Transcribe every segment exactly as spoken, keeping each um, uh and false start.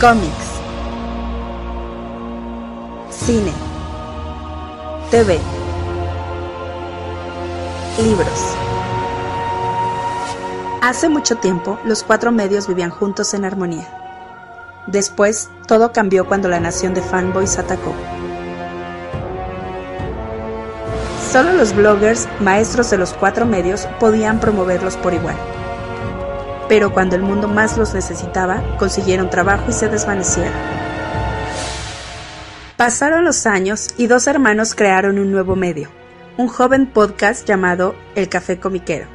Cómics, cine, T V, libros. Hace mucho tiempo, los cuatro medios vivían juntos en armonía. Después, todo cambió cuando la nación de fanboys atacó. Solo los bloggers, maestros de los cuatro medios, podían promoverlos por igual. Pero cuando el mundo más los necesitaba, consiguieron trabajo y se desvanecieron. Pasaron los años y dos hermanos crearon un nuevo medio, un joven podcast llamado El Café Comiquero,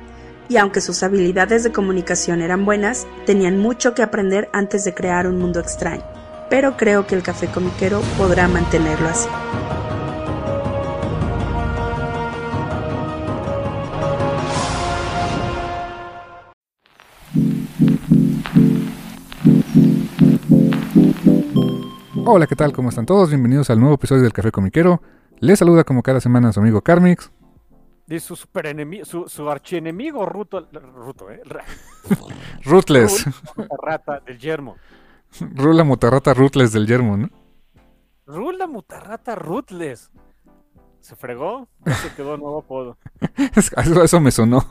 y aunque sus habilidades de comunicación eran buenas, tenían mucho que aprender antes de crear un mundo extraño, pero creo que El Café Comiquero podrá mantenerlo así. Hola, ¿qué tal? ¿Cómo están todos? Bienvenidos al nuevo episodio del Café Comiquero. Les saluda como cada semana su amigo Carmix. De su superenemigo, su, su archienemigo Ruto, Ruto, ¿eh? Ruthless. Rul, la mutarrata del yermo. Rul, la mutarrata Ruthless del yermo, ¿no? Rul, la mutarrata Ruthless. Se fregó, ya se quedó nuevo apodo. eso, eso me sonó.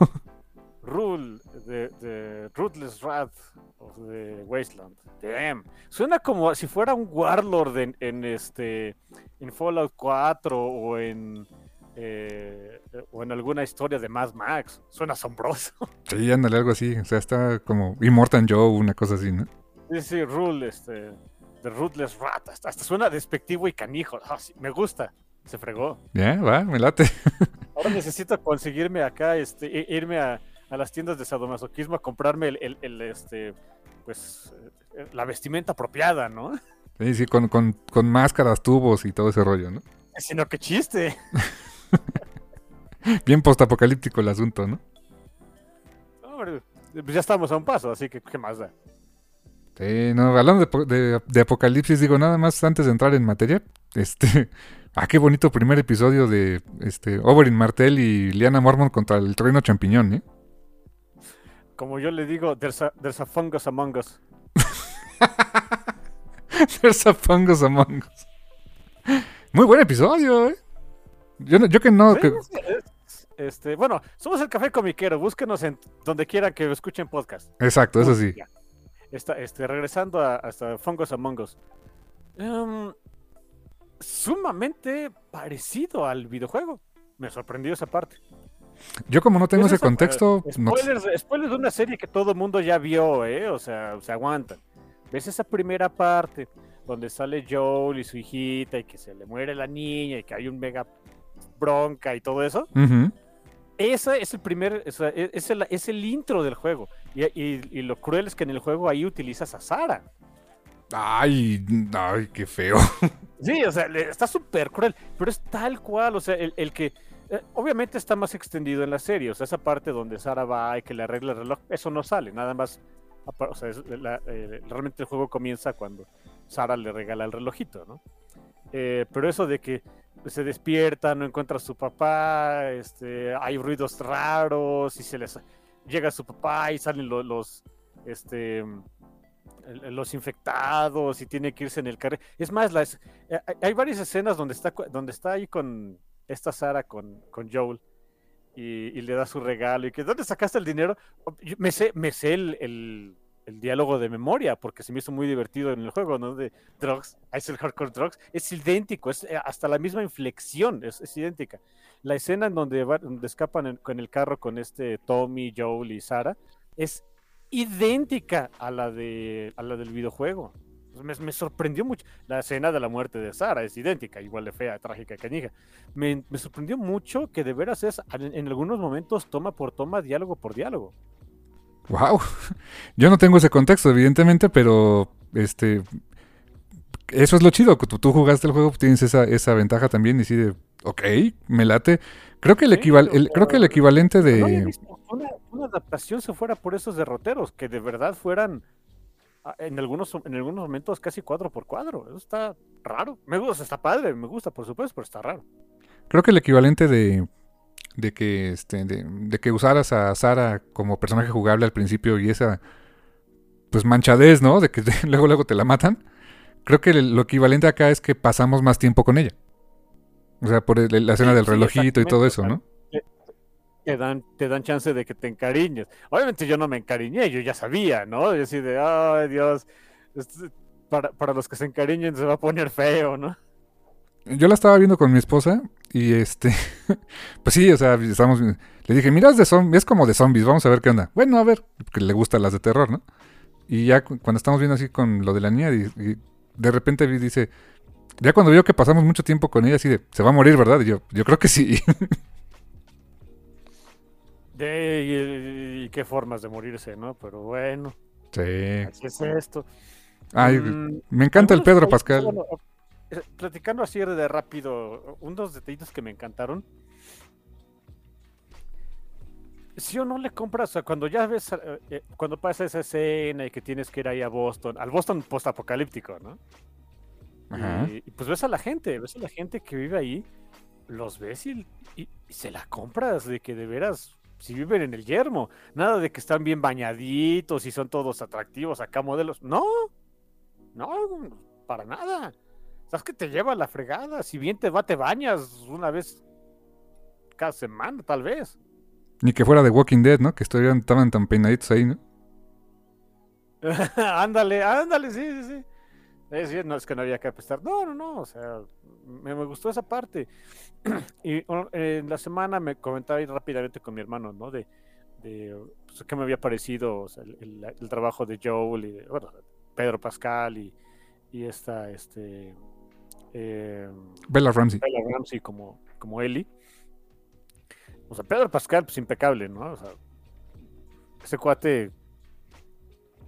Rule, the, the Ruthless Wrath of the Wasteland. Damn. Suena como si fuera un Warlord en, en este en Fallout cuatro o en eh, o en alguna historia de Mad Max. Suena asombroso. Sí, ándale, algo así. O sea, está como Immortal Joe, una cosa así, ¿no? Sí, sí, Rule, este, the Ruthless Wrath. Hasta, hasta suena despectivo y canijo. Oh, sí, me gusta. Se fregó. Ya, yeah, va, me late. Ahora necesito conseguirme acá, este, irme a a las tiendas de sadomasoquismo a comprarme el, el, el este pues la vestimenta apropiada, ¿no? Sí, sí, con, con, con máscaras, tubos y todo ese rollo, ¿no? Sino que chiste. Bien postapocalíptico el asunto, ¿no? No, pero pues ya estamos a un paso, así que ¿qué más da? Sí, no, hablando de, de, de apocalipsis, digo, nada más antes de entrar en materia, este... Ah, qué bonito primer episodio de este Oberyn Martell y Lyanna Mormont contra el Reino Champiñón, ¿eh? Como yo le digo, there's a, there's a fungus among us. There's a fungus among us. Muy buen episodio, ¿eh? Yo, yo que no... Sí, que... Este, bueno, somos el Café Comiquero. Búsquenos en donde quiera que escuchen podcast. Exacto, eso sí. Está, este, regresando a, hasta Fungus Among Us. Um, sumamente parecido al videojuego. Me sorprendió esa parte. Yo como no tengo ese contexto... Spoilers, no... spoilers de una serie que todo el mundo ya vio, ¿eh? O sea, se aguantan. ¿Ves esa primera parte donde sale Joel y su hijita y que se le muere la niña y que hay un mega bronca y todo eso? Uh-huh. Esa es el primer... O sea, es, el, es el intro del juego. Y, y, y lo cruel es que en el juego ahí utilizas a Sarah. Ay, ay, qué feo. Sí, o sea, está súper cruel. Pero es tal cual, o sea, el, el que... Obviamente está más extendido en la serie, o sea, esa parte donde Sarah va y que le arregla el reloj, eso no sale, nada más, o sea, la, eh, realmente el juego comienza cuando Sarah le regala el relojito, ¿no? Eh, pero eso de que se despierta, no encuentra a su papá, este, hay ruidos raros y se les llega su papá y salen los, los este... los infectados y tiene que irse en el carril. Es más, las, hay varias escenas donde está, donde está ahí con esta Sarah con, con Joel y, y le da su regalo y que ¿dónde sacaste el dinero? Yo me sé, me sé el, el, el diálogo de memoria porque se me hizo muy divertido en el juego, ¿no? De drugs, es el hardcore drugs, es idéntico, es hasta la misma inflexión, es, es idéntica. La escena en donde, va, donde escapan en, en el carro con este Tommy, Joel y Sarah es idéntica a la de a la del videojuego. Me, me sorprendió mucho. La escena de la muerte de Sarah es idéntica, igual de fea, trágica, canija. Me, me sorprendió mucho que de veras es, en, en algunos momentos, toma por toma, diálogo por diálogo. Wow. Yo no tengo ese contexto, evidentemente, pero este eso es lo chido. Tú, tú jugaste el juego, tienes esa, esa ventaja también y sí de, ok, me late. Creo que el, equival, el, creo que el equivalente de... No había visto una, una adaptación se fuera por esos derroteros, que de verdad fueran... En algunos, en algunos momentos casi cuadro por cuadro. Eso está raro. Me gusta, está padre, me gusta, por supuesto, pero está raro. Creo que el equivalente de, de que este, de, de que usaras a Sarah como personaje jugable al principio y esa pues manchadez, ¿no? De que luego luego te la matan. Creo que lo equivalente acá es que pasamos más tiempo con ella. O sea, por el, la escena sí, del relojito sí, y todo eso, ¿no? Te dan, te dan chance de que te encariñes. Obviamente yo no me encariñé, yo ya sabía, ¿no? Yo así de, ay, Dios, para, para los que se encariñen se va a poner feo, ¿no? Yo la estaba viendo con mi esposa y este... pues sí, o sea, estamos... Le dije, mira, es, de zombi- es como de zombies, vamos a ver qué onda. Bueno, a ver, porque le gustan las de terror, ¿no? Y ya cu- cuando estamos viendo así con lo de la niña, y, y de repente dice... Ya cuando vio que pasamos mucho tiempo con ella, así de, se va a morir, ¿verdad? Y yo, yo creo que sí. De, y, y qué formas de morirse, ¿no? Pero bueno. Sí. Así es esto. Ay, um, me encanta el Pedro Pascal. Bueno, platicando así de rápido, unos detallitos que me encantaron. ¿Sí o no le compras? O sea, cuando ya ves, eh, cuando pasa esa escena y que tienes que ir ahí a Boston, al Boston postapocalíptico, ¿no? Ajá. Y, y pues ves a la gente, ves a la gente que vive ahí, los ves y, y, y se la compras de que de veras... Si viven en el yermo, nada de que están bien bañaditos y son todos atractivos acá modelos, no, no, para nada. Sabes que te lleva a la fregada, si bien te va te bañas una vez cada semana tal vez. Ni que fuera de Walking Dead, ¿no? Que estuvieran, estaban tan peinaditos ahí, ¿no? ándale, ándale, sí, sí, sí. Es, no, es que no había que apestar. No, no, no, o sea, me, me gustó esa parte. Y bueno, en la semana me comentaba ahí rápidamente con mi hermano, ¿no? De, de pues, qué me había parecido, o sea, el, el, el trabajo de Joel y de, bueno, Pedro Pascal y, y esta, este... Eh, Bella Ramsey. Bella Ramsey como, como Ellie. O sea, Pedro Pascal, pues impecable, ¿no? O sea, ese cuate...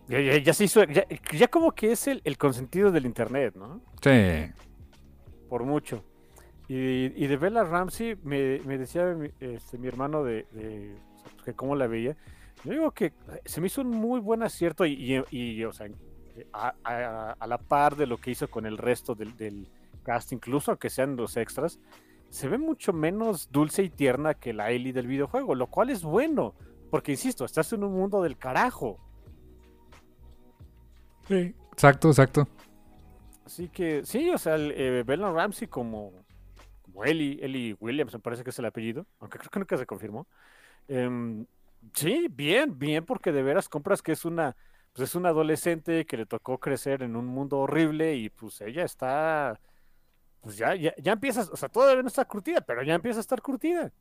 Ya, ya, ya se hizo, ya, ya como que es el, el consentido del internet, ¿no? Sí. Por mucho. Y, y de Bella Ramsey me, me decía este, mi hermano de, de que cómo la veía. Yo digo que se me hizo un muy buen acierto y, y, y o sea, a, a, a la par de lo que hizo con el resto del, del cast, incluso aunque sean los extras, se ve mucho menos dulce y tierna que la Ellie del videojuego, lo cual es bueno, porque insisto, estás en un mundo del carajo. Sí. Exacto, exacto. Así que, sí, o sea, el, eh, Bella Ramsey como, como Ellie, Ellie Williams, me parece que es el apellido, aunque creo que nunca se confirmó. Eh, sí, bien, bien, porque de veras compras que es una, pues es una adolescente que le tocó crecer en un mundo horrible y pues ella está, pues ya, ya, ya empiezas, o sea, todavía no está curtida, pero ya empieza a estar curtida.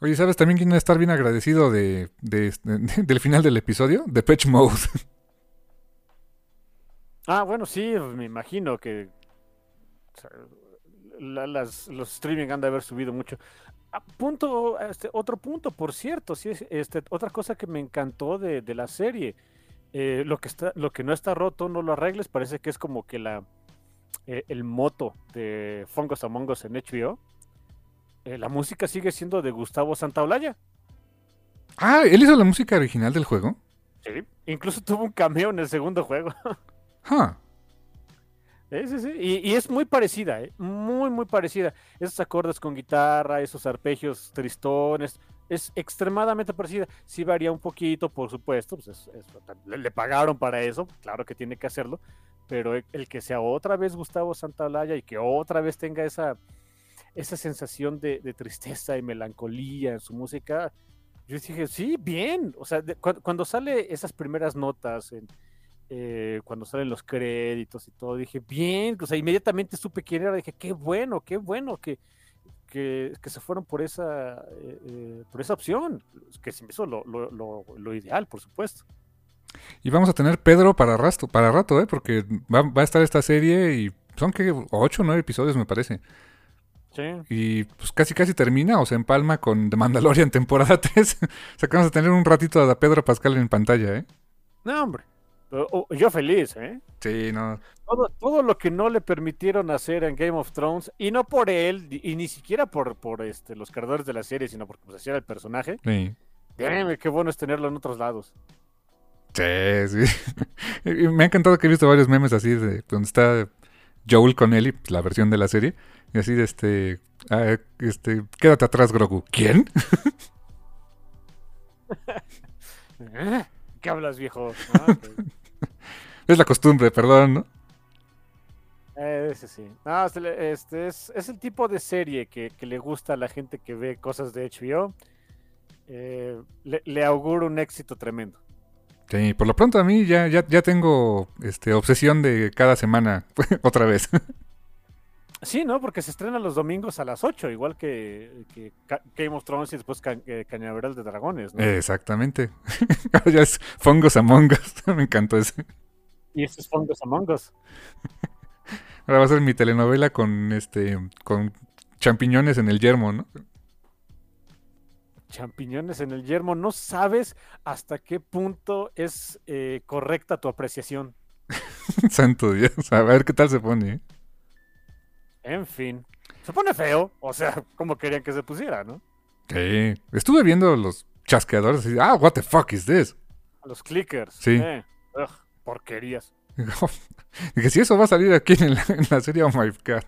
Oye, ¿sabes también quién va a estar bien agradecido de, de, de, de del final del episodio? De Patch Mode. Ah, bueno, sí, me imagino que o sea, la, las, los streaming han de haber subido mucho. A punto, este, otro punto, por cierto, sí, este, otra cosa que me encantó de, de la serie, eh, lo que está, lo que no está roto no lo arregles, parece que es como que la eh, el moto de Fungus Among Us en H B O. Eh, la música sigue siendo de Gustavo Santaolalla. Ah, ¿él hizo la música original del juego? Sí, incluso tuvo un cameo en el segundo juego. Huh. Sí, sí, sí. Y, y es muy parecida, ¿eh? Muy, muy parecida. Esos acordes con guitarra, esos arpegios tristones, es extremadamente parecida. Sí varía un poquito, por supuesto, pues es, es, le, le pagaron para eso, claro que tiene que hacerlo, pero el, el que sea otra vez Gustavo Santaolalla y que otra vez tenga esa, esa sensación de, de tristeza y melancolía en su música, yo dije, sí, bien. O sea, de, cuando, cuando sale esas primeras notas en... Eh, cuando salen los créditos y todo, dije, bien, o sea, inmediatamente supe quién era, dije, qué bueno, qué bueno que, que, que se fueron por esa eh, eh, por esa opción, que se me hizo lo, lo, lo, lo ideal, por supuesto. Y vamos a tener Pedro para rato, para rato, ¿eh? Porque va, va a estar esta serie y son que ocho o nueve episodios, me parece. Sí. Y pues casi casi termina, o se empalma con The Mandalorian temporada tres. O sea, que vamos a tener un ratito a Pedro Pascal en pantalla, ¿eh? No, hombre. Yo feliz, ¿eh? Sí, no. Todo, todo lo que no le permitieron hacer en Game of Thrones, y no por él, y ni siquiera por, por este, los creadores de la serie, sino porque pues, hacía el personaje. Sí. Déjame, qué bueno es tenerlo en otros lados. Sí, sí. Me ha encantado que he visto varios memes así, de donde está Joel con Ellie, la versión de la serie, y así de este, ah, este quédate atrás, Grogu. ¿Quién? ¿Qué hablas, viejo? Ah, pues. Es la costumbre, perdón, ¿no? Eh, ese sí. No, este es, es el tipo de serie que, que le gusta a la gente que ve cosas de H B O. Eh, le, le auguro un éxito tremendo. Sí, por lo pronto a mí ya, ya, ya tengo este, obsesión de cada semana otra vez. Sí, ¿no? Porque se estrena los domingos a las ocho, igual que, que Game of Thrones y después ca- eh, Cañaveral de Dragones, ¿no? Exactamente. Ya es Fungus Among Us. Me encantó ese. Y ese es Fungus Among Us. Ahora va a ser mi telenovela con este con champiñones en el yermo, ¿no? Champiñones en el yermo. No sabes hasta qué punto es eh, correcta tu apreciación. Santo Dios. A ver qué tal se pone, ¿eh? En fin, se pone feo, o sea, como querían que se pusiera, ¿no? Sí, estuve viendo los chasqueadores y, ah, what the fuck is this? Los clickers. Sí. Eh. Ugh, porquerías. Dije, si eso va a salir aquí en la, en la serie, oh my god.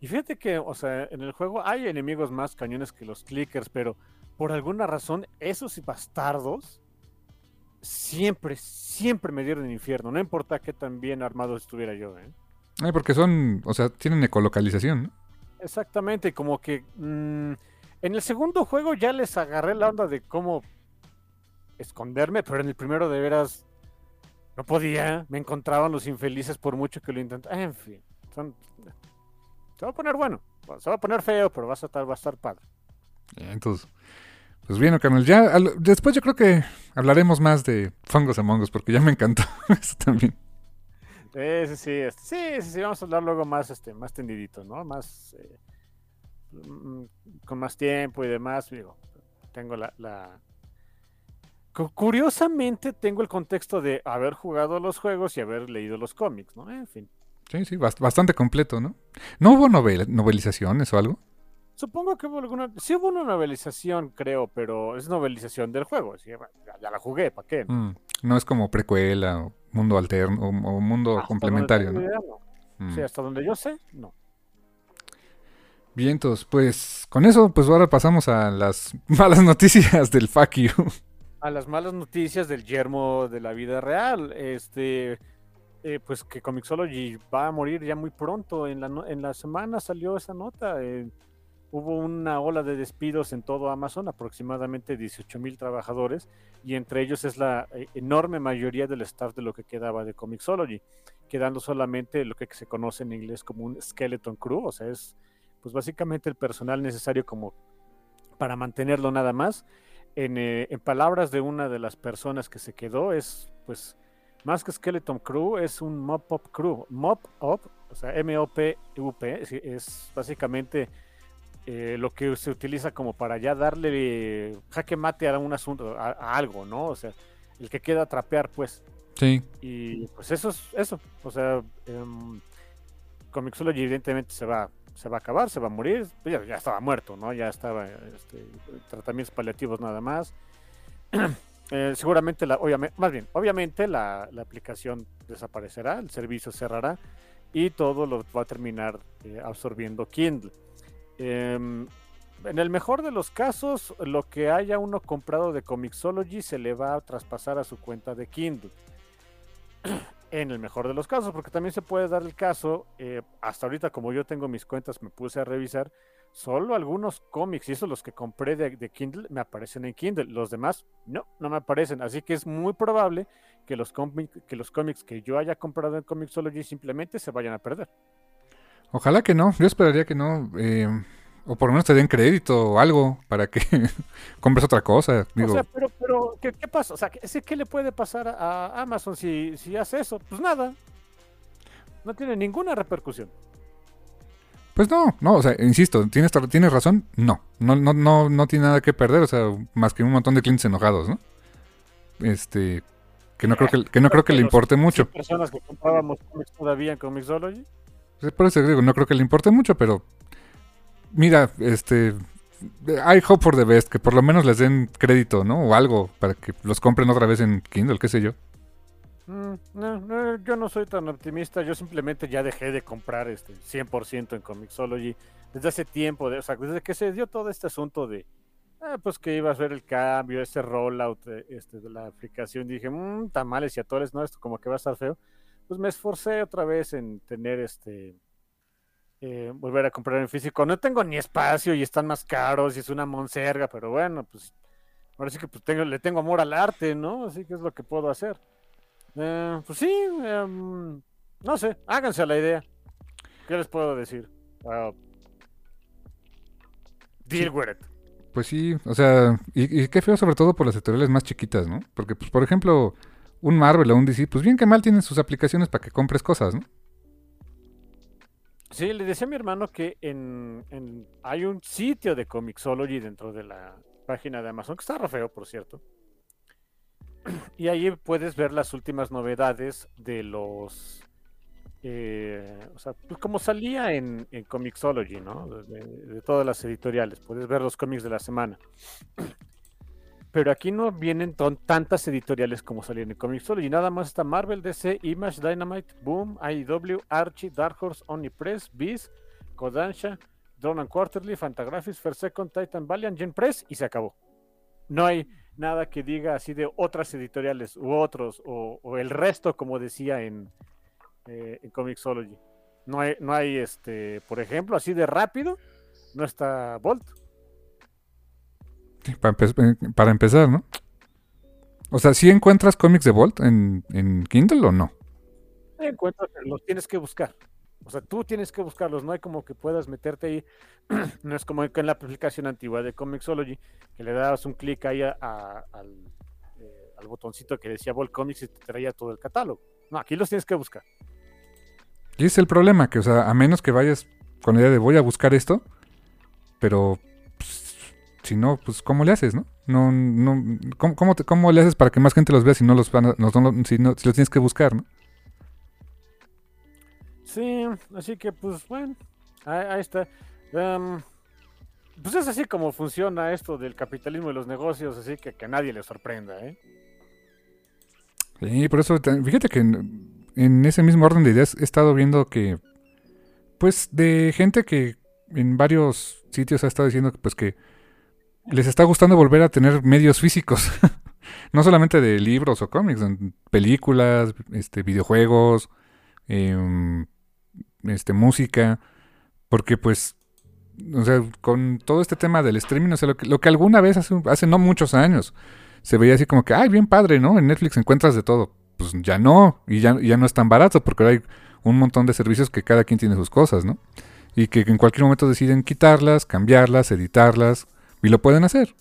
Y fíjate que, o sea, en el juego hay enemigos más cañones que los clickers, pero por alguna razón esos bastardos siempre, siempre me dieron el infierno, no importa qué tan bien armado estuviera yo, ¿eh? Eh, porque son, o sea, tienen ecolocalización, ¿no? Exactamente, como que mmm, en el segundo juego ya les agarré la onda de cómo esconderme, pero en el primero de veras no podía, me encontraban los infelices por mucho que lo intentaba. Eh, en fin, son, se va a poner bueno, se va a poner feo, pero va a estar, va a estar padre. Entonces, pues bien, carnal, ya al, después yo creo que hablaremos más de Fungus Among Us, porque ya me encantó eso también. Sí, sí, sí, sí, sí, sí, vamos a hablar luego más, este, más tendidito, ¿no? Más, eh, con más tiempo y demás, digo, tengo la, la... Curiosamente tengo el contexto de haber jugado los juegos y haber leído los cómics, ¿no? En fin. Sí, sí, bastante completo, ¿no? ¿No hubo novel- novelizaciones o algo? Supongo que hubo alguna... Sí hubo una novelización, creo, pero es novelización del juego, ¿sí? ya, ya la jugué, ¿para qué? ¿No? Mm, no es como precuela o... Mundo alterno o, o mundo hasta complementario, ¿no? Idea, no. Mm. Sí, hasta donde yo sé, no. Bien, entonces, pues con eso, pues ahora pasamos a las malas noticias del fuck you. A las malas noticias del yermo de la vida real. Este, eh, pues que Comixology va a morir ya muy pronto. En la, en la semana salió esa nota. Eh, hubo una ola de despidos en todo Amazon, aproximadamente dieciocho mil trabajadores, y entre ellos es la enorme mayoría del staff de lo que quedaba de Comixology, quedando solamente lo que se conoce en inglés como un skeleton crew, o sea, es pues básicamente el personal necesario como para mantenerlo nada más. En, eh, en palabras de una de las personas que se quedó, es pues más que skeleton crew, es un mop-up crew. Mop-up, o sea, M O P U P, es, es básicamente... Eh, lo que se utiliza como para ya darle eh, jaque mate a un asunto, a, a algo, ¿no? O sea, el que queda trapear, pues. Sí. Y pues eso es eso. O sea, eh, Comixology evidentemente se va, se va a acabar, se va a morir. Ya, ya estaba muerto, ¿no? Ya estaba este, tratamientos paliativos nada más. eh, seguramente, la, obviamente, más bien, obviamente la, la aplicación desaparecerá, el servicio cerrará y todo lo va a terminar eh, absorbiendo Kindle. Eh, en el mejor de los casos, lo que haya uno comprado de Comixology se le va a traspasar a su cuenta de Kindle. En el mejor de los casos, porque también se puede dar el caso, eh, hasta ahorita como yo tengo mis cuentas, me puse a revisar, solo algunos cómics, y esos los que compré de, de Kindle, me aparecen en Kindle, los demás no, no me aparecen, así que es muy probable que los, comi- que los cómics que yo haya comprado en Comixology simplemente se vayan a perder. Ojalá que no, yo esperaría que no, eh, o por lo menos te den crédito o algo para que compres otra cosa. Digo. O sea, pero, pero ¿qué, qué pasa? O sea, ¿qué, ¿qué le puede pasar a Amazon si, si hace eso? Pues nada, no tiene ninguna repercusión. Pues no, no, o sea, insisto, tienes, tienes razón, no, no, no, no, no tiene nada que perder, o sea, más que un montón de clientes enojados, ¿no? Este, que no creo que, que no creo que le importe mucho. Personas que comprábamos cómics todavía en Comixology. Por eso digo, no creo que le importe mucho, pero mira, este, I hope for the best, que por lo menos les den crédito, ¿no? O algo para que los compren otra vez en Kindle, qué sé yo. Mm, no, no, yo no soy tan optimista, yo simplemente ya dejé de comprar este cien por ciento en Comixology desde hace tiempo, de, o sea, desde que se dio todo este asunto de Ah, pues que ibas a ver el cambio, ese rollout este, de la aplicación. Dije, mmm, tamales y atoles, ¿no? Esto como que va a estar feo. Pues me esforcé otra vez en tener este... Eh, volver a comprar en físico. No tengo ni espacio y están más caros y es una monserga, pero bueno, pues ahora sí que pues, tengo, le tengo amor al arte, ¿no? Así que es lo que puedo hacer. Eh, pues sí, eh, no sé, háganse a la idea. ¿Qué les puedo decir? Uh, deal with it. Pues sí, o sea, y, y qué feo sobre todo por las editoriales más chiquitas, ¿no? Porque, pues por ejemplo, un Marvel o un D C, pues bien que mal tienen sus aplicaciones para que compres cosas, ¿no? Sí, le decía a mi hermano que en, en hay un sitio de Comixology dentro de la página de Amazon, que está re feo, por cierto. Y ahí puedes ver las últimas novedades de los... Eh, o sea, pues como salía en, en Comixology, ¿no? De, de todas las editoriales. Puedes ver los cómics de la semana. Pero aquí no vienen ton, tantas editoriales como salían en Comixology. Nada más está Marvel, D C, Image, Dynamite, Boom, I D W, Archie, Dark Horse, Omnipress, Viz, Kodansha, Drone and Quarterly, Fantagraphics, First Second, Titan, Valiant, Gen Press y se acabó. No hay nada que diga así de otras editoriales u otros o, o el resto, como decía en... Eh, en Comixology no hay, no hay este, por ejemplo, así de rápido no está Vault. Para, empe- para empezar, ¿no? O sea, ¿sí encuentras cómics de Vault en, en Kindle o no? Sí, encuentras, los tienes que buscar. O sea, tú tienes que buscarlos, no hay como que puedas meterte ahí. No es como en la aplicación antigua de Comixology, que le dabas un clic ahí a, a, al, eh, al botoncito que decía Vault Comics y te traía todo el catálogo. No, aquí los tienes que buscar. Y es el problema, que o sea, a menos que vayas con la idea de voy a buscar esto, pero pues, si no, pues ¿cómo le haces, no? No, no, ¿cómo, cómo, te, ¿cómo le haces para que más gente los vea si no los van a, no, no, si, no, si los tienes que buscar, no? Sí, así que pues bueno, ahí, ahí está. Um, pues es así como funciona esto del capitalismo y los negocios, así que que a nadie le sorprenda, ¿eh? Sí, por eso, fíjate que en, en ese mismo orden de ideas he estado viendo que, pues, de gente que en varios sitios ha estado diciendo que, pues, que les está gustando volver a tener medios físicos, no solamente de libros o cómics, películas, este, videojuegos, eh, este, música, porque, pues, o sea, con todo este tema del streaming, o sea, lo que, lo que alguna vez hace, hace no muchos años se veía así como que, ay, bien padre, ¿no? En Netflix encuentras de todo. Pues ya no, y ya, ya no es tan barato, porque ahora hay un montón de servicios que cada quien tiene sus cosas, ¿no? Y que en cualquier momento deciden quitarlas, cambiarlas, editarlas, y lo pueden hacer.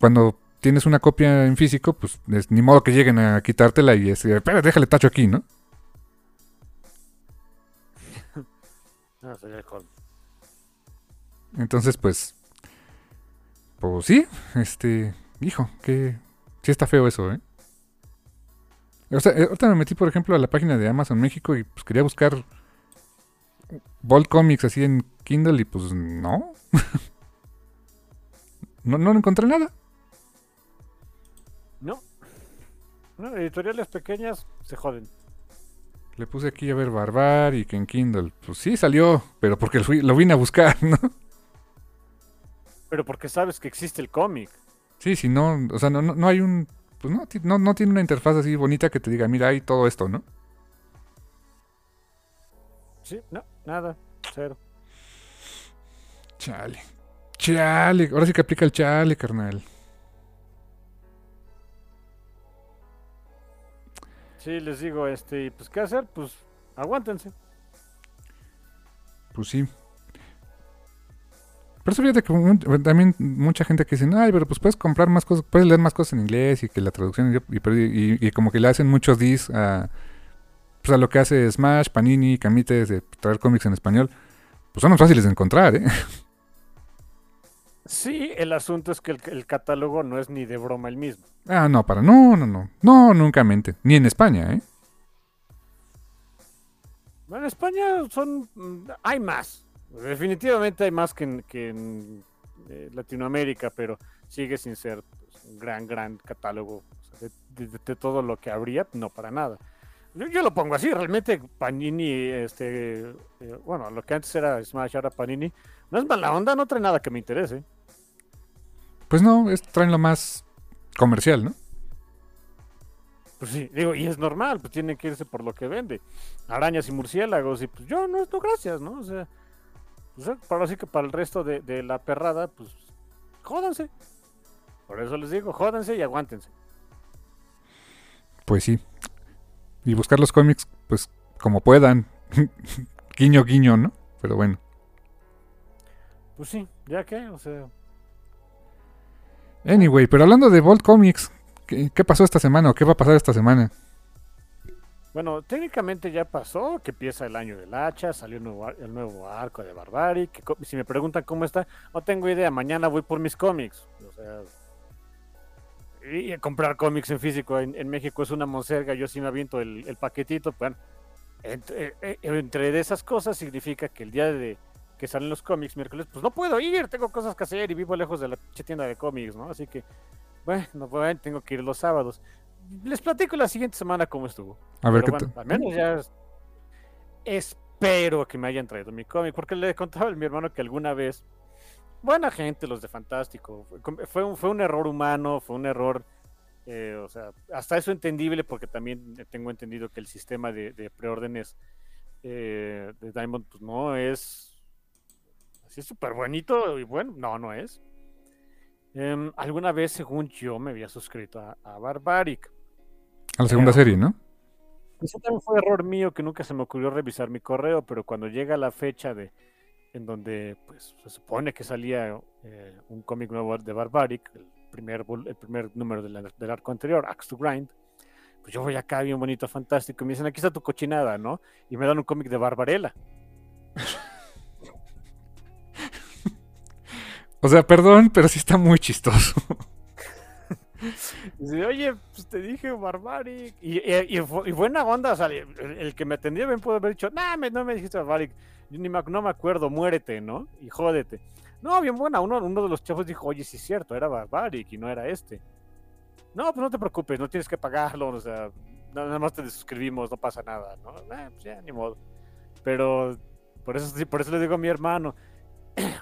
Cuando tienes una copia en físico, pues es, ni modo que lleguen a quitártela y es, espera, déjale tacho aquí, ¿no? No, sería el colmo. Entonces, pues, pues sí, este... Hijo, que sí está feo eso, ¿eh? O sea, ahorita me metí, por ejemplo, a la página de Amazon México y pues quería buscar Vault Comics así en Kindle y pues no. no, no encontré nada. No. No, editoriales pequeñas se joden. Le puse aquí a ver Barbaric en Kindle. Pues sí salió, pero porque lo vine a buscar, ¿no? Pero porque sabes que existe el cómic. Sí, si no, o sea, no, no, no hay un... Pues no, no, no tiene una interfaz así bonita que te diga, mira, hay todo esto, ¿no? Sí, no, nada, cero. Chale, chale, ahora sí que aplica el chale, carnal. Sí, les digo, este, pues, ¿qué hacer? Pues, aguántense. Pues sí. Pero eso fíjate que también mucha gente que dice, ay, pero pues puedes comprar más cosas, puedes leer más cosas en inglés y que la traducción, y, y, y como que le hacen muchos dis a, pues a lo que hace Smash, Panini, Camites, de traer cómics en español, pues son más fáciles de encontrar, ¿eh? Sí, el asunto es que el, el catálogo no es ni de broma el mismo. Ah, no, para, no, no, no, no, nunca mente, ni en España, ¿eh? Bueno, en España son, hay más. Definitivamente hay más que en, que en eh, Latinoamérica, pero sigue sin ser pues, un gran, gran catálogo, o sea, de, de, de todo lo que habría, no para nada. Yo, yo lo pongo así, realmente Panini, este, eh, bueno, lo que antes era Smash, ahora Panini, no es mala onda, no trae nada que me interese. Pues no, es, traen lo más comercial, ¿no? Pues sí, digo, y es normal, pues tienen que irse por lo que vende. Arañas y murciélagos, y pues yo no, no gracias, ¿no? O sea, o sea, ahora sí que para el resto de, de la perrada, pues jódanse. Por eso les digo, jódanse y aguántense. Pues sí. Y buscar los cómics, pues como puedan. Guiño, guiño, ¿no? Pero bueno. Pues sí, ya que, o sea... Anyway, pero hablando de Vault Comics, ¿qué, ¿qué pasó esta semana o qué va a pasar esta semana? Bueno, técnicamente ya pasó, que empieza el año del hacha, salió el nuevo, el nuevo arco de Barbaric, que si me preguntan cómo está, no tengo idea, mañana voy por mis cómics. O sea, y a comprar cómics en físico en, en México es una monserga, yo sí me aviento el, el paquetito, bueno, entre, entre esas cosas significa que el día de... que salen los cómics miércoles, pues no puedo ir, tengo cosas que hacer y vivo lejos de la tienda de cómics, ¿no? Así que, bueno, bueno, tengo que ir los sábados. Les platico la siguiente semana cómo estuvo. A ver qué bueno, te... Al menos ya espero que me hayan traído mi cómic, porque le contaba a mi hermano que alguna vez, buena gente, los de Fantástico, fue un, fue un error humano, fue un error, eh, o sea, hasta eso entendible, porque también tengo entendido que el sistema de, de preórdenes eh, de Diamond, pues no es... así súper bonito y bueno, no, no es. Eh, alguna vez, según yo, me había suscrito a, a Barbaric. A la segunda pero, serie, ¿no? Eso también fue error mío que nunca se me ocurrió revisar mi correo, pero cuando llega la fecha de en donde pues se supone que salía eh, un cómic nuevo de Barbaric, el primer, el primer número de la, del arco anterior, Axe to Grind, pues yo voy acá bien bonito, fantástico, y me dicen, aquí está tu cochinada, ¿no? Y me dan un cómic de Barbarella. O sea, perdón, pero sí está muy chistoso. Dice, oye, pues te dije Barbaric. Y, y, y, y buena onda, o sea, el, el que me atendía bien pudo haber dicho, nah, me, no me dijiste Barbaric, yo ni me, no me acuerdo, muérete, ¿no? Y jódete. No, bien buena, uno, uno de los chavos dijo, oye, sí es cierto, era Barbaric y no era este. No, pues no te preocupes, no tienes que pagarlo, o sea, nada más te suscribimos, no pasa nada, ¿no? Nah, pues ya, ni modo. Pero por eso, por eso le digo a mi hermano,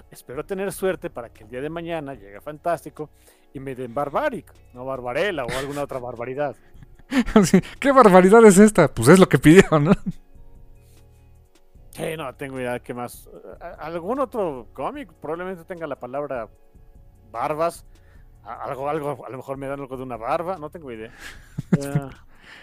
espero tener suerte para que el día de mañana llegue Fantástico y me den Barbaric, no Barbarella o alguna otra barbaridad. ¿Qué barbaridad es esta? Pues es lo que pidieron, ¿no? Sí, no, tengo idea qué más. Algún otro cómic probablemente tenga la palabra barbas. Algo, algo, a lo mejor me dan algo de una barba, no tengo idea. Uh,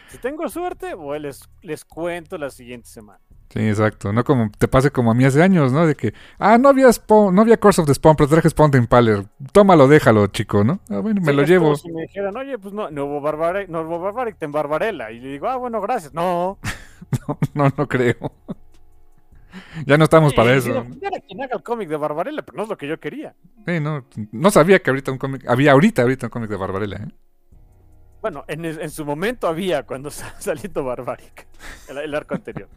si tengo suerte, bueno, les, les cuento la siguiente semana. Sí, exacto. No como te pase como a mí hace años, ¿no? De que, ah, no había Spawn, no había Curse of the Spawn, pero traje Spawn de Impaler. Tómalo, déjalo, chico, ¿no? Ah, bueno, me sí, lo llevo. Si me dijeran, oye, pues no, no hubo Barbaric, no hubo Barbaric, te en Barbarella. Y le digo, ah, bueno, gracias. No. no, no, no creo. Ya no estamos sí, para eso. Era quien haga el cómic de Barbarella, pero no es lo que yo quería. Sí, no, no sabía que ahorita un cómic, había ahorita, ahorita un cómic de Barbarella, ¿eh? Bueno, en, en su momento había cuando salió Barbaric, el, el arco anterior.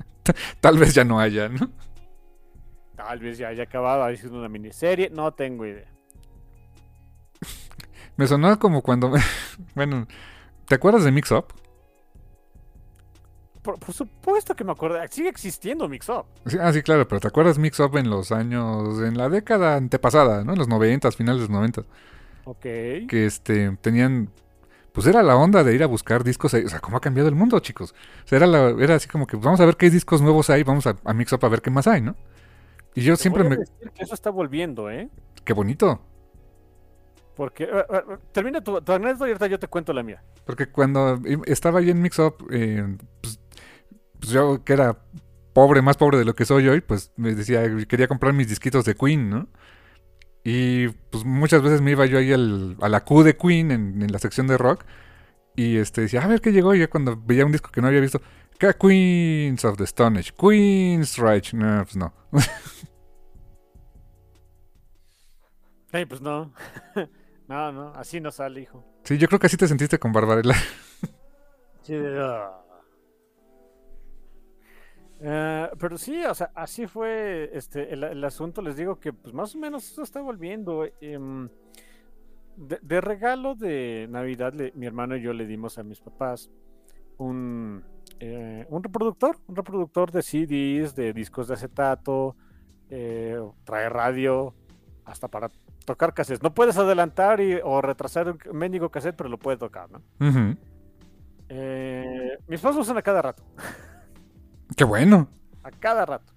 Tal vez ya no haya, ¿no? Tal vez ya haya acabado, había sido una miniserie, no tengo idea. Me sonó como cuando... Bueno, ¿te acuerdas de MixUp? Por, por supuesto que me acuerdo, sigue existiendo MixUp. Sí, ah, sí, claro, pero ¿te acuerdas MixUp en los años... en la década antepasada, ¿no? En los noventas, finales de los noventas. Ok. Que este, tenían... pues era la onda de ir a buscar discos ahí. O sea, ¿cómo ha cambiado el mundo, chicos? O sea, era, la, era así como que pues, vamos a ver qué discos nuevos hay, vamos a, a MixUp a ver qué más hay, ¿no? Y yo Te siempre voy a me... decir que eso está volviendo, ¿eh? ¡Qué bonito! Porque... Uh, uh, termina tu anécdota y ahorita yo te cuento la mía. Porque cuando estaba ahí en MixUp, eh, pues, pues yo que era pobre, más pobre de lo que soy hoy, pues me decía, quería comprar mis disquitos de Queen, ¿no? Y pues muchas veces me iba yo ahí al, a la Q de Queen en, en la sección de rock. Y este decía, a ver qué llegó. Y yo cuando veía un disco que no había visto, ¿qué? Queens of the Stone Age, Queen's Reich. No, pues no. Hey, pues no. No, no, así no sale, hijo. Sí, yo creo que así te sentiste con Barbarella. Sí, uh... Uh, pero sí, o sea, así fue este, el, el asunto, les digo que pues más o menos eso está volviendo. Eh, de, de regalo de Navidad, le, mi hermano y yo le dimos a mis papás un, eh, un reproductor, un reproductor de C Ds, de discos de acetato, eh, trae radio, hasta para tocar cassettes. No puedes adelantar y, o retrasar un mendigo cassette, pero lo puedes tocar, ¿no? Uh-huh. Eh, mis fans lo usan a cada rato. ¡Qué bueno! A cada rato.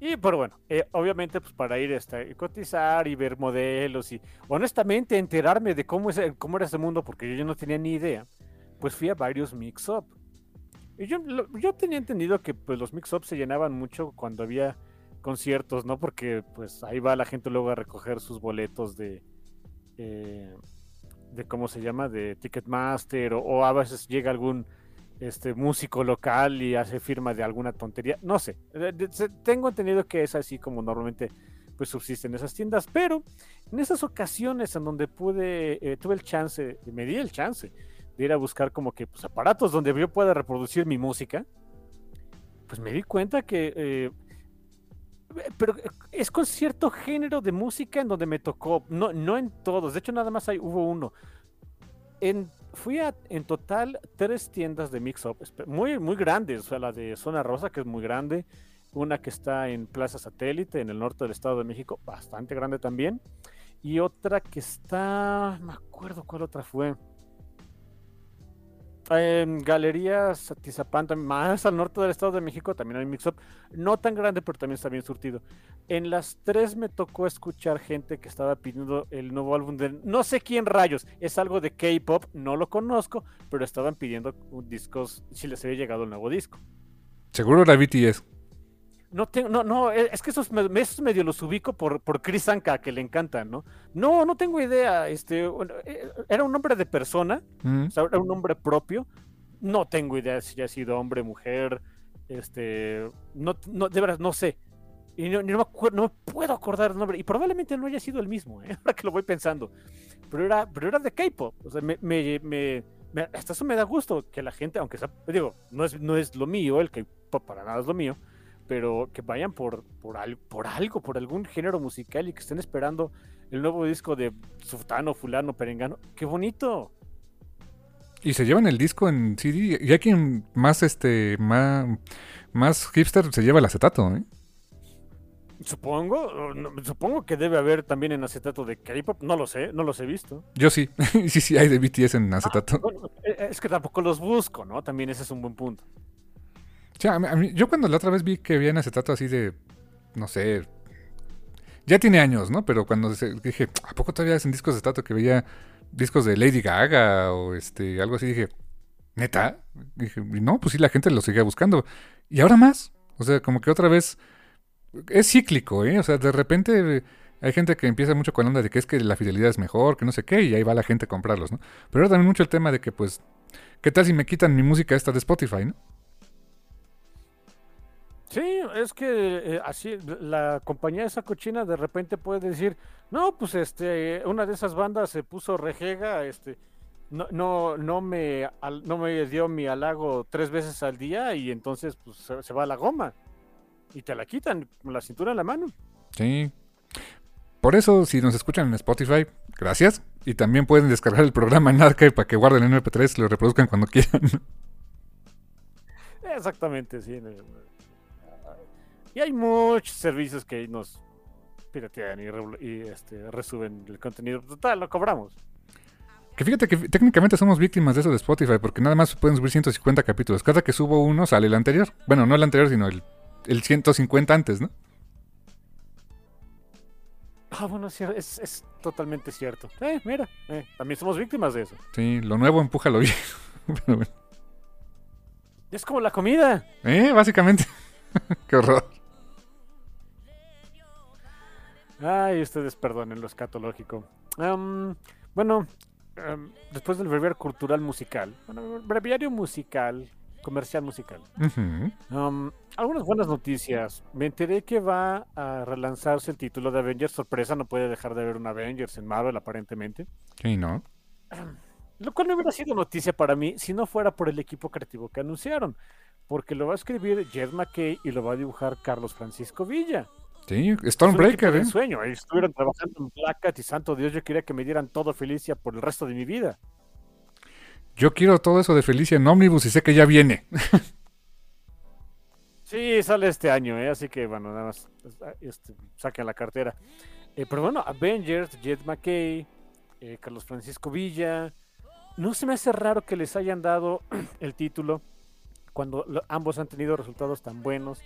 Y, pero bueno, eh, obviamente, pues para ir a cotizar y ver modelos y, honestamente, enterarme de cómo, es, cómo era ese mundo, porque yo, yo no tenía ni idea, pues fui a varios mix-up. Y yo, lo, yo tenía entendido que pues, los mix-up se llenaban mucho cuando había conciertos, ¿no? Porque pues ahí va la gente luego a recoger sus boletos de, eh, de ¿cómo se llama? De Ticketmaster, o, o a veces llega algún... Este músico local y hace firma de alguna tontería, no sé, tengo entendido que es así como normalmente pues subsisten esas tiendas, pero en esas ocasiones en donde pude, eh, tuve el chance, me di el chance de ir a buscar como que pues, aparatos donde yo pueda reproducir mi música, pues me di cuenta que eh, pero es con cierto género de música en donde me tocó, no, no en todos, de hecho nada más hay, hubo uno en Fui a, en total, tres tiendas de mix-up, muy, muy grandes, o sea, la de Zona Rosa, que es muy grande, una que está en Plaza Satélite, en el norte del Estado de México, bastante grande también, y otra que está, no me acuerdo cuál otra fue, en Galería Satizapán, más al norte del Estado de México, también hay mix-up, no tan grande, pero también está bien surtido. En las tres me tocó escuchar gente que estaba pidiendo el nuevo álbum de no sé quién rayos, es algo de K-pop, no lo conozco, pero estaban pidiendo discos, si les había llegado el nuevo disco. Seguro era B T S. No, tengo, no, no, es que esos, esos medio los ubico por, por Chris Anka, que le encantan, ¿no? No, no tengo idea, este, era un nombre de persona, mm. o sea, era un nombre propio, no tengo idea si ha sido hombre, mujer, este, no, no, de verdad, no sé, y no, no, me acuerdo, no puedo acordar el nombre, y probablemente no haya sido el mismo, ¿eh? Ahora que lo voy pensando, pero era, pero era de K-pop, o sea, me, me, me, me, hasta eso me da gusto que la gente, aunque sea, digo, no es, no es lo mío, el K-pop para nada es lo mío, pero que vayan por, por, al, por algo, por algún género musical y que estén esperando el nuevo disco de Sultano, Fulano, Perengano. ¡Qué bonito! Y se llevan el disco en C D. Ya quien más, este, más, más hipster se lleva el acetato, ¿eh? Supongo, supongo que debe haber también en acetato de K-pop, no lo sé, no los he visto. Yo sí, sí, sí, hay de B T S en acetato. Ah, bueno, es que tampoco los busco, ¿no? También ese es un buen punto. O sea, a mí, yo cuando la otra vez vi que había en acetato así de, no sé, ya tiene años, ¿no? Pero cuando se, dije, ¿a poco todavía hacen discos de acetato? Que veía discos de Lady Gaga o este algo así, dije, ¿neta? Dije, no, pues sí, la gente lo seguía buscando. Y ahora más, o sea, como que otra vez, es cíclico, ¿eh? O sea, de repente hay gente que empieza mucho con la onda de que es que la fidelidad es mejor, que no sé qué, y ahí va la gente a comprarlos, ¿no? Pero ahora también mucho el tema de que, pues, ¿qué tal si me quitan mi música esta de Spotify, no? Sí, es que eh, así la compañía esa cochina de repente puede decir, no, pues este, una de esas bandas se puso rejega, este, no, no, no me, al, no me dio mi halago tres veces al día y entonces pues se, se va a la goma y te la quitan con la cintura en la mano. Sí. Por eso, si nos escuchan en Spotify, gracias. Y también pueden descargar el programa en Archive para que guarden el eme pe tres y lo reproduzcan cuando quieran. Exactamente, sí. Y hay muchos servicios que nos piratean y, re, y este, resuben el contenido. Total, lo cobramos. Que fíjate que técnicamente somos víctimas de eso de Spotify, porque nada más pueden subir ciento cincuenta capítulos. Cada que subo uno sale el anterior. Bueno, no el anterior, sino el, el ciento cincuenta antes, ¿no? Ah, bueno, es, es totalmente cierto. Eh, mira, eh, también somos víctimas de eso. Sí, lo nuevo empuja lo viejo. Pero bueno. Es como la comida. Eh, básicamente. Qué horror. Ay, ustedes perdonen lo escatológico. Um, bueno, um, después del breviario cultural musical, bueno, breviario musical, comercial musical. Uh-huh. Um, algunas buenas noticias. Me enteré que va a relanzarse el título de Avengers. Sorpresa, no puede dejar de haber un Avengers en Marvel, aparentemente. Sí, ¿no? Um, lo cual no hubiera sido noticia para mí si no fuera por el equipo creativo que anunciaron. Porque lo va a escribir Jed MacKay y lo va a dibujar Carlos Francisco Villa. Sí, Stormbreaker, ¿eh? Sueño. Ellos estuvieron trabajando en Black Cat y santo Dios, yo quería que me dieran todo Felicia por el resto de mi vida. Yo quiero todo eso de Felicia en Omnibus y sé que ya viene. Sí, sale este año, ¿eh? Así que bueno, nada más este, saquen la cartera. Eh, pero bueno, Avengers, Jed MacKay, eh, Carlos Francisco Villa. No se me hace raro que les hayan dado el título cuando lo, ambos han tenido resultados tan buenos.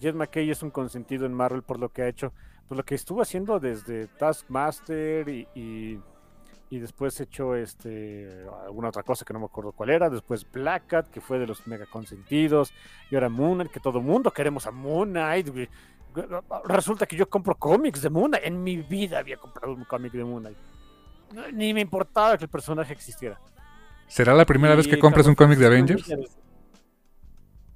Jed MacKay es un consentido en Marvel por lo que ha hecho, por lo que estuvo haciendo desde Taskmaster y, y, y después hecho este, alguna otra cosa que no me acuerdo cuál era. Después Black Cat, que fue de los mega consentidos. Y ahora Moon Knight, que todo mundo queremos a Moon Knight. Resulta que yo compro cómics de Moon Knight. En mi vida había comprado un cómic de Moon Knight. Ni me importaba que el personaje existiera. ¿Será la primera y vez que compras un cómic de Avengers?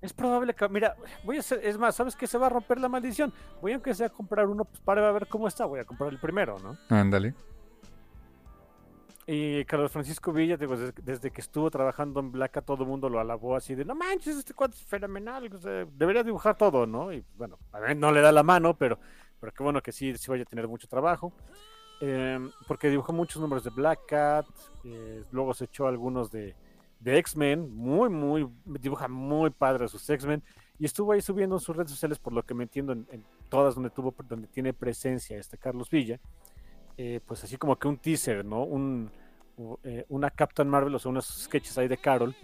Es probable que... Mira, voy a hacer, es más, ¿sabes qué? Se va a romper la maldición. Voy aunque sea a comprar uno pues, para ver cómo está. Voy a comprar el primero, ¿no? Ándale. Y Carlos Francisco Villa, digo, desde, desde que estuvo trabajando en Black, todo el mundo lo alabó así de, no manches, este cuadro es fenomenal. O sea, debería dibujar todo, ¿no? Y bueno, a ver, no le da la mano, pero, pero qué bueno que sí, sí vaya a tener mucho trabajo. Eh, porque dibujó muchos números de Black Cat, eh, luego se echó algunos de, de X-Men, muy, muy, dibuja muy padre sus X-Men, y estuvo ahí subiendo en sus redes sociales, por lo que me entiendo, en, en todas donde tuvo, donde tiene presencia este Carlos Villa, eh, pues así como que un teaser, ¿no? Un, eh, una Captain Marvel, o sea, unos sketches ahí de Carol,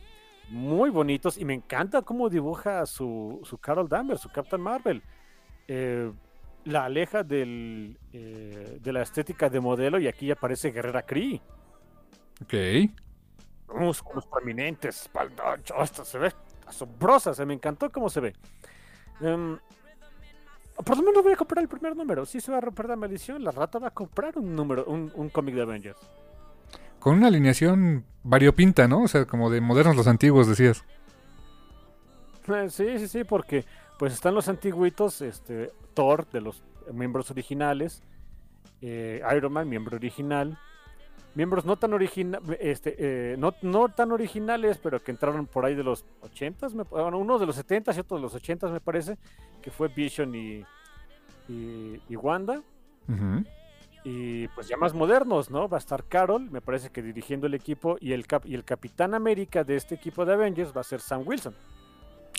muy bonitos, y me encanta cómo dibuja su, su Carol Danvers, su Captain Marvel. Eh, la aleja del, eh, de la estética de modelo y aquí ya aparece Guerrera Kree. Ok. Músculos prominentes, espalda, hasta se ve asombrosa, se me encantó cómo se ve. Um, por lo menos voy a comprar el primer número. Si se va a romper la maldición, la rata va a comprar un número, un, un cómic de Avengers. Con una alineación variopinta, ¿no? O sea, como de modernos los antiguos, decías. Eh, sí, sí, sí, porque... Pues están los antiguitos, este, Thor, de los miembros originales, eh, Iron Man, miembro original, miembros no tan originales, este, eh, no, no tan originales, pero que entraron por ahí de los ochentas, me, bueno, uno de los setentas y otro de los ochentas me parece, que fue Vision y, y, y Wanda, uh-huh. Y pues ya más modernos, ¿no? Va a estar Carol, me parece que dirigiendo el equipo, y el, cap, y el Capitán América de este equipo de Avengers va a ser Sam Wilson.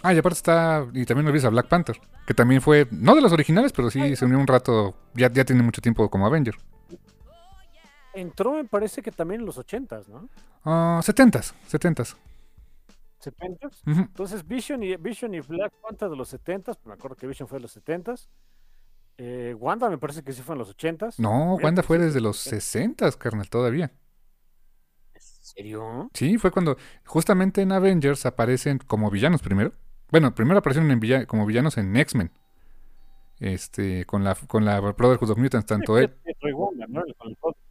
Ah, y aparte está, y también lo ves a Black Panther, que también fue, no de los originales, pero sí Ay, se unió un rato, ya, ya tiene mucho tiempo como Avenger. Entró, me parece que también en los ochentas, ¿no? Ah, uh, setentas, setentas. ¿Setentas? Uh-huh. Entonces Vision y, Vision y Black Panther de los setentas, me acuerdo que Vision fue de los setentas. Eh, Wanda me parece que sí fue en los ochentas. No, Wanda fue desde los sesentas, carnal, todavía. ¿En serio? Sí, fue cuando justamente en Avengers aparecen como villanos primero. Bueno, primero aparecieron en villa- como villanos en X-Men. Este, con la con la Brotherhood of Mutants, tanto él.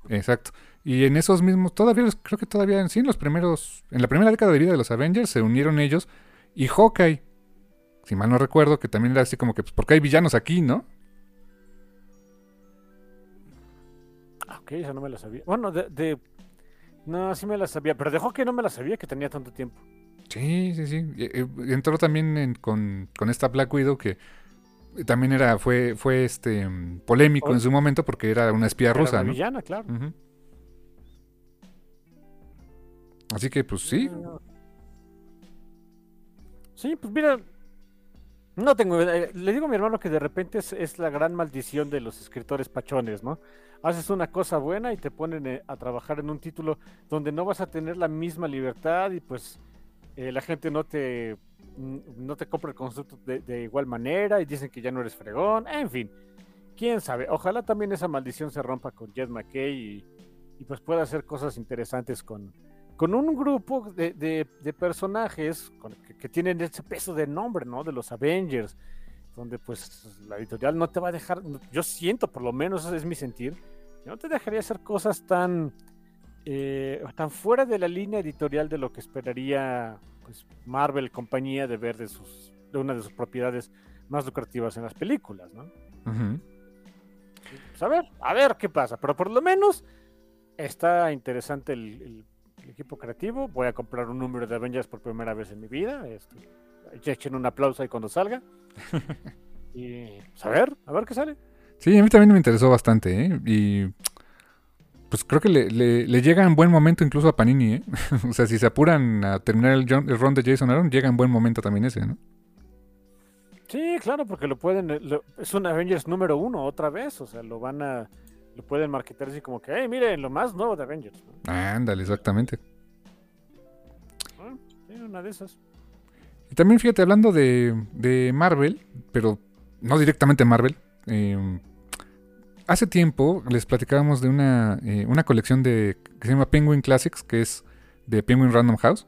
Exacto. Y en esos mismos, todavía los, creo que todavía sí, en los primeros, en la primera década de vida de los Avengers se unieron ellos y Hawkeye. Si mal no recuerdo, que también era así como que pues porque hay villanos aquí, ¿no? Ok, esa no me la sabía. Bueno, de, de no, sí me la sabía, pero de Hawkeye no me la sabía que tenía tanto tiempo. Sí, sí, sí. Entró también en, con, con esta Black Widow que también era fue fue este polémico oh, en su momento porque era una espía era rusa, una ¿no? villana, claro. Uh-huh. Así que, pues sí. Sí, pues mira, no tengo. Le digo a mi hermano que de repente es, es la gran maldición de los escritores pachones, ¿no? Haces una cosa buena y te ponen a trabajar en un título donde no vas a tener la misma libertad y pues. Eh, la gente no te no te compra el concepto de, de igual manera y dicen que ya no eres fregón, en fin, quién sabe, ojalá también esa maldición se rompa con Jed MacKay y, y pues pueda hacer cosas interesantes con, con un grupo de, de, de personajes con, que, que tienen ese peso de nombre, ¿no? De los Avengers, donde pues la editorial no te va a dejar, yo siento por lo menos, ese es mi sentir, no te dejaría hacer cosas tan Eh, tan fuera de la línea editorial de lo que esperaría pues, Marvel compañía de ver de sus de una de sus propiedades más lucrativas en las películas, ¿no? Uh-huh. Pues a ver, a ver qué pasa, pero por lo menos está interesante el, el, el equipo creativo. Voy a comprar un número de Avengers por primera vez en mi vida. Este, echen un aplauso ahí cuando salga. Y pues, a ver, a ver qué sale. Sí, a mí también me interesó bastante, ¿eh? Y pues creo que le, le, le llega en buen momento incluso a Panini, ¿eh? O sea, si se apuran a terminar el, el run de Jason Aaron, llega en buen momento también ese, ¿no? Sí, claro, porque lo pueden... Lo, es un Avengers número uno otra vez, o sea, lo van a... lo pueden marketar así como que, hey, miren, lo más nuevo de Avengers, ¿no? Ah, ándale, exactamente. Ah, tiene una de esas. Y también, fíjate, hablando de, de Marvel, pero no directamente Marvel, eh, hace tiempo les platicábamos de una, eh, una colección de que se llama Penguin Classics, que es de Penguin Random House,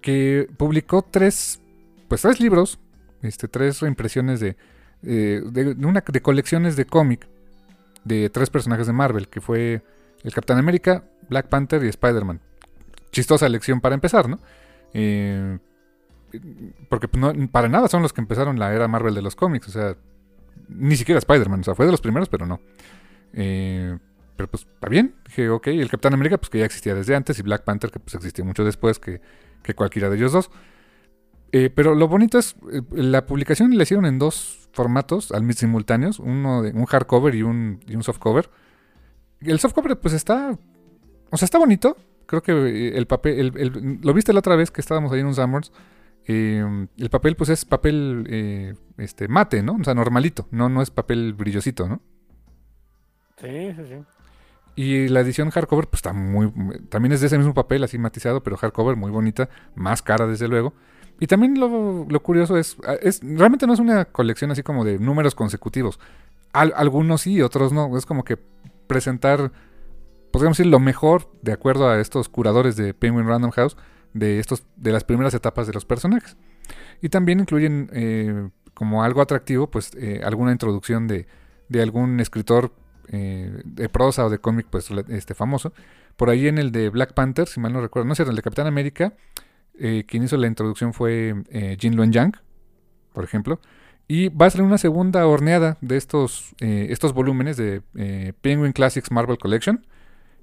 que publicó tres, pues tres libros, este, tres reimpresiones de, eh, de, de una de colecciones de cómic de tres personajes de Marvel, que fue el Capitán América, Black Panther y Spider-Man. Chistosa elección para empezar, ¿no? Eh, porque no, para nada son los que empezaron la era Marvel de los cómics, o sea, ni siquiera Spider-Man, o sea, fue de los primeros, pero no. Eh, pero pues está bien, dije, ok, el Capitán América, pues que ya existía desde antes, y Black Panther, que pues existía mucho después que, que cualquiera de ellos dos. Eh, pero lo bonito es, eh, la publicación la hicieron en dos formatos al mismo simultáneos, uno de un hardcover y un, y un softcover. El softcover pues está, o sea, está bonito. Creo que el papel, el, el, lo viste la otra vez que estábamos ahí en un Summers. Eh, el papel pues es papel eh, este mate, ¿no? O sea, normalito, no, no es papel brillosito, ¿no? Sí, sí, sí. Y la edición hardcover pues está muy, también es de ese mismo papel así matizado, pero hardcover muy bonita, más cara desde luego. Y también lo, lo curioso es, es, realmente no es una colección así como de números consecutivos. Al, algunos sí, otros no. Es como que presentar, podríamos decir, lo mejor, de acuerdo a estos curadores de Penguin Random House, de estos de las primeras etapas de los personajes. Y también incluyen, eh, como algo atractivo, pues eh, alguna introducción de, de algún escritor eh, de prosa o de cómic pues este famoso. Por ahí en el de Black Panther, si mal no recuerdo, no es cierto, en el de Capitán América... Eh, quien hizo la introducción fue eh, Jin Luen Yang, por ejemplo. Y va a salir una segunda horneada de estos, eh, estos volúmenes de eh, Penguin Classics Marvel Collection,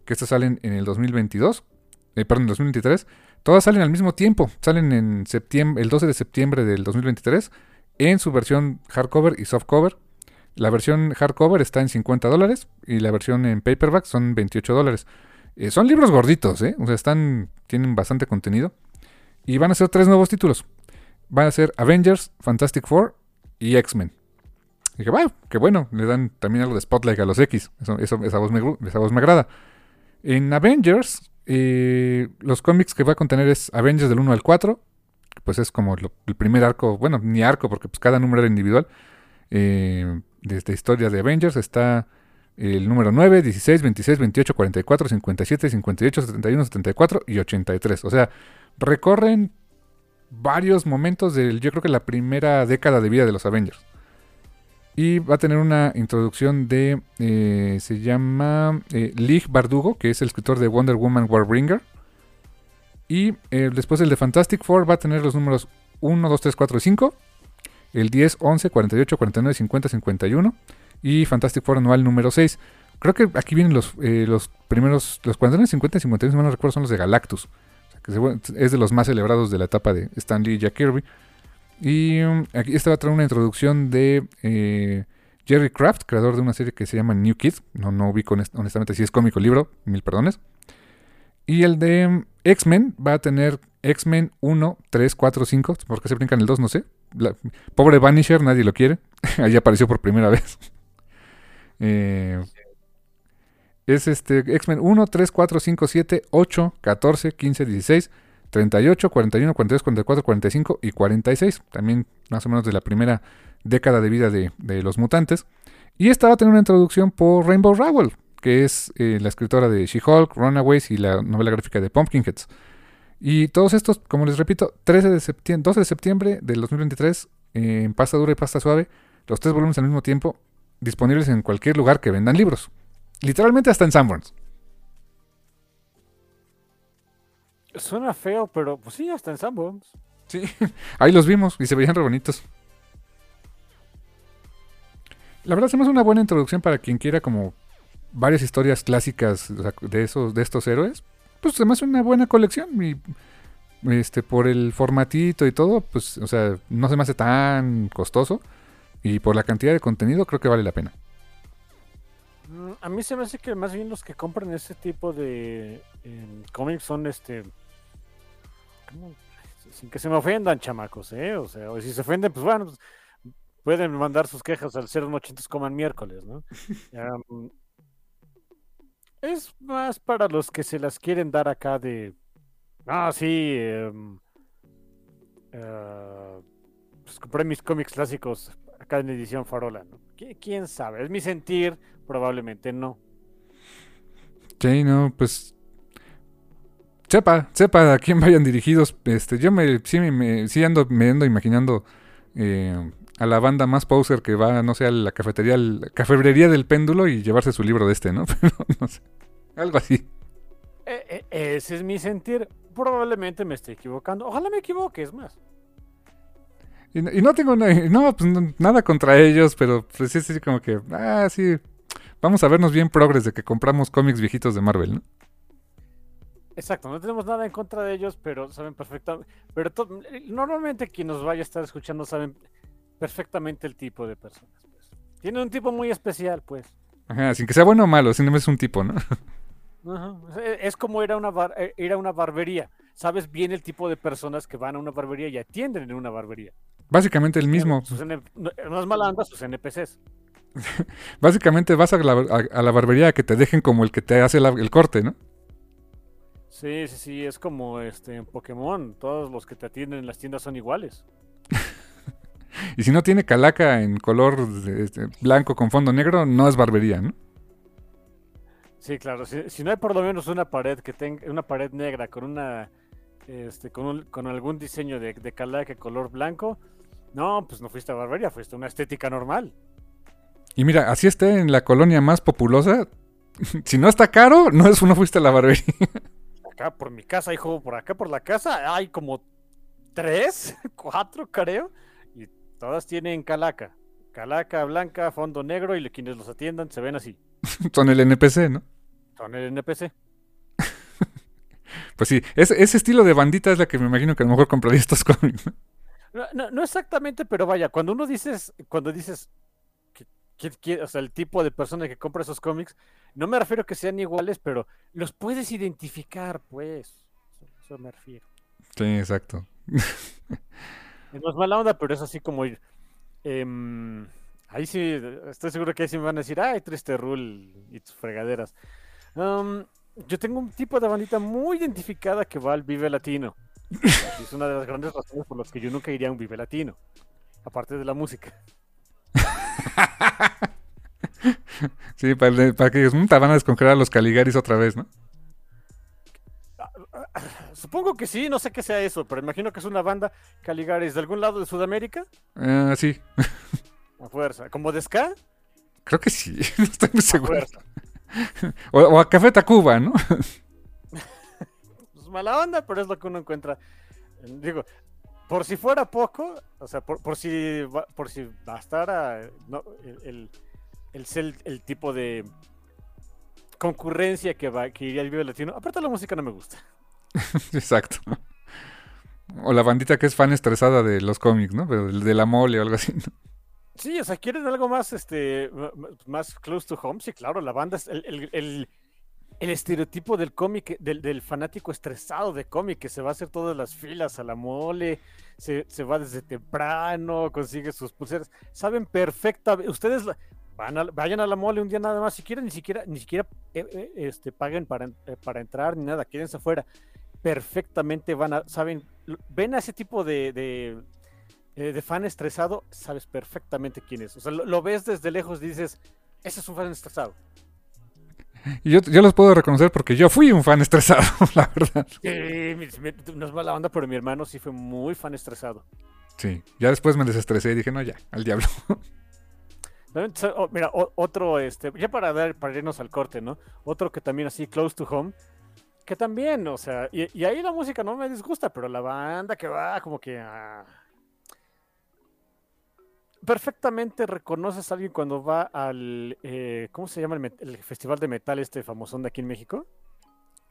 que estos salen en el dos mil veintidós, eh, perdón, dos mil veintitrés. Todas salen al mismo tiempo, salen en septiembre, el doce de septiembre del dos mil veintitrés, en su versión hardcover y softcover. La versión hardcover está en cincuenta dólares y la versión en paperback son veintiocho dólares. Eh, son libros gorditos, ¿eh? O sea, están, tienen bastante contenido. Y van a ser tres nuevos títulos. Van a ser Avengers, Fantastic Four y X-Men. Y dije, wow, qué bueno. Le dan también algo de spotlight a los X. Eso, eso, esa, voz me, esa voz me agrada. En Avengers, eh, los cómics que va a contener es Avengers del uno al cuatro. Que pues es como lo, el primer arco. Bueno, ni arco, porque pues cada número era individual. Eh, desde historias de Avengers está el número nueve, dieciséis, veintiséis, veintiocho, cuarenta y cuatro, cincuenta y siete, cincuenta y ocho, setenta y uno, setenta y cuatro y ochenta y tres. O sea... recorren varios momentos del, yo creo que la primera década de vida de los Avengers. Y va a tener una introducción de, eh, se llama eh, Lig Bardugo, que es el escritor de Wonder Woman Warbringer. Y eh, después el de Fantastic Four va a tener los números uno, dos, tres, cuatro y cinco. El diez, once, cuarenta y ocho, cuarenta y nueve, cincuenta, cincuenta y uno. Y Fantastic Four anual número seis. Creo que aquí vienen los, eh, los primeros, los cuarenta y nueve, cincuenta y cincuenta y uno, si mal no recuerdo, son los de Galactus. Es de los más celebrados de la etapa de Stan Lee y Jack Kirby. Y aquí esta va a traer una introducción de eh, Jerry Kraft, creador de una serie que se llama New Kid. No, no ubico honestamente si es cómico o libro, mil perdones. Y el de X-Men va a tener X-Men uno, tres, cuatro, cinco. ¿Por qué se brincan el dos? No sé. La, pobre Vanisher, nadie lo quiere. Ahí apareció por primera vez. eh... Es este X-Men uno, tres, cuatro, cinco, siete, ocho, catorce, quince, dieciséis, treinta y ocho, cuarenta y uno, cuarenta y tres, cuarenta y cuatro, cuarenta y cinco y cuarenta y seis. También más o menos de la primera década de vida de, de los mutantes. Y esta va a tener una introducción por Rainbow Rowell, que es eh, la escritora de She-Hulk, Runaways y la novela gráfica de Pumpkinheads. Y todos estos, como les repito, trece de septiembre, doce de septiembre del dos mil veintitrés, eh, en pasta dura y pasta suave, los tres volúmenes al mismo tiempo, disponibles en cualquier lugar que vendan libros. Literalmente hasta en Sanborns. Suena feo, pero pues sí, hasta en Sanborns. Sí, ahí los vimos y se veían re bonitos. La verdad se me hace una buena introducción para quien quiera como varias historias clásicas de esos, de estos héroes. Pues se me hace una buena colección y este por el formatito y todo, pues o sea, no se me hace tan costoso y por la cantidad de contenido creo que vale la pena. A mí se me hace que más bien los que compran este tipo de eh, cómics son este... ¿cómo? Sin que se me ofendan, chamacos, ¿eh? O sea, o si se ofenden, pues bueno, pues, pueden mandar sus quejas al cero ochocientos, coman miércoles, ¿no? Um, Es más para los que se las quieren dar acá de... Ah, sí. Um, uh, pues compré mis cómics clásicos acá en edición farola, ¿no? ¿Quién sabe? Es mi sentir, probablemente no. Sí, no, pues... Sepa, sepa a quién vayan dirigidos. Este, yo me sí, me, sí ando, me ando imaginando eh, a la banda más poser que va, no sé, a la cafetería, a la cafebrería del péndulo y llevarse su libro de este, ¿no? Pero no sé, algo así. E- e- ese es mi sentir. Probablemente me esté equivocando. Ojalá me equivoque, es más. Y, y no tengo na- no, pues, no, nada contra ellos, pero pues sí, sí, como que, ah, sí, vamos a vernos bien progres de que compramos cómics viejitos de Marvel, ¿no? Exacto, no tenemos nada en contra de ellos, pero saben perfectamente, pero to- normalmente quien nos vaya a estar escuchando saben perfectamente el tipo de personas, pues. Tienen un tipo muy especial, pues. Ajá, sin que sea bueno o malo, simplemente es un tipo, ¿no? Ajá. Es como ir a una bar- ir a una barbería. Sabes bien el tipo de personas que van a una barbería y atienden en una barbería. Básicamente el mismo. N- no es mala onda, sus N P Cs. Básicamente vas a la, a, a la barbería a que te dejen como el que te hace la, el corte, ¿no? Sí, sí, sí, es como este en Pokémon, todos los que te atienden en las tiendas son iguales. Y si no tiene calaca en color este, blanco con fondo negro, no es barbería, ¿no? Sí, claro, si, si no hay por lo menos una pared que tenga una pared negra con una este con un, con algún diseño de, de calaca color blanco, no, pues no fuiste a barbería, fuiste a una estética normal. Y mira, así esté en la colonia más populosa, si no está caro, no es no fuiste a la barbería. Acá por mi casa, hijo, por acá por la casa hay como tres, cuatro creo, y todas tienen calaca, calaca blanca, fondo negro, y quienes los atiendan se ven así. Son el N P C, ¿no? Son el N P C. Pues sí, ese, ese estilo de bandita es la que me imagino que a lo mejor compraría estos cómics, ¿no? No, no, no exactamente, pero vaya, cuando uno dices, cuando dices que, que, o sea, el tipo de persona que compra esos cómics, no me refiero a que sean iguales, pero los puedes identificar, pues. Eso me refiero. Sí, exacto. No es mala onda, pero es así como... Eh, ahí sí, estoy seguro que ahí sí me van a decir, ay, triste Rule y tus fregaderas. Um, yo tengo un tipo de bandita muy identificada que va al Vive Latino. Es una de las grandes razones por las que yo nunca iría a un Vive Latino. Aparte de la música. Sí, para, para que te van a descongelar a los Caligaris otra vez, ¿no? Supongo que sí, no sé qué sea eso, pero imagino que es una banda Caligaris de algún lado de Sudamérica. Ah, uh, sí. A fuerza. ¿Como de ska? Creo que sí, no estoy muy seguro. O, o a Café Tacuba, ¿no? Es mala onda, pero es lo que uno encuentra. Digo, por si fuera poco, o sea, por, por si por si bastara no, el... el El, el, el tipo de concurrencia que va que iría al Vive Latino. Aparte la música no me gusta. Exacto. O la bandita que es fan estresada de los cómics, ¿no? Pero de la mole o algo así, ¿no? Sí, o sea, quieren algo más este más close to home. Sí, claro, la banda es el, el, el, el estereotipo del cómic, del, del fanático estresado de cómic que se va a hacer todas las filas a la mole. Se, se va desde temprano, consigue sus pulseras. Saben perfectamente. Ustedes... La, Van a, vayan a la mole un día nada más si quieren, ni siquiera ni siquiera eh, este paguen para, eh, para entrar ni nada, quédense afuera. Perfectamente van a, saben, ven a ese tipo de de, eh, de fan estresado, sabes perfectamente quién es. O sea, lo, lo ves desde lejos y dices, ese es un fan estresado. Y yo, yo los puedo reconocer porque yo fui un fan estresado, la verdad. Sí, mi, mi, no es mala onda, pero mi hermano sí fue muy fan estresado. Sí, ya después me desestresé y dije, no, ya, al diablo. Mira, otro, este, ya para dar, para irnos al corte, ¿no? Otro que también así, close to home, que también, o sea, y, y ahí la música no me disgusta, pero la banda que va, como que... Ah, perfectamente reconoces a alguien cuando va al, eh, ¿cómo se llama el, met- el festival de metal este famosón de aquí en México?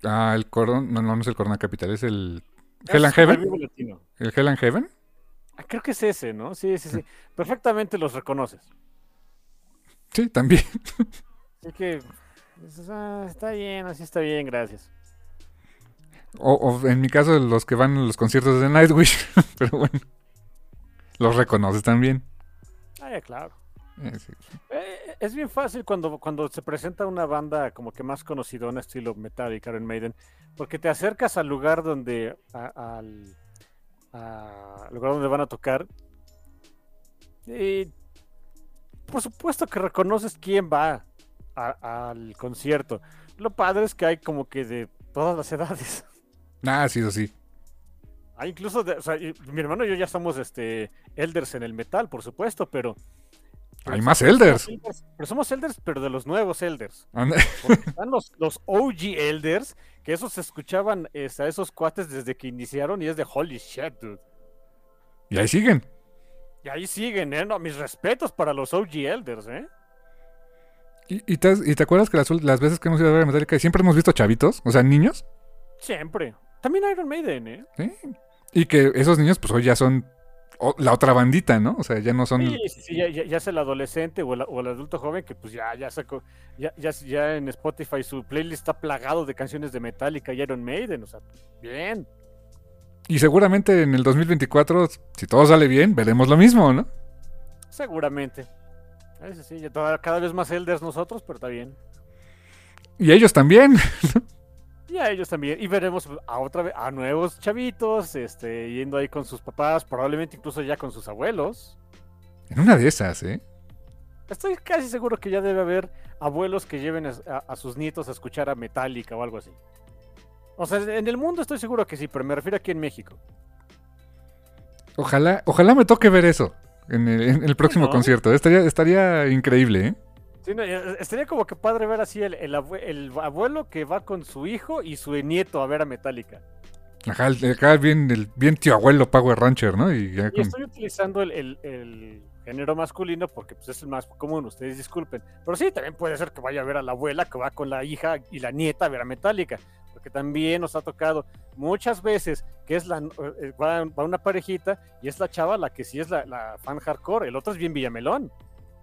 Ah, el Corona, no, no es el Corona Capital, es el... ¿Hell and Heaven? ¿El Hell and Heaven? Ah, creo que es ese, ¿no? Sí, sí, sí. Perfectamente los reconoces. Sí, también. Así que ah, está bien, así está bien, gracias. O, o en mi caso, los que van a los conciertos de Nightwish, pero bueno, los reconoces también. Ah, ya, claro. Es, eh, es bien fácil cuando, cuando se presenta una banda como que más conocida en estilo Metallica, Iron Maiden, porque te acercas al lugar donde a, al a, lugar donde van a tocar y por supuesto que reconoces quién va a, al concierto. Lo padre es que hay como que de todas las edades. Ah, sí, eso sí. Ah, incluso, de, o sea, mi hermano y yo ya somos este elders en el metal, por supuesto, pero... Hay más elders. elders. Pero somos elders, pero de los nuevos elders. Están los, los O G elders, que esos se escuchaban es, a esos cuates desde que iniciaron y es de holy shit, dude. Y ahí siguen. Y ahí siguen, ¿eh? No, mis respetos para los O G elders, ¿eh? ¿Y, y, te, y te acuerdas que las, las veces que hemos ido a ver a Metallica siempre hemos visto chavitos? O sea, niños. Siempre. También Iron Maiden, ¿eh? Sí. Y que esos niños, pues hoy ya son o, la otra bandita, ¿no? O sea, ya no son... Sí, sí, sí ya, ya, ya es el adolescente o el, o el adulto joven que pues ya ya sacó... Ya, ya, ya en Spotify su playlist está plagado de canciones de Metallica y Iron Maiden, o sea, bien. Y seguramente en el dos mil veinticuatro, si todo sale bien, veremos lo mismo, ¿no? Seguramente. Eso sí, ya toda, cada vez más elders nosotros, pero está bien. Y ellos también. Y a ellos también. Y veremos a otra vez a nuevos chavitos, este, yendo ahí con sus papás, probablemente incluso ya con sus abuelos. En una de esas, ¿eh? Estoy casi seguro que ya debe haber abuelos que lleven a, a sus nietos a escuchar a Metallica o algo así. O sea, en el mundo estoy seguro que sí, pero me refiero aquí en México. Ojalá, ojalá me toque ver eso en el, en el próximo, ¿no?, concierto. Estaría, estaría increíble, ¿eh? Sí, no, estaría como que padre ver así el, el, abue- el abuelo que va con su hijo y su nieto a ver a Metallica. Ajá, acá bien, el, bien tío abuelo Power Rancher, ¿no? Y, ya y con... estoy utilizando el, el, el género masculino porque pues, es el más común, ustedes disculpen. Pero sí, también puede ser que vaya a ver a la abuela que va con la hija y la nieta a ver a Metallica. Porque también nos ha tocado muchas veces que es la va, va una parejita y es la chava la que sí es la, la fan hardcore, el otro es bien villamelón.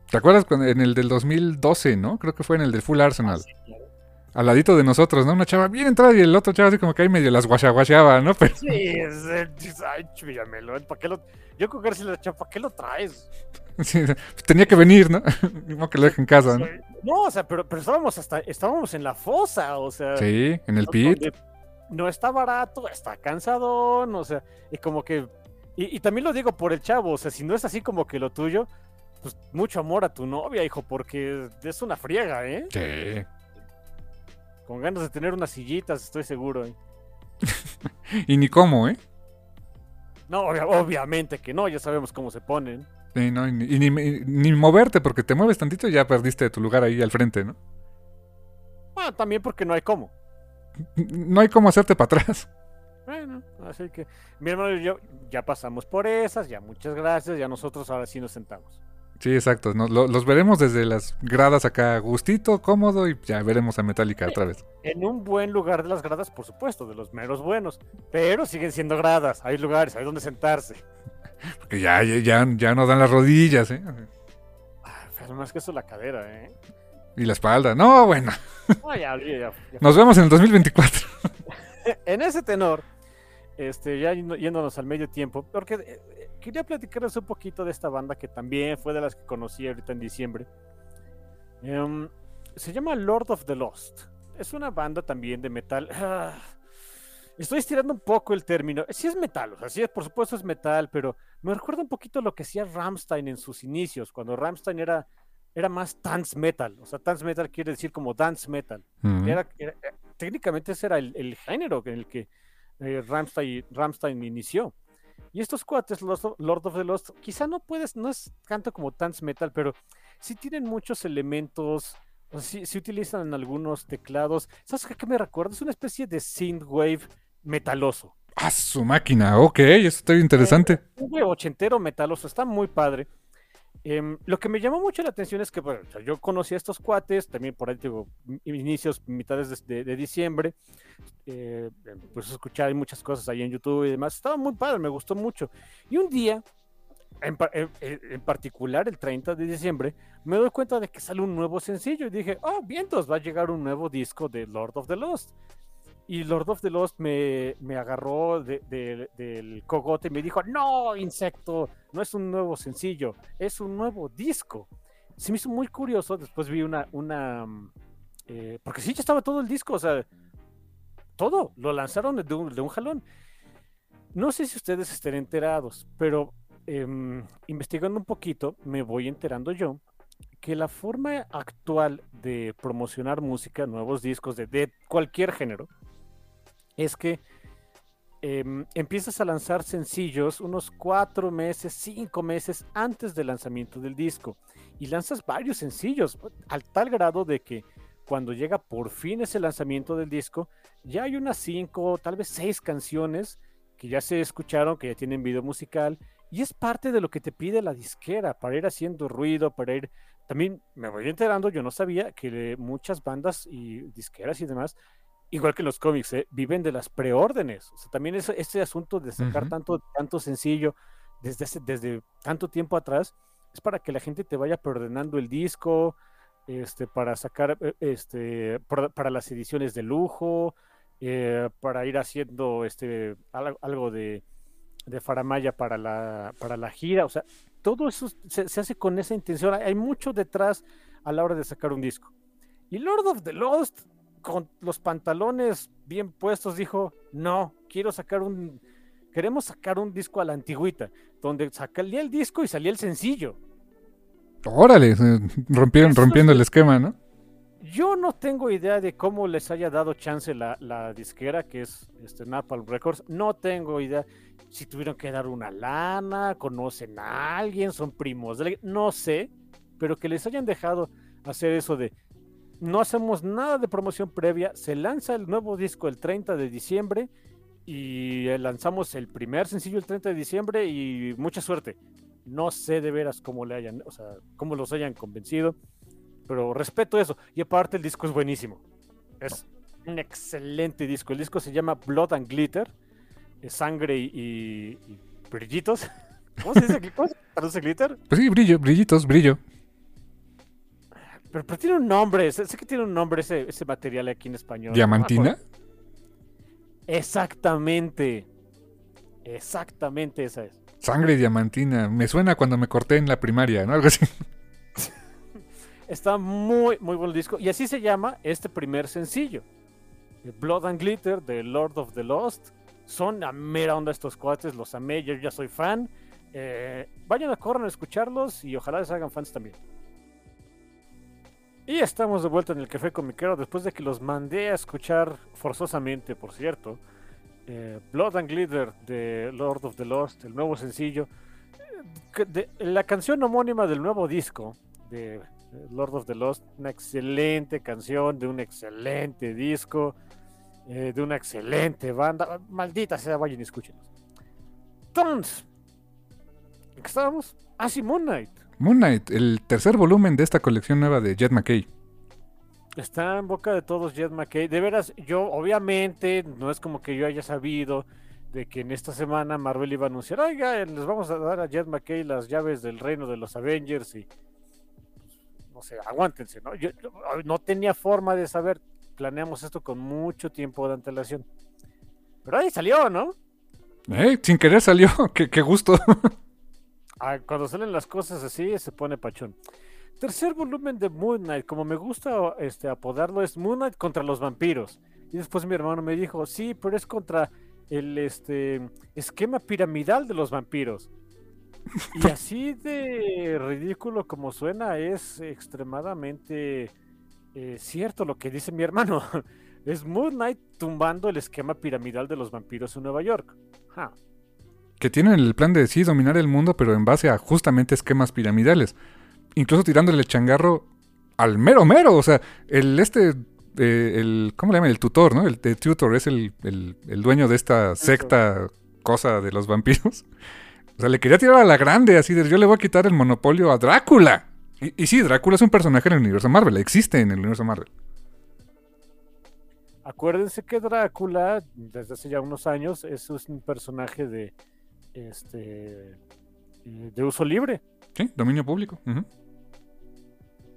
¿Te acuerdas cuando, en el del dos mil doce, ¿no? Creo que fue en el del Full Arsenal. Ah, sí, claro. Al ladito de nosotros, ¿no? Una chava bien entrada y el otro chava así como que ahí medio las guachaguacheaba, ¿no? Pero... Sí, es, es, ay, Villamelón, ¿para qué lo...? Yo creo que era si la chava, ¿para qué lo traes? Sí, tenía que venir, ¿no? No que lo deje en casa, ¿no? No, o sea, pero, pero estábamos hasta, estábamos en la fosa, o sea... Sí, en el pit. No está barato, está cansadón, o sea, y como que... Y, y también lo digo por el chavo, o sea, si no es así como que lo tuyo... Pues mucho amor a tu novia, hijo, porque es una friega, ¿eh? Sí. Con ganas de tener unas sillitas, estoy seguro, ¿eh? Y ni cómo, ¿eh? No, ob- obviamente que no, ya sabemos cómo se ponen. Sí, no, y, ni, y ni, ni moverte, porque te mueves tantito y ya perdiste tu lugar ahí al frente, ¿no? Bueno, también porque no hay cómo. No hay cómo hacerte para atrás. Bueno, así que mi hermano y yo ya pasamos por esas, ya muchas gracias, ya nosotros ahora sí nos sentamos. Sí, exacto. Nos, lo, los veremos desde las gradas acá, gustito, cómodo, y ya veremos a Metallica sí, otra vez. En un buen lugar de las gradas, por supuesto, de los meros buenos, pero siguen siendo gradas, hay lugares, hay donde sentarse. Porque ya, ya, ya, ya nos dan las rodillas, ¿eh? Ah, pero más que eso la cadera, ¿eh? Y la espalda. No, bueno. No, ya, ya, ya, ya. Nos vemos en el dos mil veinticuatro. En ese tenor, este, ya yéndonos al medio tiempo, porque... Quería platicarles un poquito de esta banda que también fue de las que conocí ahorita en diciembre. Um, se llama Lord of the Lost. Es una banda también de metal. Ah, estoy estirando un poco el término. Sí es metal, o sea, sí es, por supuesto es metal, pero me recuerda un poquito lo que hacía Rammstein en sus inicios, cuando Rammstein era, era más dance metal. O sea, dance metal quiere decir como dance metal. Uh-huh. Era, era, técnicamente ese era el, el género en el que eh, Rammstein, Rammstein inició. Y estos cuates, Lord of the Lost, quizá no puedes, no es tanto como dance metal, pero sí tienen muchos elementos, o sea, sí, sí utilizan en algunos teclados. ¿Sabes qué me recuerda? Es una especie de synthwave metaloso. ¡Ah, su máquina! Ok, eso está interesante. Eh, un ochentero metaloso, está muy padre. Eh, lo que me llamó mucho la atención es que bueno, yo conocí a estos cuates, también por ahí digo, inicios, mitades de, de, de diciembre, eh, pues escuché muchas cosas ahí en YouTube y demás, estaba muy padre, me gustó mucho. Y un día, en, en, en particular el treinta de diciembre, me doy cuenta de que sale un nuevo sencillo y dije, oh, vientos, va a llegar un nuevo disco de Lord of the Lost. Y Lord of the Lost me, me agarró de, de, del cogote y me dijo, no, insecto, no es un nuevo sencillo, es un nuevo disco. se me hizo muy curioso. Después vi una, una eh, porque sí, ya estaba todo el disco, o sea, todo, lo lanzaron de un, de un jalón. No sé si ustedes estén enterados, pero eh, investigando un poquito, me voy enterando yo que la forma actual de promocionar música, nuevos discos de, de cualquier género, es que eh, empiezas a lanzar sencillos unos cuatro meses, cinco meses antes del lanzamiento del disco, y lanzas varios sencillos, al tal grado de que cuando llega por fin ese lanzamiento del disco, ya hay unas cinco, tal vez seis canciones que ya se escucharon, que ya tienen video musical, y es parte de lo que te pide la disquera para ir haciendo ruido, para ir... También me voy enterando, yo no sabía que muchas bandas y disqueras y demás, igual que los cómics, ¿eh?, viven de las preórdenes. O sea, también es, este asunto de sacar uh-huh. tanto, tanto sencillo desde, hace, desde tanto tiempo atrás, es para que la gente te vaya preordenando el disco, este, para sacar, este, para, para las ediciones de lujo, eh, para ir haciendo este, algo de, de faramaya para la, para la gira. O sea, todo eso se, se hace con esa intención. Hay mucho detrás a la hora de sacar un disco. Y Lord of the Lost, con los pantalones bien puestos, dijo: no, quiero sacar un, queremos sacar un disco a la antigüita, donde salía el disco y salía el sencillo. Órale, rompieron, eso, rompiendo el esquema, ¿no? Yo no tengo idea de cómo les haya dado chance la, la disquera, que es este, Napalm Records. No tengo idea si tuvieron que dar una lana, conocen a alguien, son primos de alguien, no sé, pero que les hayan dejado hacer eso de no hacemos nada de promoción previa, se lanza el nuevo disco el treinta de diciembre y lanzamos el primer sencillo el treinta de diciembre y mucha suerte. No sé de veras cómo le hayan, o sea, cómo los hayan convencido, pero respeto eso. Y aparte el disco es buenísimo. Es un excelente disco. El disco se llama Blood and Glitter, es sangre y, y, y brillitos. ¿Cómo se dice? ¿Cómo se traduce glitter? Pues sí, brillo, brillitos, brillo. Pero, pero tiene un nombre, sé que tiene un nombre ese, ese material aquí en español. ¿Diamantina? Exactamente. Exactamente esa es. Sangre diamantina, me suena cuando me corté en la primaria, ¿no? Algo así. Está muy, muy buen disco. Y así se llama este primer sencillo. Blood and Glitter, de Lord of the Lost. Son la mera onda estos cuates, los amé, yo ya soy fan. Eh, vayan a correr a escucharlos y ojalá les hagan fans también. Y estamos de vuelta en el Café Comiquero, después de que los mandé a escuchar forzosamente, por cierto. Eh, Blood and Glitter de Lord of the Lost, el nuevo sencillo, eh, de, la canción homónima del nuevo disco de Lord of the Lost, una excelente canción de un excelente disco, eh, de una excelente banda, maldita sea, vayan y escúchenlos. Entonces, ¿en qué estábamos? Ah, sí, Moon Knight. Moon Knight, el tercer volumen de esta colección nueva de Jed MacKay. Está en boca de todos Jed MacKay. De veras, yo obviamente, no es como que yo haya sabido de que en esta semana Marvel iba a anunciar, oiga, les vamos a dar a Jed MacKay las llaves del reino de los Avengers y, no sé, aguántense, ¿no? Yo, yo no tenía forma de saber, planeamos esto con mucho tiempo de antelación. Pero ahí salió, ¿no? Eh, sin querer salió, qué, qué gusto. Ah, cuando salen las cosas así, se pone pachón. Tercer volumen de Moon Knight, como me gusta este, apodarlo, es Moon Knight contra los vampiros. Y después mi hermano me dijo, sí, pero es contra el este, esquema piramidal de los vampiros. Y así de ridículo como suena, es extremadamente eh, cierto lo que dice mi hermano. Es Moon Knight tumbando el esquema piramidal de los vampiros en Nueva York. Huh. Que tienen el plan de sí dominar el mundo, pero en base a justamente esquemas piramidales. Incluso tirándole el changarro al mero mero, o sea, el este, eh, el, ¿cómo le llaman? El tutor, ¿no? El, el tutor es el, el, el dueño de esta secta cosa de los vampiros. O sea, le quería tirar a la grande, así de yo le voy a quitar el monopolio a Drácula. Y, y sí, Drácula es un personaje en el universo Marvel, existe en el universo Marvel. Acuérdense que Drácula, desde hace ya unos años, es un personaje de, este, de uso libre. Sí, dominio público. Uh-huh.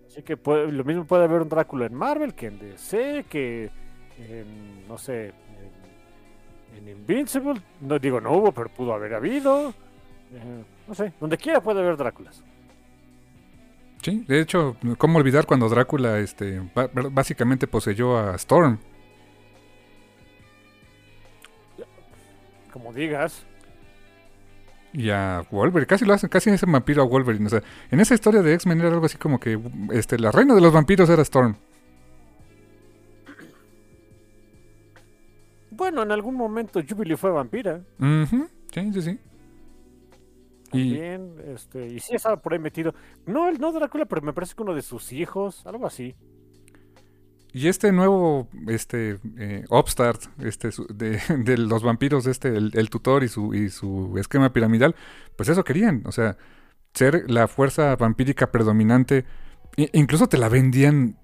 Así que puede, lo mismo puede haber un Drácula en Marvel que en D C, que en, no sé, en, en Invincible. No digo no hubo, pero pudo haber habido. Eh, no sé, donde quiera puede haber Dráculas. Sí, de hecho, ¿cómo olvidar cuando Drácula este, básicamente poseyó a Storm? Como digas. Y a Wolverine, casi lo hacen, casi es un vampiro a Wolverine. O sea, en esa historia de X-Men era algo así como que este, la reina de los vampiros era Storm. Bueno, en algún momento Jubilee fue vampira. Uh-huh. Sí, sí, sí. Bien, y... este, y sí estaba por ahí metido. No, no Drácula, pero me parece que uno de sus hijos, algo así. Y este nuevo, este, eh, upstart, este, de, de los vampiros, este, el, el tutor y su, y su esquema piramidal, pues eso querían, o sea, ser la fuerza vampírica predominante. E incluso te la vendían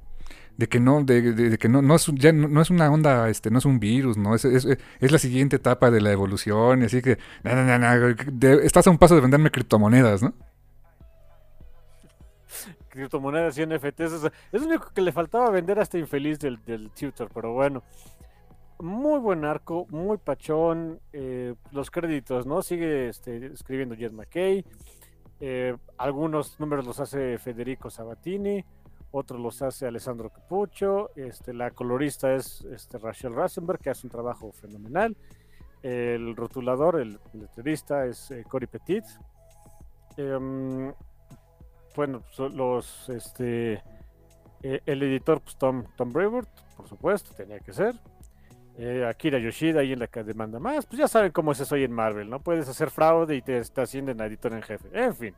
de que no, de, de, de que no, no es, ya no, no es una onda, este, no es un virus, no, es, es, es la siguiente etapa de la evolución, así que, na, na, na, na, de, estás a un paso de venderme criptomonedas, ¿no? Criptomonedas y N F Ts, o sea, es lo único que le faltaba vender a este infeliz del, del tutor, pero bueno, muy buen arco, muy pachón, eh, los créditos, ¿no? Sigue este, escribiendo Jed MacKay, eh, algunos números los hace Federico Sabatini, otros los hace Alessandro Capucho, este, la colorista es este, Rachel Rasenberg, que hace un trabajo fenomenal, el rotulador, el letrista es eh, Cory Petit, eh, bueno, los este eh, el editor pues, Tom, Tom Brevoort, por supuesto, tenía que ser. Eh, Akira Yoshida, ahí en la que demanda más. Pues ya saben cómo es eso hoy en Marvel, ¿no? Puedes hacer fraude y te, te ascienden a editor en jefe. En fin.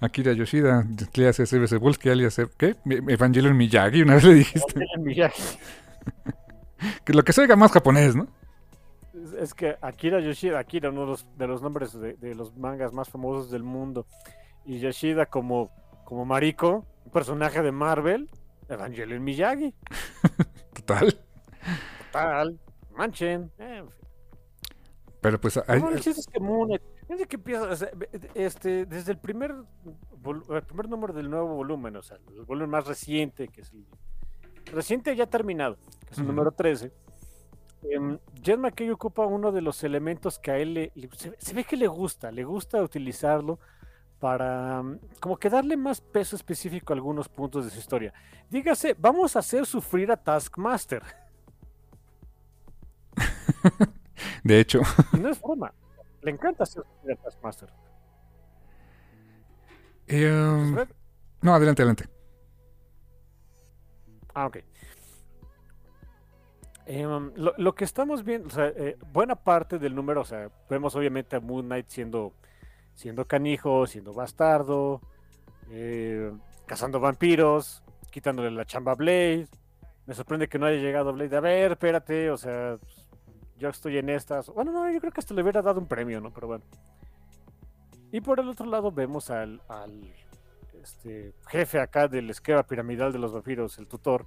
Akira Yoshida, ¿qué hace C B C Bulls? ¿Qué alias? ¿Qué? Evangelion Miyagi, una vez le dijiste. Evangelion Miyagi. Que lo que se oiga más japonés, ¿no? Es que Akira Yoshida, Akira, uno de los, de los nombres de, de los mangas más famosos del mundo. Y Yoshida como, como marico, un personaje de Marvel, Evangelion Miyagi. Total. Total. Manchen. Eh, en fin. Pero pues hay... No, el chiste es que Moon Knight, desde que empieza, o sea, este, desde el primer, el primer número del nuevo volumen, o sea, el volumen más reciente, que es el reciente ya terminado, que es el mm. número trece, Um, Jed MacKay ocupa uno de los elementos que a él le, le, se, se ve que le gusta, le gusta utilizarlo para um, como que darle más peso específico a algunos puntos de su historia. Dígase, vamos a hacer sufrir a Taskmaster. De hecho. Y no es broma. Le encanta hacer sufrir a Taskmaster. Um, no, adelante, adelante. Ah, ok. Um, lo, lo que estamos viendo, o sea, eh, buena parte del número, o sea, vemos obviamente a Moon Knight siendo... siendo canijo, siendo bastardo, eh, cazando vampiros, quitándole la chamba a Blade. Me sorprende que no haya llegado Blade. A ver, espérate, o sea, yo estoy en estas. Bueno, no, yo creo que hasta le hubiera dado un premio, ¿no? Pero bueno. Y por el otro lado vemos al, al este, jefe acá del esquema piramidal de los vampiros, el tutor,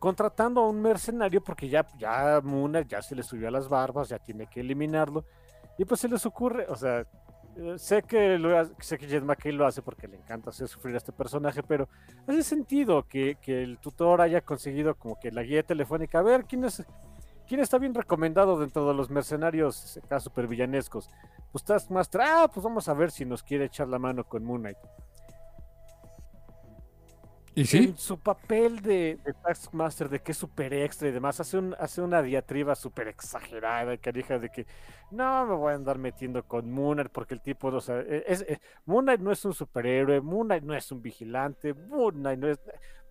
contratando a un mercenario porque ya, ya Moon Knight ya se le subió a las barbas, ya tiene que eliminarlo. Y pues se les ocurre, o sea... Sé que, lo, sé que Jed MacKay lo hace porque le encanta hacer sufrir a este personaje, pero hace sentido que, que el tutor haya conseguido como que la guía telefónica. A ver, ¿quién es quién está bien recomendado dentro de los mercenarios acá supervillanescos? Pues Taskmaster, ah, pues vamos a ver si nos quiere echar la mano con Moon Knight. ¿Y sí? En su papel de, de Taskmaster, de que es super extra y demás, hace, un, hace una diatriba super exagerada, carija, de que no me voy a andar metiendo con Moon Knight porque el tipo, o sea, es, es, Moon Knight no es un superhéroe, Moon Knight no es un vigilante, Moon Knight no es,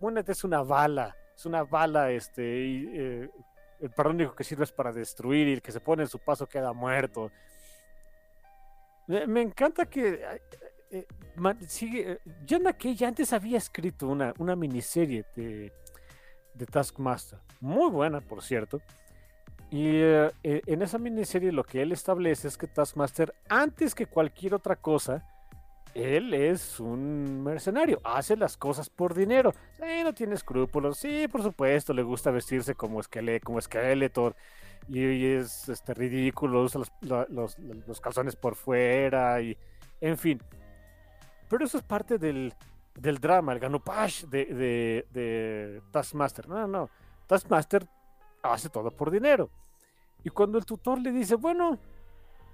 Moon Knight es una bala, es una bala, este, y, eh, el parónico que sirve es para destruir y el que se pone en su paso queda muerto. Me, me encanta que... Eh, man, sigue, eh, Jed MacKay ya antes había escrito una, una miniserie de, de Taskmaster, muy buena por cierto, y eh, en esa miniserie lo que él establece es que Taskmaster, antes que cualquier otra cosa, él es un mercenario, hace las cosas por dinero, eh, no tiene escrúpulos, sí, por supuesto, le gusta vestirse como esqueleto, como esqueleto y, y es este, ridículo, usa los, los, los calzones por fuera, y en fin. Pero eso es parte del, del drama, el ganopash de, de, de Taskmaster. No, no, Taskmaster hace todo por dinero. Y cuando el tutor le dice, bueno,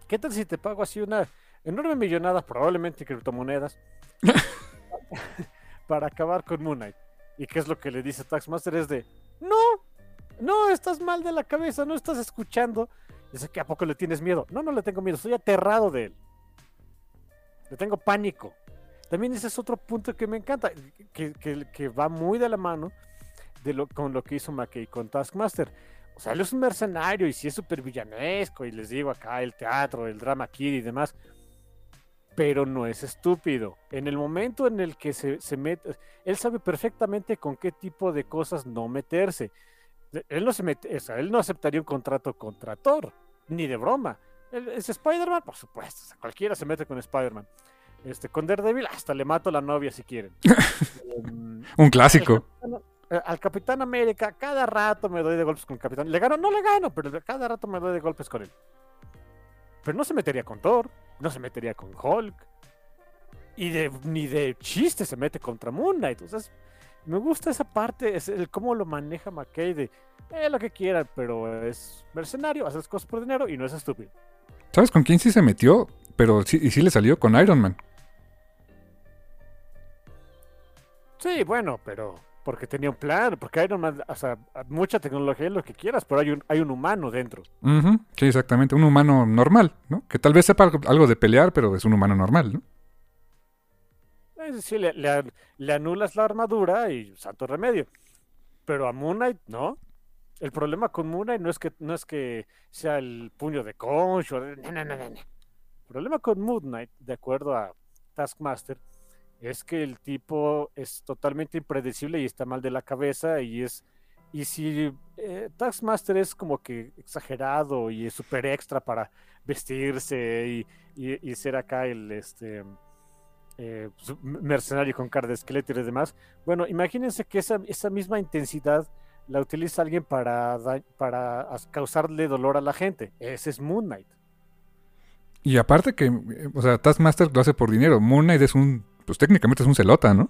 ¿qué tal si te pago así una enorme millonada, probablemente en criptomonedas? para acabar con Moon Knight. ¿Y qué es lo que le dice Taskmaster? Es de, no, no, estás mal de la cabeza, no estás escuchando. Dice, ¿que a poco le tienes miedo? No, no le tengo miedo, estoy aterrado de él. Le tengo pánico. También ese es otro punto que me encanta, que, que, que va muy de la mano de lo, con lo que hizo MacKay con Taskmaster. O sea, él es un mercenario y sí es súper villanesco, y les digo acá el teatro, el drama kid y demás, pero no es estúpido. En el momento en el que se, se mete, él sabe perfectamente con qué tipo de cosas no meterse. Él no, se mete, o sea, él no aceptaría un contrato contra Thor, ni de broma. ¿Es Spider-Man? Por supuesto, o sea, cualquiera se mete con Spider-Man. Este, con Daredevil hasta le mato a la novia si quieren. um, un clásico. Al Capitán América, cada rato me doy de golpes con el Capitán. ¿Le gano? No le gano, pero cada rato me doy de golpes con él. Pero no se metería con Thor, no se metería con Hulk. Y de, ni de chiste se mete contra Moon Knight. Entonces, me gusta esa parte, es el cómo lo maneja MacKay de eh, lo que quieran, pero es mercenario, hace las cosas por dinero y no es estúpido. ¿Sabes con quién sí se metió? Pero sí, y sí le salió con Iron Man. Sí, bueno, pero... porque tenía un plan, porque Iron Man, o sea, mucha tecnología, lo que quieras, pero hay un, hay un humano dentro. Uh-huh. Sí, exactamente, un humano normal, ¿no? Que tal vez sepa algo de pelear, pero es un humano normal, ¿no? Sí, le, le, le anulas la armadura y santo remedio. Pero a Moon Knight, ¿no? El problema con Moon Knight no es que, no es que sea el puño de Conch o de... No, no, no, no, no. El problema con Moon Knight, de acuerdo a Taskmaster, es que el tipo es totalmente impredecible y está mal de la cabeza y es... Y si eh, Taskmaster es como que exagerado y es súper extra para vestirse y, y, y ser acá el este eh, mercenario con cara de esqueleto y demás, bueno, imagínense que esa, esa misma intensidad la utiliza alguien para, da, para causarle dolor a la gente. Ese es Moon Knight. Y aparte que, o sea, Taskmaster lo hace por dinero. Moon Knight es un... pues técnicamente es un celota, ¿no?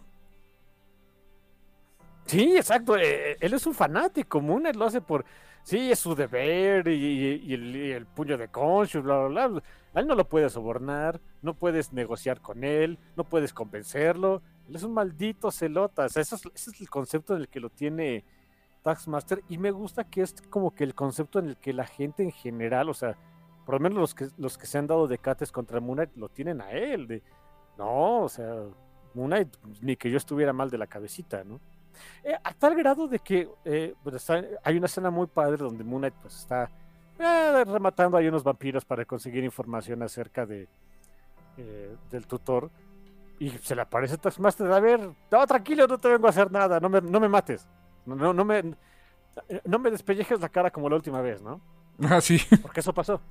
Sí, exacto. Eh, él es un fanático. Moon Knight lo hace por... sí, es su deber y, y, y, el, y el puño de Conchu, bla, bla, bla. A él no lo puedes sobornar, no puedes negociar con él, no puedes convencerlo. Él es un maldito celota. O sea, eso es, ese es el concepto en el que lo tiene Taskmaster. Y me gusta que es como que el concepto en el que la gente en general, o sea, por lo menos los que, los que se han dado decates contra Moon Knight lo tienen a él, de... no, o sea, Moon Knight, ni que yo estuviera mal de la cabecita, ¿no? Eh, a tal grado de que eh, pues está, hay una escena muy padre donde Moon Knight pues está eh, rematando ahí unos vampiros para conseguir información acerca de eh, del tutor y se le aparece Taskmaster, a ver, no, tranquilo, no te vengo a hacer nada, no me, no me mates, no, no, me, no me despellejes la cara como la última vez, ¿no? Ah, sí. Porque eso pasó.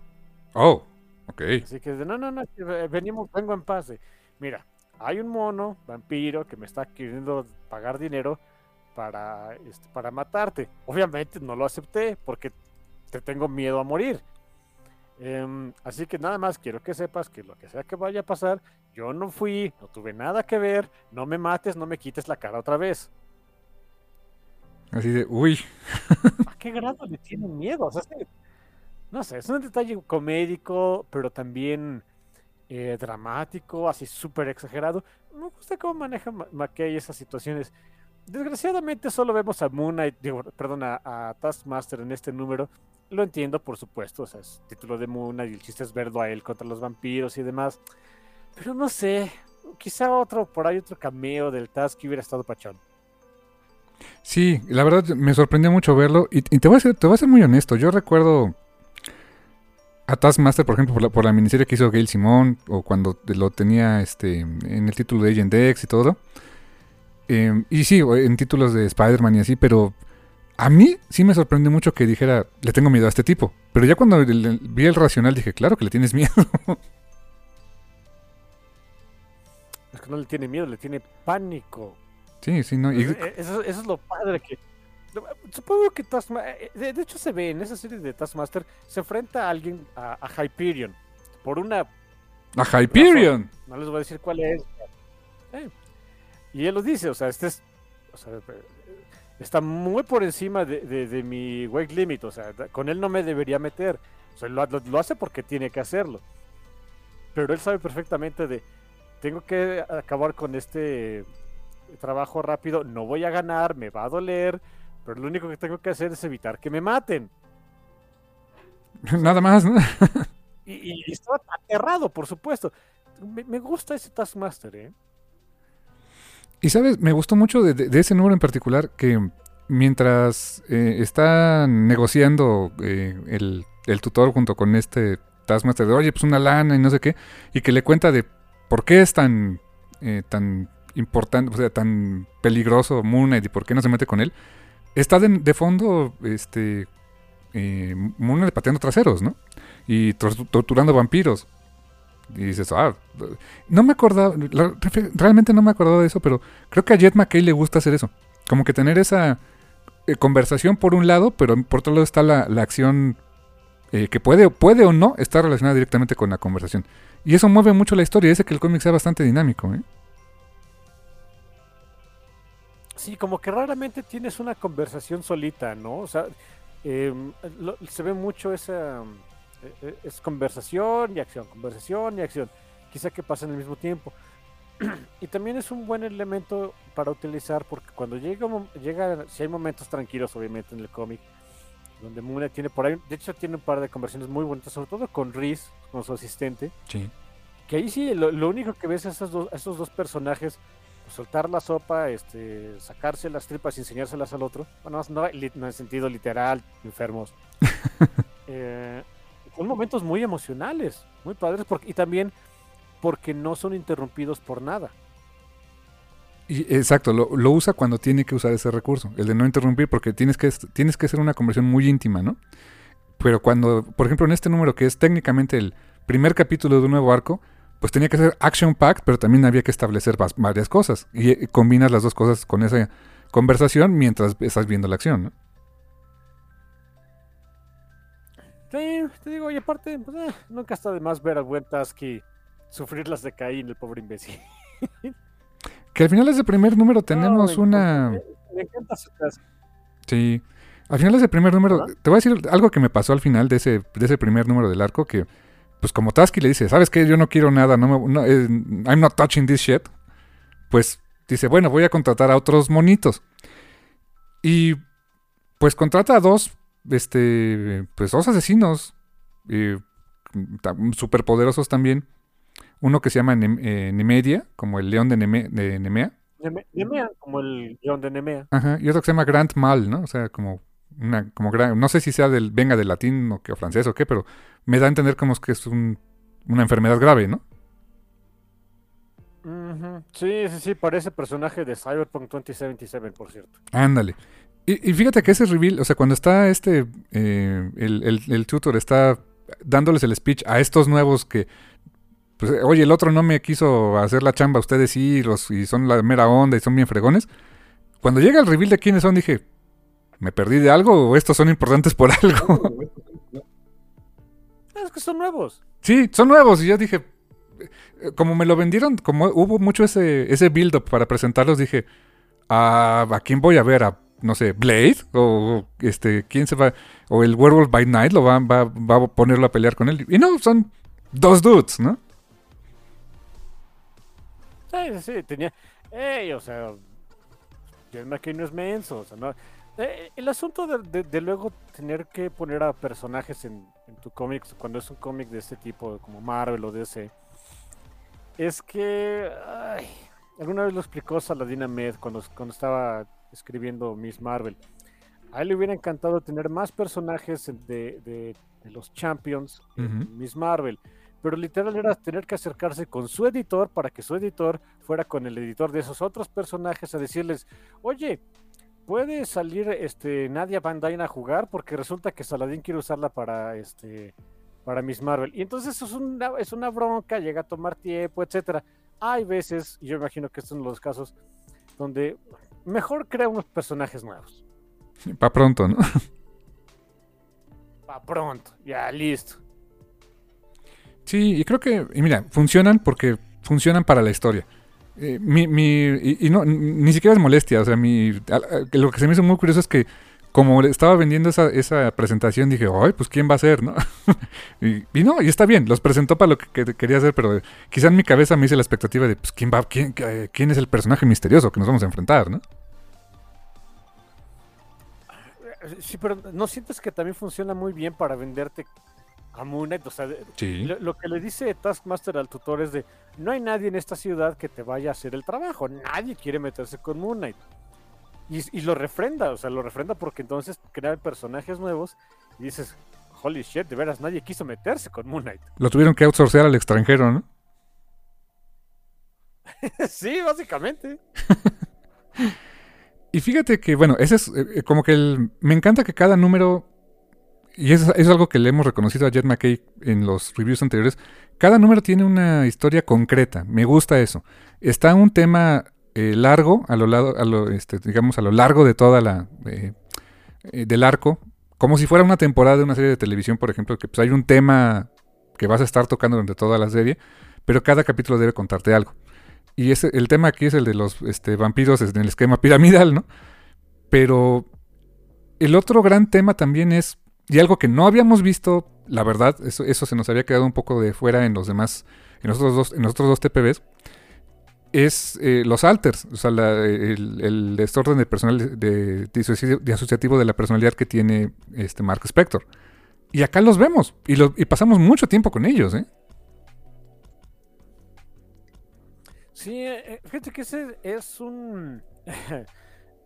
Oh, ok. Así que no, no, no, venimos, vengo en paz, eh. Mira, hay un mono vampiro que me está queriendo pagar dinero para, este, para matarte. Obviamente no lo acepté porque te tengo miedo a morir. Eh, así que nada más quiero que sepas que lo que sea que vaya a pasar, yo no fui, no tuve nada que ver, no me mates, no me quites la cara otra vez. Así de, uy. ¿A qué grado le tienen miedo? O sea, es que, no sé, es un detalle comédico, pero también... Eh, dramático, así súper exagerado. Me gusta cómo maneja MacKay esas situaciones. Desgraciadamente solo vemos a Moon Knight, digo, perdón, a, a Taskmaster en este número. Lo entiendo, por supuesto, o sea, es título de Moon Knight y el chiste es verlo a él contra los vampiros y demás. Pero no sé, quizá otro, por ahí otro cameo del Task hubiera estado pachón. Sí, la verdad me sorprendió mucho verlo y, y te voy a ser, te voy a ser muy honesto, yo recuerdo... a Taskmaster, por ejemplo, por la, por la miniserie que hizo Gail Simón, o cuando lo tenía este en el título de Agent X y todo. Eh, y sí, en títulos de Spider-Man y así, pero a mí sí me sorprende mucho que dijera, le tengo miedo a este tipo. Pero ya cuando le, le, vi el racional dije, claro que le tienes miedo. Es que no le tiene miedo, le tiene pánico. Sí, sí, no. Y... Eso, eso es lo padre que... Supongo que Taskmaster, de, de hecho se ve en esa serie de Taskmaster, se enfrenta a alguien, a, a Hyperion, por una... ¡A Hyperion! Razón. No les voy a decir cuál es. Eh. Y él lo dice, o sea, este es... O sea, está muy por encima de, de, de mi weight limit, o sea, con él no me debería meter. O sea, lo, lo, lo hace porque tiene que hacerlo. Pero él sabe perfectamente de... tengo que acabar con este trabajo rápido, no voy a ganar, me va a doler, pero lo único que tengo que hacer es evitar que me maten. Nada más, ¿no? Y, y estaba aterrado, por supuesto. Me, me gusta ese Taskmaster, ¿eh? Y, ¿sabes? Me gustó mucho de, de, de ese número en particular que mientras eh, está negociando eh, el, el tutor junto con este Taskmaster de, oye, pues una lana y no sé qué, y que le cuenta de por qué es tan, eh, tan importante, o sea, tan peligroso Moon Knight y por qué no se mete con él, está de, de fondo este eh, Moon Knight pateando traseros, ¿no? Y torturando vampiros. Y dices, ah, no me acordaba, la, realmente no me acordaba de eso, pero creo que a Jed MacKay le gusta hacer eso. Como que tener esa eh, conversación por un lado, pero por otro lado está la, la acción eh, que puede, puede o no estar relacionada directamente con la conversación. Y eso mueve mucho la historia, hace que el cómic sea bastante dinámico, ¿eh? Sí, como que raramente tienes una conversación solita, ¿no? O sea, eh, lo, se ve mucho esa... Es conversación y acción, conversación y acción. Quizá que pasen al mismo tiempo. Y también es un buen elemento para utilizar, porque cuando llega, llega si hay momentos tranquilos, obviamente, en el cómic, donde Moon Knight tiene por ahí, de hecho tiene un par de conversaciones muy bonitas, sobre todo con Reese, con su asistente. Sí. Que ahí sí, lo, lo único que ves es esos dos, esos dos personajes, pues, soltar la sopa, este, sacarse las tripas y enseñárselas al otro. Bueno, no, no en sentido literal, enfermos. eh... Son momentos muy emocionales, muy padres, porque, y también porque no son interrumpidos por nada. Y, exacto, lo, lo usa cuando tiene que usar ese recurso, el de no interrumpir, porque tienes que, tienes que hacer una conversación muy íntima, ¿no? Pero cuando, por ejemplo, en este número, que es técnicamente el primer capítulo de un nuevo arco, pues tenía que ser action-packed, pero también había que establecer varias cosas. Y, y combinas las dos cosas con esa conversación mientras estás viendo la acción, ¿no? Sí, te digo, y aparte, pues, eh, nunca está de más ver a buen Tasky sufrirlas de Caín, el pobre imbécil. Que al final es el primer número, tenemos no, me una... Encanta, me encanta su casa. Sí, al final es el primer número. ¿Verdad? Te voy a decir algo que me pasó al final de ese, de ese primer número del arco, que pues como Tasky le dice, ¿sabes qué? Yo no quiero nada, no me, no, eh, I'm not touching this shit. Pues dice, bueno, voy a contratar a otros monitos. Y pues contrata a dos... Este, pues dos asesinos eh, superpoderosos también. Uno que se llama ne- eh, Nemedia, como el león de, Neme- de Nemea. Neme- Nemea, como el león de Nemea. Ajá, y otro que se llama Grand Mal, ¿no? O sea, como una, como gran, no sé si sea del, venga del latín o, que, o francés o qué, pero me da a entender como es que es un, una enfermedad grave, ¿no? Uh-huh. Sí, sí, sí, parece personaje de Cyberpunk veinte setenta y siete, por cierto. Ándale. Y, y fíjate que ese reveal, o sea, cuando está este, eh, el, el, el tutor está dándoles el speech a estos nuevos que, pues, oye, el otro no me quiso hacer la chamba, ustedes sí, los, y son la mera onda y son bien fregones. Cuando llega el reveal de quiénes son, dije, ¿me perdí de algo o estos son importantes por algo? Es que son nuevos. Sí, son nuevos, y yo dije, como me lo vendieron, como hubo mucho ese, ese build-up para presentarlos, dije, ¿a, a quién voy a ver? ¿A no sé, Blade, o este, quién se va, o el Werewolf by Night lo va, va, va a ponerlo a pelear con él? Y no, son dos dudes, ¿no? Sí, sí, tenía, hey, o sea, Jed MacKay no es menso, o sea, no, eh, el asunto de, de, de luego tener que poner a personajes en, en tu cómic, cuando es un cómic de este tipo, como Marvel o D C, es que, ay, alguna vez lo explicó Saladin Ahmed cuando, cuando estaba escribiendo Miss Marvel. A él le hubiera encantado tener más personajes de, de, de los Champions de uh-huh. Miss Marvel, pero literal era tener que acercarse con su editor para que su editor fuera con el editor de esos otros personajes a decirles, oye, ¿puede salir este, Nadia Van Dyne a jugar? Porque resulta que Saladin quiere usarla para, este, para Miss Marvel. Y entonces es una, es una bronca, llega a tomar tiempo, etcétera. Hay veces, y yo imagino que estos son los casos, donde... mejor crea unos personajes nuevos. Pa' pronto, ¿no? Pa' pronto, ya, listo. Sí, y creo que, y mira, funcionan porque funcionan para la historia. Eh, mi, mi, y, y no, ni siquiera es molestia, o sea, mi, a, a, lo que se me hizo muy curioso es que como le estaba vendiendo esa, esa presentación, dije, ay, pues ¿quién va a ser, no? y, y no, y está bien, los presentó para lo que, que quería hacer, pero quizá en mi cabeza me hice la expectativa de, pues, ¿quién va, quién, eh, quién es el personaje misterioso que nos vamos a enfrentar, no? Sí, pero ¿no sientes que también funciona muy bien para venderte a Moon Knight? O sea, sí. lo, lo que le dice Taskmaster al tutor es de, no hay nadie en esta ciudad que te vaya a hacer el trabajo, nadie quiere meterse con Moon Knight. Y, y lo refrenda, o sea, lo refrenda porque entonces crean personajes nuevos y dices, holy shit, de veras, nadie quiso meterse con Moon Knight. Lo tuvieron que outsourcear al extranjero, ¿no? Sí, básicamente. Y fíjate que, bueno, ese es eh, como que el... Me encanta que cada número, y eso es algo que le hemos reconocido a Jed MacKay en los reviews anteriores, cada número tiene una historia concreta, me gusta eso. Está un tema eh, largo, a lo, lado, a lo este, digamos, a lo largo de toda la... Eh, eh, del arco, como si fuera una temporada de una serie de televisión, por ejemplo, que pues, hay un tema que vas a estar tocando durante toda la serie, pero cada capítulo debe contarte algo. Y ese, el tema aquí es el de los este, vampiros en el esquema piramidal, ¿no? Pero el otro gran tema también es, y algo que no habíamos visto, la verdad, eso, eso se nos había quedado un poco de fuera en los demás, en los otros dos, en los otros dos T P Bs, es eh, los alters, o sea, la, el, el desorden de personal, de, de, de asociativo de la personalidad que tiene este Mark Spector. Y acá los vemos, y, los, y pasamos mucho tiempo con ellos, ¿eh? Sí, fíjate que ese es un...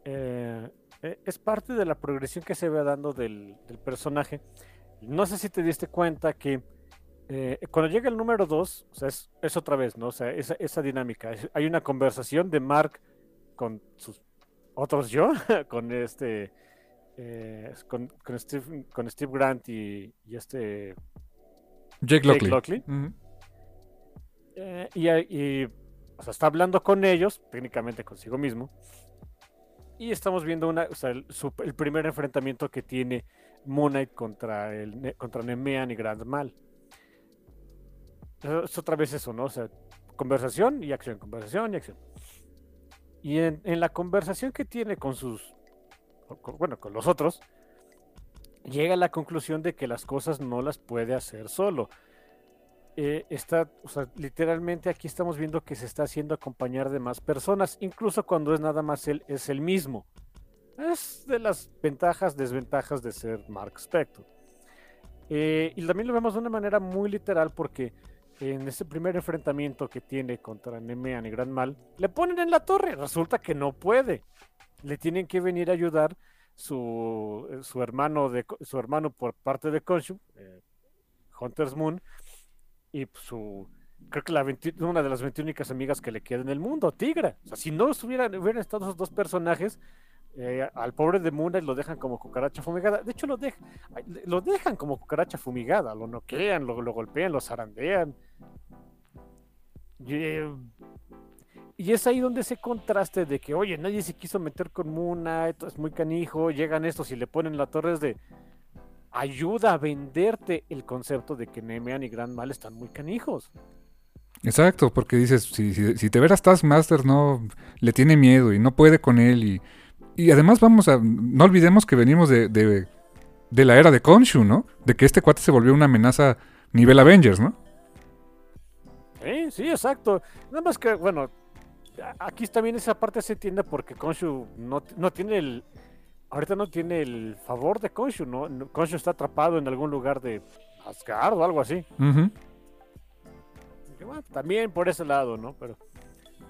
eh, es parte de la progresión que se va dando del, del personaje. No sé si te diste cuenta que eh, cuando llega el número dos, o sea, es, es otra vez, ¿no? O sea, esa, esa dinámica. Hay una conversación de Mark con sus otros yo, con este... Eh, con, con, Steve, con Steve Grant y, y este... Jake Lockley. Jake Lockley. Mm-hmm. eh, y... y O sea, está hablando con ellos, técnicamente consigo mismo. Y estamos viendo una, o sea, el, su, el primer enfrentamiento que tiene Moon Knight contra, el, contra Nemean y Grand Mal. Es otra vez eso, ¿no? O sea, conversación y acción, conversación y acción. Y en, en la conversación que tiene con sus... Con, bueno, con los otros, llega a la conclusión de que las cosas no las puede hacer solo. Eh, está, o sea, literalmente aquí estamos viendo que se está haciendo acompañar de más personas, incluso cuando es nada más él, es el mismo. Es de las ventajas, desventajas de ser Mark Spector. Eh, y también lo vemos de una manera muy literal porque en ese primer enfrentamiento que tiene contra Nemean y Grand Mal, le ponen en la torre, resulta que no puede. Le tienen que venir a ayudar su, su, hermano, de, su hermano por parte de Khonshu, eh, Hunter's Moon, y su, creo que la veinte, una de las veintiuna únicas amigas que le queda en el mundo, Tigra. O sea, si no hubieran, hubieran estado esos dos personajes, eh, al pobre de Moon Knight lo dejan como cucaracha fumigada. De hecho, lo, de, lo dejan como cucaracha fumigada, lo noquean, lo, lo golpean, lo zarandean. Y, eh, y es ahí donde ese contraste de que, oye, nadie se quiso meter con Moon Knight, es muy canijo, llegan estos y le ponen la torre de... Ayuda a venderte el concepto de que Nemean y Grand Mal están muy canijos. Exacto, porque dices, si, si, si te veras Taskmaster, no le tiene miedo y no puede con él. Y, y además vamos a... No olvidemos que venimos de, de, de la era de Khonshu, ¿no? De que este cuate se volvió una amenaza nivel Avengers, ¿no? Sí, sí, exacto. Nada más que, bueno, aquí también esa parte se entiende porque Khonshu no, no tiene el... Ahorita no tiene el favor de Khonshu, ¿no? Khonshu está atrapado en algún lugar de Asgard o algo así. Uh-huh. Y bueno, también por ese lado, ¿no? Pero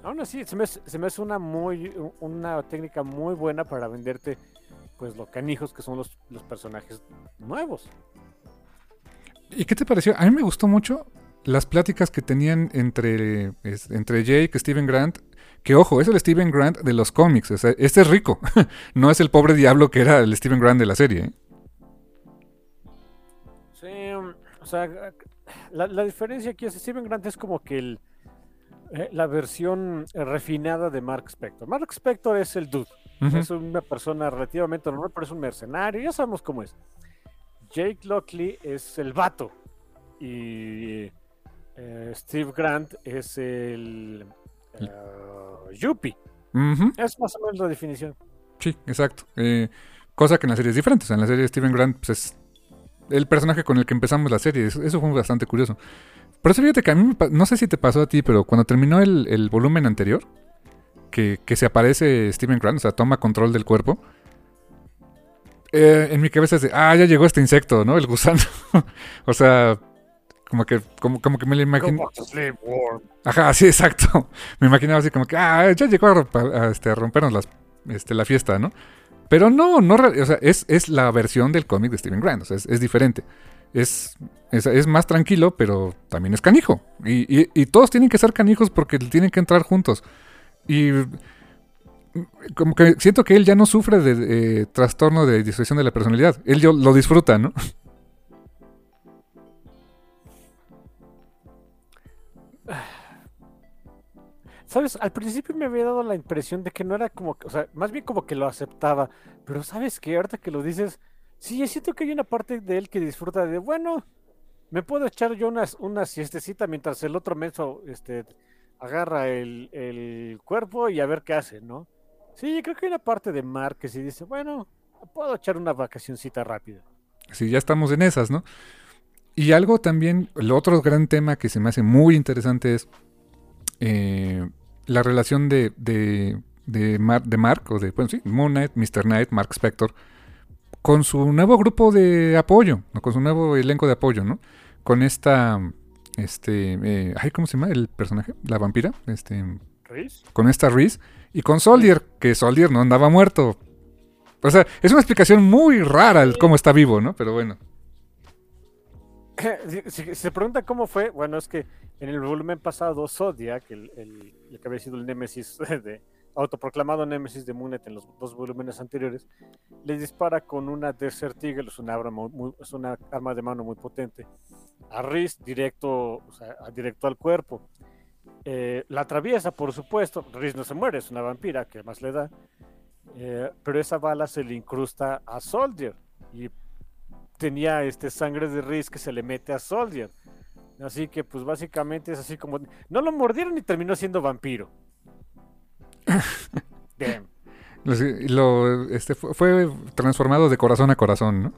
aún así, se me, se me hace una, muy, una técnica muy buena para venderte pues los canijos que son los, los personajes nuevos. ¿Y qué te pareció? A mí me gustó mucho las pláticas que tenían entre, entre Jake, Steven Grant... Que ojo, es el Steven Grant de los cómics. O sea, este es rico. No es el pobre diablo que era el Steven Grant de la serie, ¿eh? Sí, o sea, la, la diferencia aquí es que Steven Grant es como que el, eh, la versión refinada de Mark Spector. Mark Spector es el dude. Uh-huh. Es una persona relativamente normal, pero es un mercenario. Ya sabemos cómo es. Jake Lockley es el vato. Y eh, Steve Grant es el... Uh, Yuppie. Uh-huh. Es más o menos la definición. Sí, exacto. Eh, Cosa que en la serie es diferente. O sea, en la serie Steven Grant pues, es el personaje con el que empezamos la serie. Eso, eso fue bastante curioso. Pero eso, fíjate que a mí, no sé si te pasó a ti, pero cuando terminó el, el volumen anterior, que, que se aparece Steven Grant, o sea, toma control del cuerpo, eh, en mi cabeza es de, ah, ya llegó este insecto, ¿no? El gusano. O sea, como que como, como que me lo imaginé. Ajá, sí, exacto. Me imaginaba así como que, ah, ya llegó a, a, este, a rompernos las, este, la fiesta, ¿no? Pero no, no, o sea, es, es la versión del cómic de Steven Grant, o sea, es, es diferente. Es, es, es más tranquilo, pero también es canijo. Y, y, y todos tienen que ser canijos porque tienen que entrar juntos. Y como que siento que él ya no sufre de, de eh, trastorno de disociación de la personalidad. Él yo, lo disfruta, ¿no? ¿Sabes? Al principio me había dado la impresión de que no era como... O sea, más bien como que lo aceptaba. Pero ¿sabes qué? Ahorita que lo dices... Sí, siento que hay una parte de él que disfruta de... Bueno, me puedo echar yo una, una siestecita mientras el otro menso este, agarra el, el cuerpo y a ver qué hace, ¿no? Sí, creo que hay una parte de Mark que sí dice... Bueno, puedo echar una vacacioncita rápida. Sí, ya estamos en esas, ¿no? Y algo también... El otro gran tema que se me hace muy interesante es... Eh, la relación de, de, de, Mar, de Mark, o de, bueno, sí, Moon Knight, mister Knight, Mark Spector, con su nuevo grupo de apoyo, ¿no? Con su nuevo elenco de apoyo, ¿no? Con esta, este, eh, ay, ¿cómo se llama el personaje? La vampira, este, ¿Reese? Con esta Reese, y con Soldier, que Soldier no andaba muerto. O sea, es una explicación muy rara el cómo está vivo, ¿no? Pero bueno. Si, si se pregunta cómo fue, bueno, es que en el volumen pasado Zodiac, el, el, el que había sido el némesis, de, autoproclamado némesis de Moon Knight en los dos volúmenes anteriores, le dispara con una Desert Eagle, es una arma, muy, es una arma de mano muy potente, a Reese directo, o sea, directo al cuerpo. Eh, la atraviesa, por supuesto, Reese no se muere, es una vampira, que más le da, eh, pero esa bala se le incrusta a Soldier y tenía este sangre de Reese que se le mete a Soldier. Así que pues básicamente es así como... No lo mordieron y terminó siendo vampiro. Damn. Lo, lo, este, fue, fue transformado de corazón a corazón, ¿no?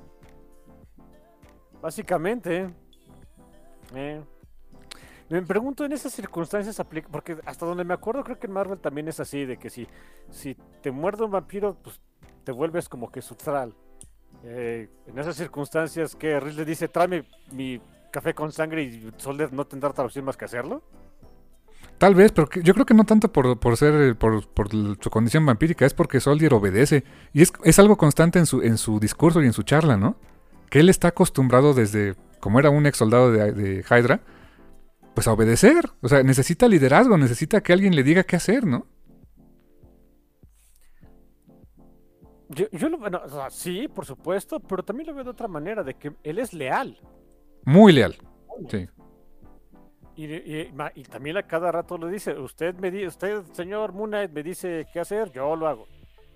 Básicamente. Eh. Me pregunto en esas circunstancias... Aplica, porque hasta donde me acuerdo creo que en Marvel también es así. De que si, si te muerde un vampiro, pues te vuelves como que subtral. Eh, en esas circunstancias que Riz le dice, tráeme mi café con sangre y Soldier no tendrá otra opción más que hacerlo. Tal vez, pero yo creo que no tanto por, por ser por, por su condición vampírica, es porque Soldier obedece y es, es algo constante en su en su discurso y en su charla, ¿no? Que él está acostumbrado desde como era un ex soldado de, de Hydra, pues a obedecer, o sea, necesita liderazgo, necesita que alguien le diga qué hacer, ¿no? Yo, yo lo bueno, o sea, sí, por supuesto, pero también lo veo de otra manera, de que él es leal. Muy leal, sí. Y, y, y también a cada rato lo dice, usted, me di, usted señor Moon Knight, me dice qué hacer, yo lo hago.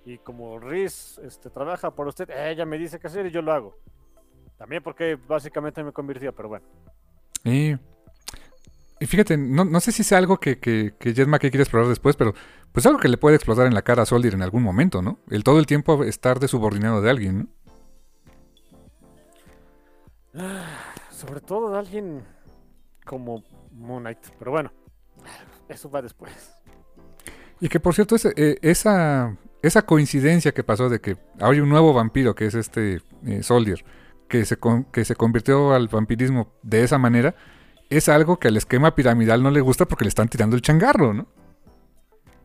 Y como Reese este, trabaja por usted, ella me dice qué hacer y yo lo hago. También porque básicamente me convirtió, pero bueno. Y, y fíjate, no, no sé si sea algo que, que, que Jed MacKay quiere explorar después, pero... Pues algo que le puede explotar en la cara a Soldier en algún momento, ¿no? El todo el tiempo estar de subordinado de alguien, ¿no? Ah, sobre todo de alguien como Moon Knight, pero bueno, eso va después. Y que por cierto, ese, eh, esa, esa coincidencia que pasó de que hay un nuevo vampiro que es este eh, Soldier, que se, con, que se convirtió al vampirismo de esa manera, es algo que al esquema piramidal no le gusta porque le están tirando el changarro, ¿no?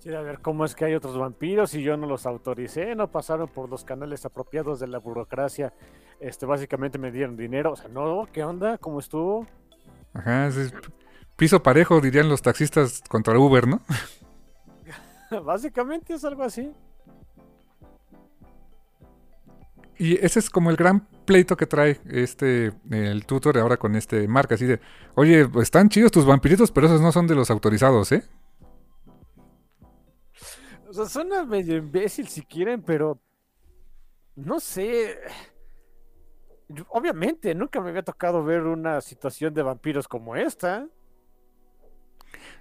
Sí, a ver, ¿cómo es que hay otros vampiros y yo no los autoricé? No pasaron por los canales apropiados de la burocracia. Este, básicamente me dieron dinero. O sea, no, ¿qué onda? ¿Cómo estuvo? Ajá, sí, piso parejo dirían los taxistas contra Uber, ¿no? Básicamente es algo así. Y ese es como el gran pleito que trae este el tutor ahora con este Mark, así de, oye, están chidos tus vampiritos, pero esos no son de los autorizados, ¿eh? O sea, suena medio imbécil si quieren, pero no sé. Yo, obviamente, nunca me había tocado ver una situación de vampiros como esta.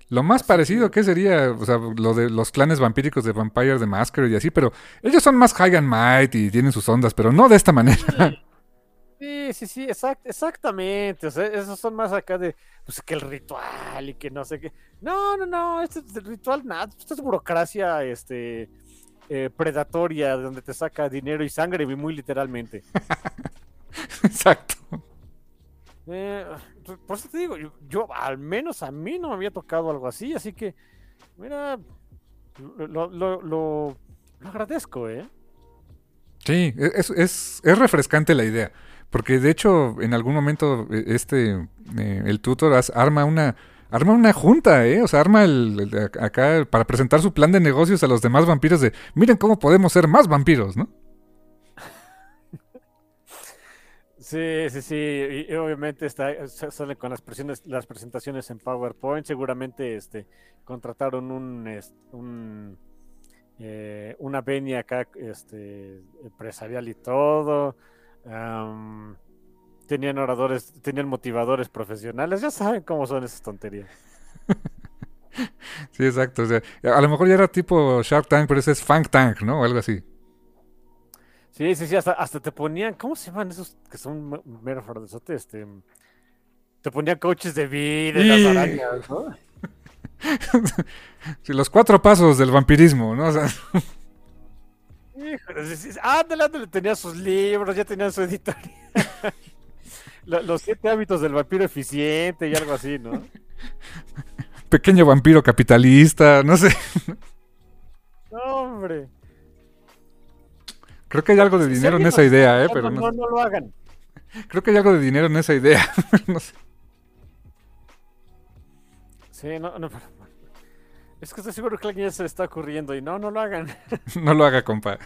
Lo más parecido que sería, o sea, lo de los clanes vampíricos de Vampire the Masquerade y así, pero ellos son más high and might y tienen sus ondas, pero no de esta manera. Sí, sí, sí, exact, exactamente. O sea, esos son más acá de, pues, que el ritual y que no sé qué. No, no, no, este es el ritual, nada. Esta es burocracia, este, eh, predatoria, donde te saca dinero y sangre, muy literalmente. Exacto. Eh, por eso te digo, yo, yo al menos a mí no me había tocado algo así, así que mira, lo, lo, lo, lo agradezco, ¿eh? Sí, es, es, es refrescante la idea, porque de hecho en algún momento este eh, el tutor arma una arma una junta, ¿eh? O sea, arma el, el, acá para presentar su plan de negocios a los demás vampiros de, miren cómo podemos ser más vampiros, ¿no? Sí, sí, sí, y obviamente está, salen con las, presiones, las presentaciones en PowerPoint, seguramente este, contrataron un, un eh, una venia acá este, empresarial y todo, um, tenían oradores, tenían motivadores profesionales, ya saben cómo son esas tonterías. Sí, exacto, o sea, a lo mejor ya era tipo Shark Tank, pero ese es Funk Tank, ¿no? O algo así. Sí, sí, sí, hasta, hasta te ponían, ¿cómo se llaman esos que son mero fardesote? Este, te ponían coaches de vida, sí. Las arañas, ¿no? Sí, los cuatro pasos del vampirismo, ¿no? O sea... Híjole, sí, sí, ándale, ándale, tenía sus libros, ya tenían su editorial. Los siete hábitos del vampiro eficiente y algo así, ¿no? Pequeño vampiro capitalista, no sé. No, hombre. Creo que hay algo de dinero en esa idea, ¿eh? Pero no, no lo hagan. Creo que hay algo de dinero en esa idea. No sé. Sí, no, no. Es que estoy seguro que alguien ya se le está ocurriendo y no, no lo hagan. No lo haga, compa.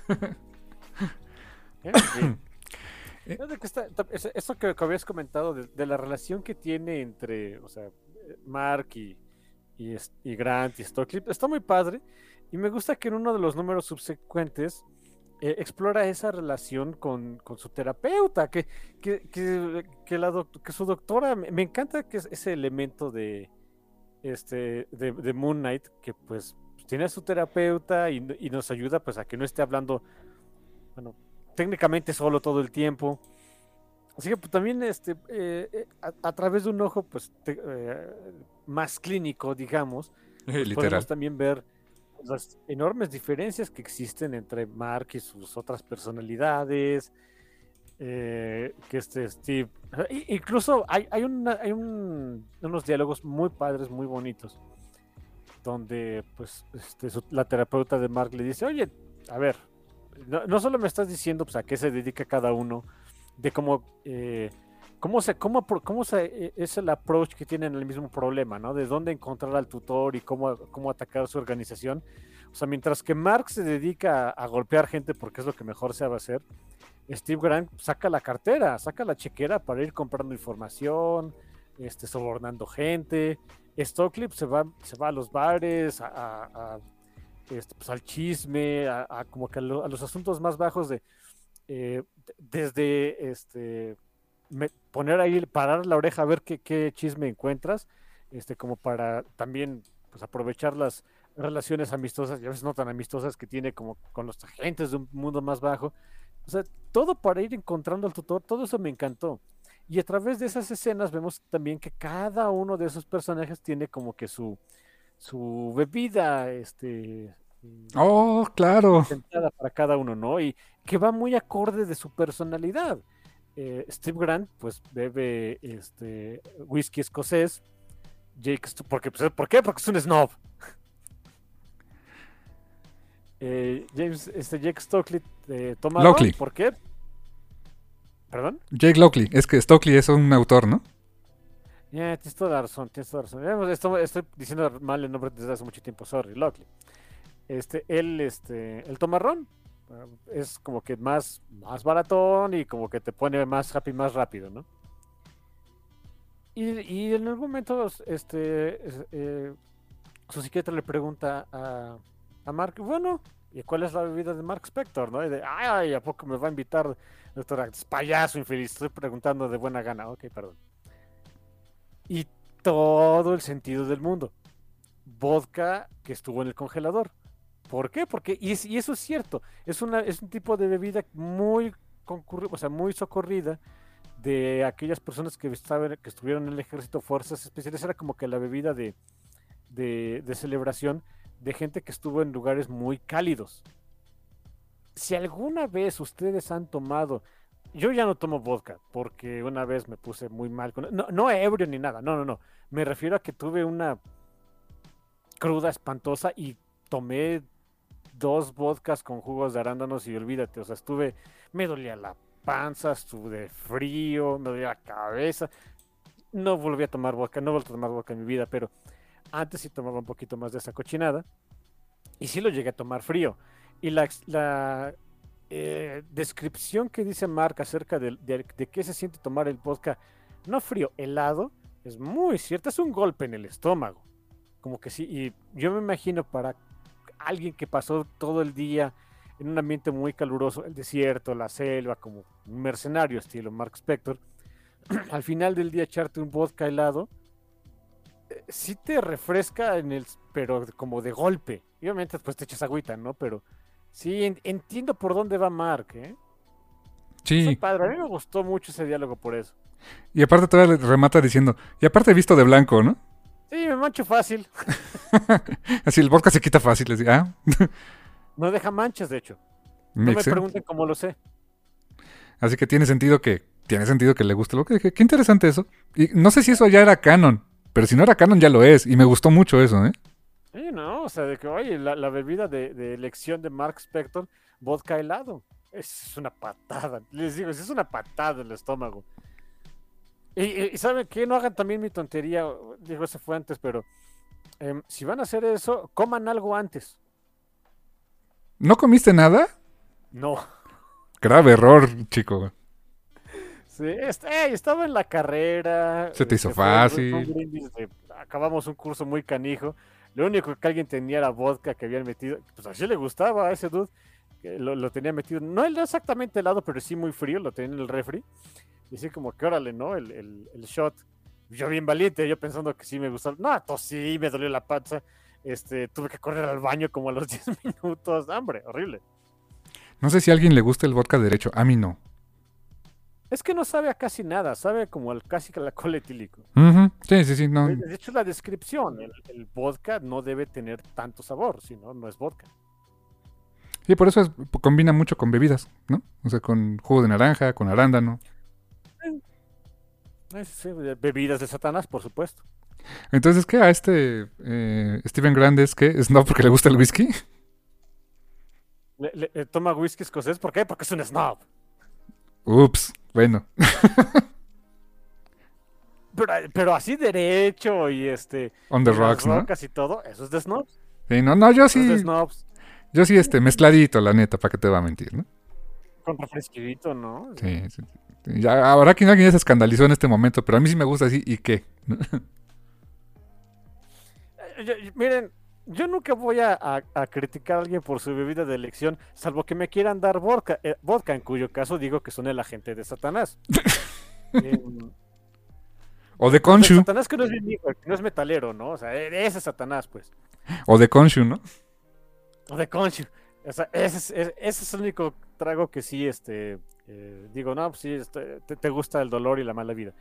Eso que habías comentado de, de la relación que tiene entre, o sea, Mark y, y, y Grant y Stockley, está muy padre y me gusta que en uno de los números subsecuentes explora esa relación con, con su terapeuta, que, que, que, que, la doc, que su doctora, me encanta que es ese elemento de, este, de, de Moon Knight, que pues tiene a su terapeuta y, y nos ayuda pues a que no esté hablando, bueno, técnicamente solo todo el tiempo, así que pues, también este, eh, a, a través de un ojo pues te, eh, más clínico, digamos, pues, podemos también ver las enormes diferencias que existen entre Mark y sus otras personalidades, eh, que este Steve, incluso hay, hay, una, hay un, unos diálogos muy padres, muy bonitos, donde pues este, su, la terapeuta de Mark le dice, oye, a ver, no, no solo me estás diciendo pues, a qué se dedica cada uno, de cómo, eh, cómo, se, cómo, cómo se, es el approach que tienen al mismo problema, ¿no? De dónde encontrar al tutor y cómo, cómo atacar su organización. O sea, mientras que Mark se dedica a, a golpear gente porque es lo que mejor sabe hacer, Steve Grant saca la cartera, saca la chequera para ir comprando información, este, sobornando gente. Stockley se va, se va a los bares, a, a, a, este, pues, al chisme, a, a, como que a, lo, a los asuntos más bajos de eh, desde este... Me, poner ahí, parar la oreja a ver qué, qué chisme encuentras, este, como para también pues, aprovechar las relaciones amistosas y a veces no tan amistosas que tiene como con los agentes de un mundo más bajo, o sea, todo para ir encontrando al tutor, todo eso me encantó y a través de esas escenas vemos también que cada uno de esos personajes tiene como que su su bebida este oh, claro, para cada uno, ¿no? Y que va muy acorde de su personalidad. Eh, Steve Grant pues bebe este whisky escocés. Jake, porque, pues, ¿por qué? Porque es un snob. eh, James, este Jake Stockley eh, toma Lockley. ¿Por qué? ¿Perdón? Jake Lockley, es que Stockley es un autor, ¿no? Ya, yeah, tienes toda la razón, tienes toda la razón. Estoy, estoy diciendo mal el nombre desde hace mucho tiempo, sorry, Lockley. Este, él, este, él toma ron. Es como que más, más baratón y como que te pone más happy más rápido, ¿no? Y, y en algún momento este, eh, su psiquiatra le pregunta a, a Mark, bueno, ¿y cuál es la bebida de Mark Spector? ¿No? Y de, ay, ¿a poco me va a invitar, doctora? Es payaso infeliz, estoy preguntando de buena gana. Ok, perdón. Y todo el sentido del mundo. vodka que estuvo en el congelador. ¿Por qué? Porque, y, es, y eso es cierto, es, una, es un tipo de bebida muy concurrida, o sea, muy socorrida de aquellas personas que, estaban, que estuvieron en el ejército, fuerzas especiales. Era como que la bebida de, de, de celebración de gente que estuvo en lugares muy cálidos. Si alguna vez ustedes han tomado... Yo ya no tomo vodka, porque una vez me puse muy mal con... No, no ebrio ni nada, no, no, no. Me refiero a que tuve una cruda espantosa y tomé dos vodkas con jugos de arándanos y olvídate, o sea, estuve... Me dolía la panza, estuve frío, me dolía la cabeza. No volví a tomar vodka, no volví a tomar vodka en mi vida, pero antes sí tomaba un poquito más de esa cochinada. Y sí lo llegué a tomar frío. Y la... la Eh, descripción que dice Mark acerca de, de, de qué se siente tomar el vodka, no frío, helado, es muy cierta, es un golpe en el estómago, como que sí, y yo me imagino para alguien que pasó todo el día en un ambiente muy caluroso, el desierto, la selva, como un mercenario estilo Mark Spector, al final del día echarte un vodka helado, eh, sí te refresca en el, pero como de golpe, y obviamente después te echas agüita, ¿no? Pero sí, entiendo por dónde va Mark, ¿eh? Sí. Soy padre, a mí me gustó mucho ese diálogo por eso. Y aparte todavía le remata diciendo, y aparte visto de blanco, ¿no? Sí, me mancho fácil. Así el vodka se quita fácil, les digo, ¿ah? No deja manchas, de hecho. No me pregunten cómo lo sé. Así que tiene sentido que, tiene sentido que le guste lo que dije. Qué interesante eso. Y no sé si eso ya era canon, pero si no era canon ya lo es, y me gustó mucho eso, ¿eh? Sí, no, o sea, de que, oye, la, la bebida de, de elección de Mark Spector, vodka helado, es una patada, les digo, es una patada en el estómago. Y, y, y ¿saben qué? No hagan también mi tontería, digo, eso fue antes, pero eh, si van a hacer eso, coman algo antes. ¿No comiste nada? No. Grave error, chico. Sí, es, hey, estaba en la carrera. Se te hizo se fácil. Fue, fue un brindis de, acabamos un curso muy canijo. Lo único que alguien tenía era vodka que habían metido, pues así le gustaba a ese dude, que lo, lo tenía metido, no exactamente helado, pero sí muy frío, lo tenía en el refri, y así como que órale, ¿no? El, el, el shot, yo bien valiente, yo pensando que sí me gustaba, no, tosí, me dolió la panza, este, tuve que correr al baño como a los diez minutos, hambre, horrible. No sé si a alguien le gusta el vodka derecho, a mí no. Es que no sabe a casi nada, sabe como al casi a la cola etílico. Uh-huh. Sí, sí, sí. No. De hecho, la descripción, el, el vodka no debe tener tanto sabor, si no, no es vodka. Sí, por eso es, combina mucho con bebidas, ¿no? O sea, con jugo de naranja, con arándano. Sí, sí, bebidas de Satanás, por supuesto. Entonces, ¿qué a este eh, Steven Grandes qué? ¿Es no porque le gusta el whisky? Le, le, le toma whisky escocés, ¿por qué? Porque es un snob. Ups, bueno. pero, pero así derecho y este... On the rocks, ¿no? Casi todo, eso es de snobs. Sí, no, no, yo sí... Yo sí, este, mezcladito, la neta, ¿para qué te va a mentir, no? Con refresquito, ¿no? Sí, sí. Ya, habrá quien alguien ya se escandalizó en este momento, pero a mí sí me gusta así, ¿y qué? yo, yo, miren, yo nunca voy a, a, a criticar a alguien por su bebida de elección, salvo que me quieran dar vodka, eh, vodka en cuyo caso digo que son el agente de Satanás. eh, o de Khonshu. Satanás que no es mi amigo, que no es metalero, ¿no? O sea, ese es Satanás, pues. O de Khonshu, ¿no? O de Khonshu. O sea, ese es, ese es el único trago que sí, este, eh, digo, no, pues sí, este, te, te gusta el dolor y la mala vida.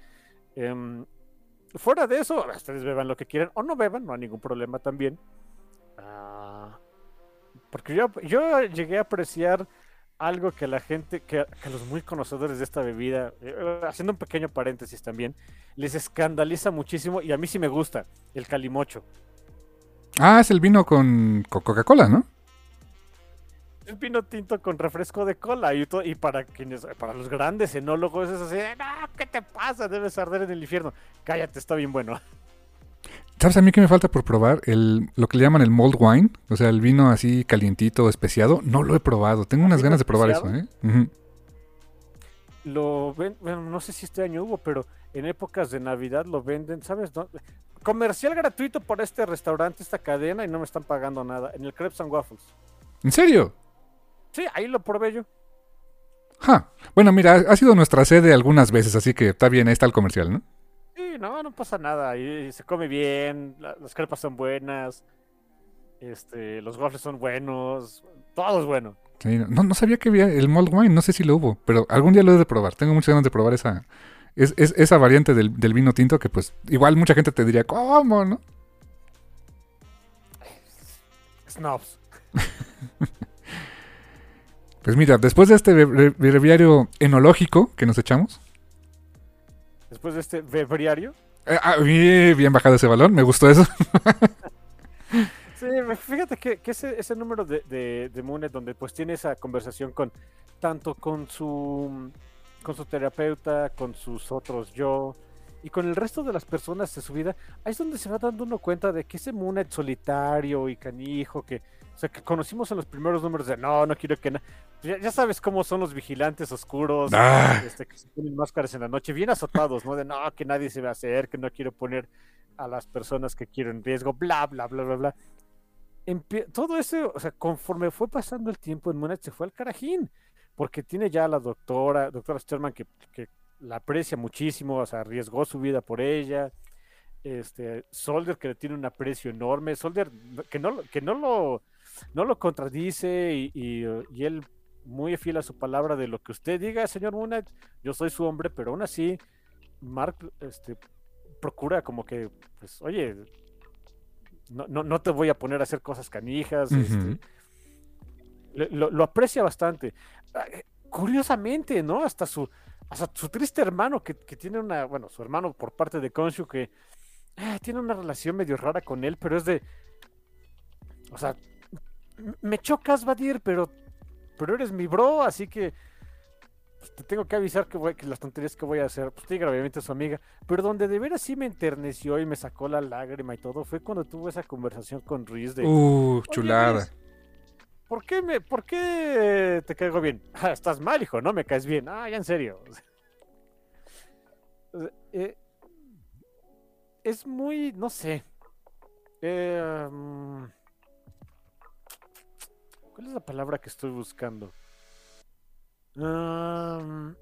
Eh, fuera de eso, ustedes beban lo que quieran, o no beban, no hay ningún problema también. Ah, porque yo, yo llegué a apreciar algo que la gente, que, que los muy conocedores de esta bebida, eh, haciendo un pequeño paréntesis también, les escandaliza muchísimo y a mí sí me gusta, el calimocho. Ah, es el vino con, con Coca-Cola, ¿no? El vino tinto con refresco de cola y, todo, y para quienes, para los grandes enólogos es así, no, ¿qué te pasa? Debes arder en el infierno. Cállate, está bien bueno. ¿Sabes a mí qué me falta por probar? El, lo que le llaman el mulled wine, o sea, el vino así calientito, especiado. No lo he probado, tengo unas ganas de probar eso, ¿eh? Uh-huh. Lo ven, bueno, no sé si este año hubo, pero en épocas de Navidad lo venden, ¿sabes? ¿No? Comercial gratuito por este restaurante, esta cadena, y no me están pagando nada, en el Crepes and Waffles. ¿En serio? Sí, ahí lo probé yo. Ja. Bueno, mira, ha sido nuestra sede algunas veces, así que está bien, ahí está el comercial, ¿no? no, no pasa nada. Y, y se come bien, la, las crepas son buenas, este, los waffles son buenos, todo es bueno. Sí, no, no sabía que había el mulled wine, no sé si lo hubo, pero algún día lo he de probar. Tengo muchas ganas de probar esa, es, es, esa variante del, del vino tinto que pues igual mucha gente te diría, ¿cómo, no? Snobs. Pues mira, después de este breviario enológico que nos echamos. Después de este breviario. Eh, ah, bien, bien bajado ese balón, me gustó eso. Sí, fíjate que, que ese, ese número de, de, de Moon Knight donde pues tiene esa conversación con tanto con su con su terapeuta, con sus otros yo y con el resto de las personas de su vida, ahí es donde se va dando uno cuenta de que ese Moon Knight solitario y canijo que, o sea, que conocimos en los primeros números de no, no quiero que nada, ya, ya sabes cómo son los vigilantes oscuros, ¡ah! este, que se ponen máscaras en la noche, bien azotados, ¿no? De no, que nadie se va a hacer, que no quiero poner a las personas que quiero en riesgo, bla, bla, bla, bla, bla. Empie- todo eso, o sea, conforme fue pasando el tiempo en Moon Knight se fue al carajín, porque tiene ya a la doctora, doctora Sherman que, que la aprecia muchísimo, o sea, arriesgó su vida por ella, este, Soldier que le tiene un aprecio enorme, Soldier que no, que no lo no lo contradice y, y, y él muy fiel a su palabra de lo que usted diga, señor Moon Knight, yo soy su hombre, pero aún así Mark este, procura como que, pues, oye, No, no, no te voy a poner a hacer cosas canijas. Uh-huh. este, lo, lo aprecia bastante. Curiosamente, ¿no? Hasta su, hasta su triste hermano que, que tiene una... Bueno, su hermano por parte de Konshu que eh, tiene una relación medio rara con él, pero es de... O sea, me chocas, Badir, pero, pero eres mi bro, así que... Pues te tengo que avisar que, voy, que las tonterías que voy a hacer, pues Tigra obviamente es su amiga, pero donde de veras sí me enterneció y me sacó la lágrima y todo, fue cuando tuvo esa conversación con Riz de... ¡Uh, chulada! Riz, ¿por qué, me, ¿por qué te caigo bien? Ah, estás mal, hijo, no me caes bien. Ah, ya en serio. Eh, es muy, no sé. Eh, ¿Cuál es la palabra que estoy buscando? Um,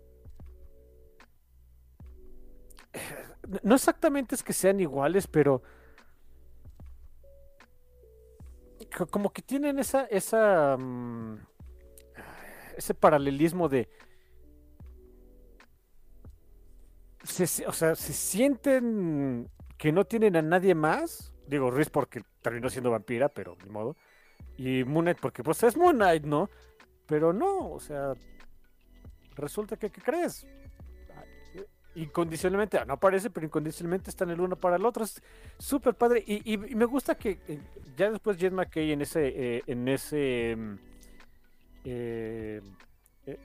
no exactamente es que sean iguales, pero como que tienen esa, esa um, ese paralelismo de se, o sea, se sienten que no tienen a nadie más, digo Riz porque terminó siendo vampira, pero ni modo, y Moon Knight porque pues es Moon Knight, ¿no? Pero no, o sea, resulta que, ¿qué crees? Incondicionalmente, no aparece, pero incondicionalmente están el uno para el otro. Es súper padre. Y, y, y me gusta que ya después Jed MacKay en ese, eh, en ese eh,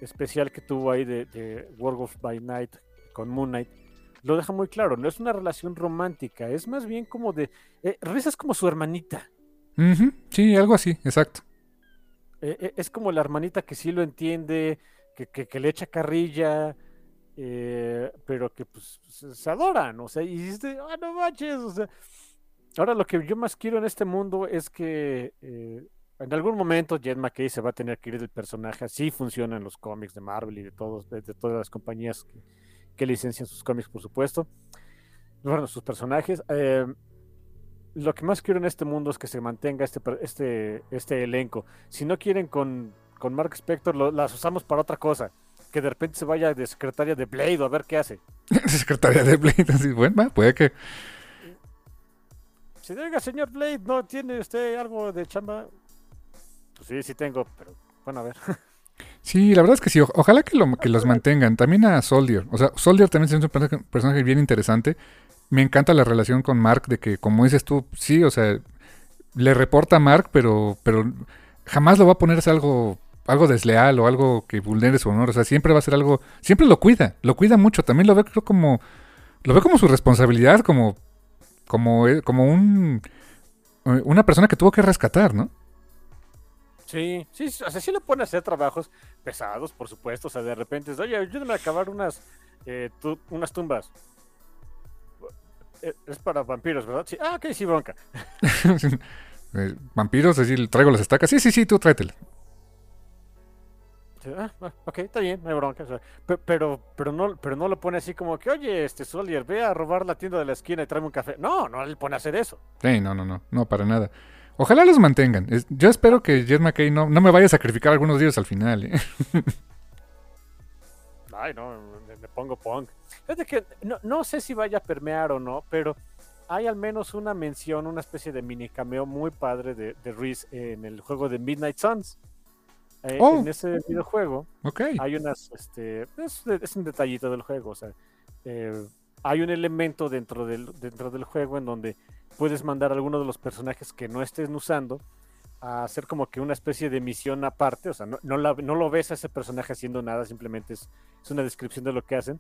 especial que tuvo ahí de, de World of by Night con Moon Knight, lo deja muy claro. No es una relación romántica, es más bien como de... Eh, Riz es como su hermanita. Uh-huh. Sí, algo así, exacto. Eh, eh, es como la hermanita que sí lo entiende... Que, que, que le echa carrilla, eh, pero que pues se, se adoran, o sea, y dices, ah, no manches, o sea, ahora lo que yo más quiero en este mundo es que eh, en algún momento Jed MacKay se va a tener que ir del personaje, así funcionan los cómics de Marvel y de todos, de, de todas las compañías que, que licencian sus cómics, por supuesto, bueno, sus personajes, eh, lo que más quiero en este mundo es que se mantenga este, este, este elenco, si no quieren con... con Mark Spector lo, las usamos para otra cosa, que de repente se vaya de secretaria de Blade a ver qué hace. Secretaria de Blade, así, bueno, puede que... Si diga, señor Blade, ¿no tiene usted algo de chamba? Pues sí, sí tengo, pero bueno, a ver. Sí, la verdad es que sí, o, ojalá que, lo, que los mantengan, también a Soldier, o sea, Soldier también es un personaje bien interesante, me encanta la relación con Mark, de que como dices tú, sí, o sea, le reporta a Mark, pero, pero jamás lo va a ponerse algo... algo desleal o algo que vulnere su honor, o sea, siempre va a ser algo, siempre lo cuida, lo cuida mucho, también lo ve creo como, lo ve como su responsabilidad, como, como, como un, una persona que tuvo que rescatar, ¿no? Sí, sí, o sea, sí lo pone a hacer trabajos pesados, por supuesto, o sea, de repente, oye, ayúdame a acabar unas, eh, tu, unas tumbas. Es para vampiros, ¿verdad? Sí, ah, ok, sí, bronca. Vampiros, es decir, traigo las estacas, sí, sí, sí, tú tráetela. ah, ok, está bien, no hay bronca, o sea, pero, pero, no, pero no lo pone así como que, oye, este Soldier, ve a robar la tienda de la esquina y tráeme un café. No, no le pone a hacer eso. Sí, no, no, no, no, para nada. Ojalá los mantengan. Yo espero que Jed MacKay no, no me vaya a sacrificar algunos días al final, ¿eh? Ay, no, me, me pongo punk. Es de que no, no sé si vaya a permear o no, pero hay al menos una mención, una especie de mini cameo muy padre de, de Reese en el juego de Midnight Suns. Eh, oh. En ese videojuego okay. hay unas, este, es, es un detallito del juego, o sea, eh, hay un elemento dentro del, dentro del juego en donde puedes mandar a alguno de los personajes que no estén usando a hacer como que una especie de misión aparte, o sea, no, no, la, no lo ves a ese personaje haciendo nada, simplemente es, es una descripción de lo que hacen,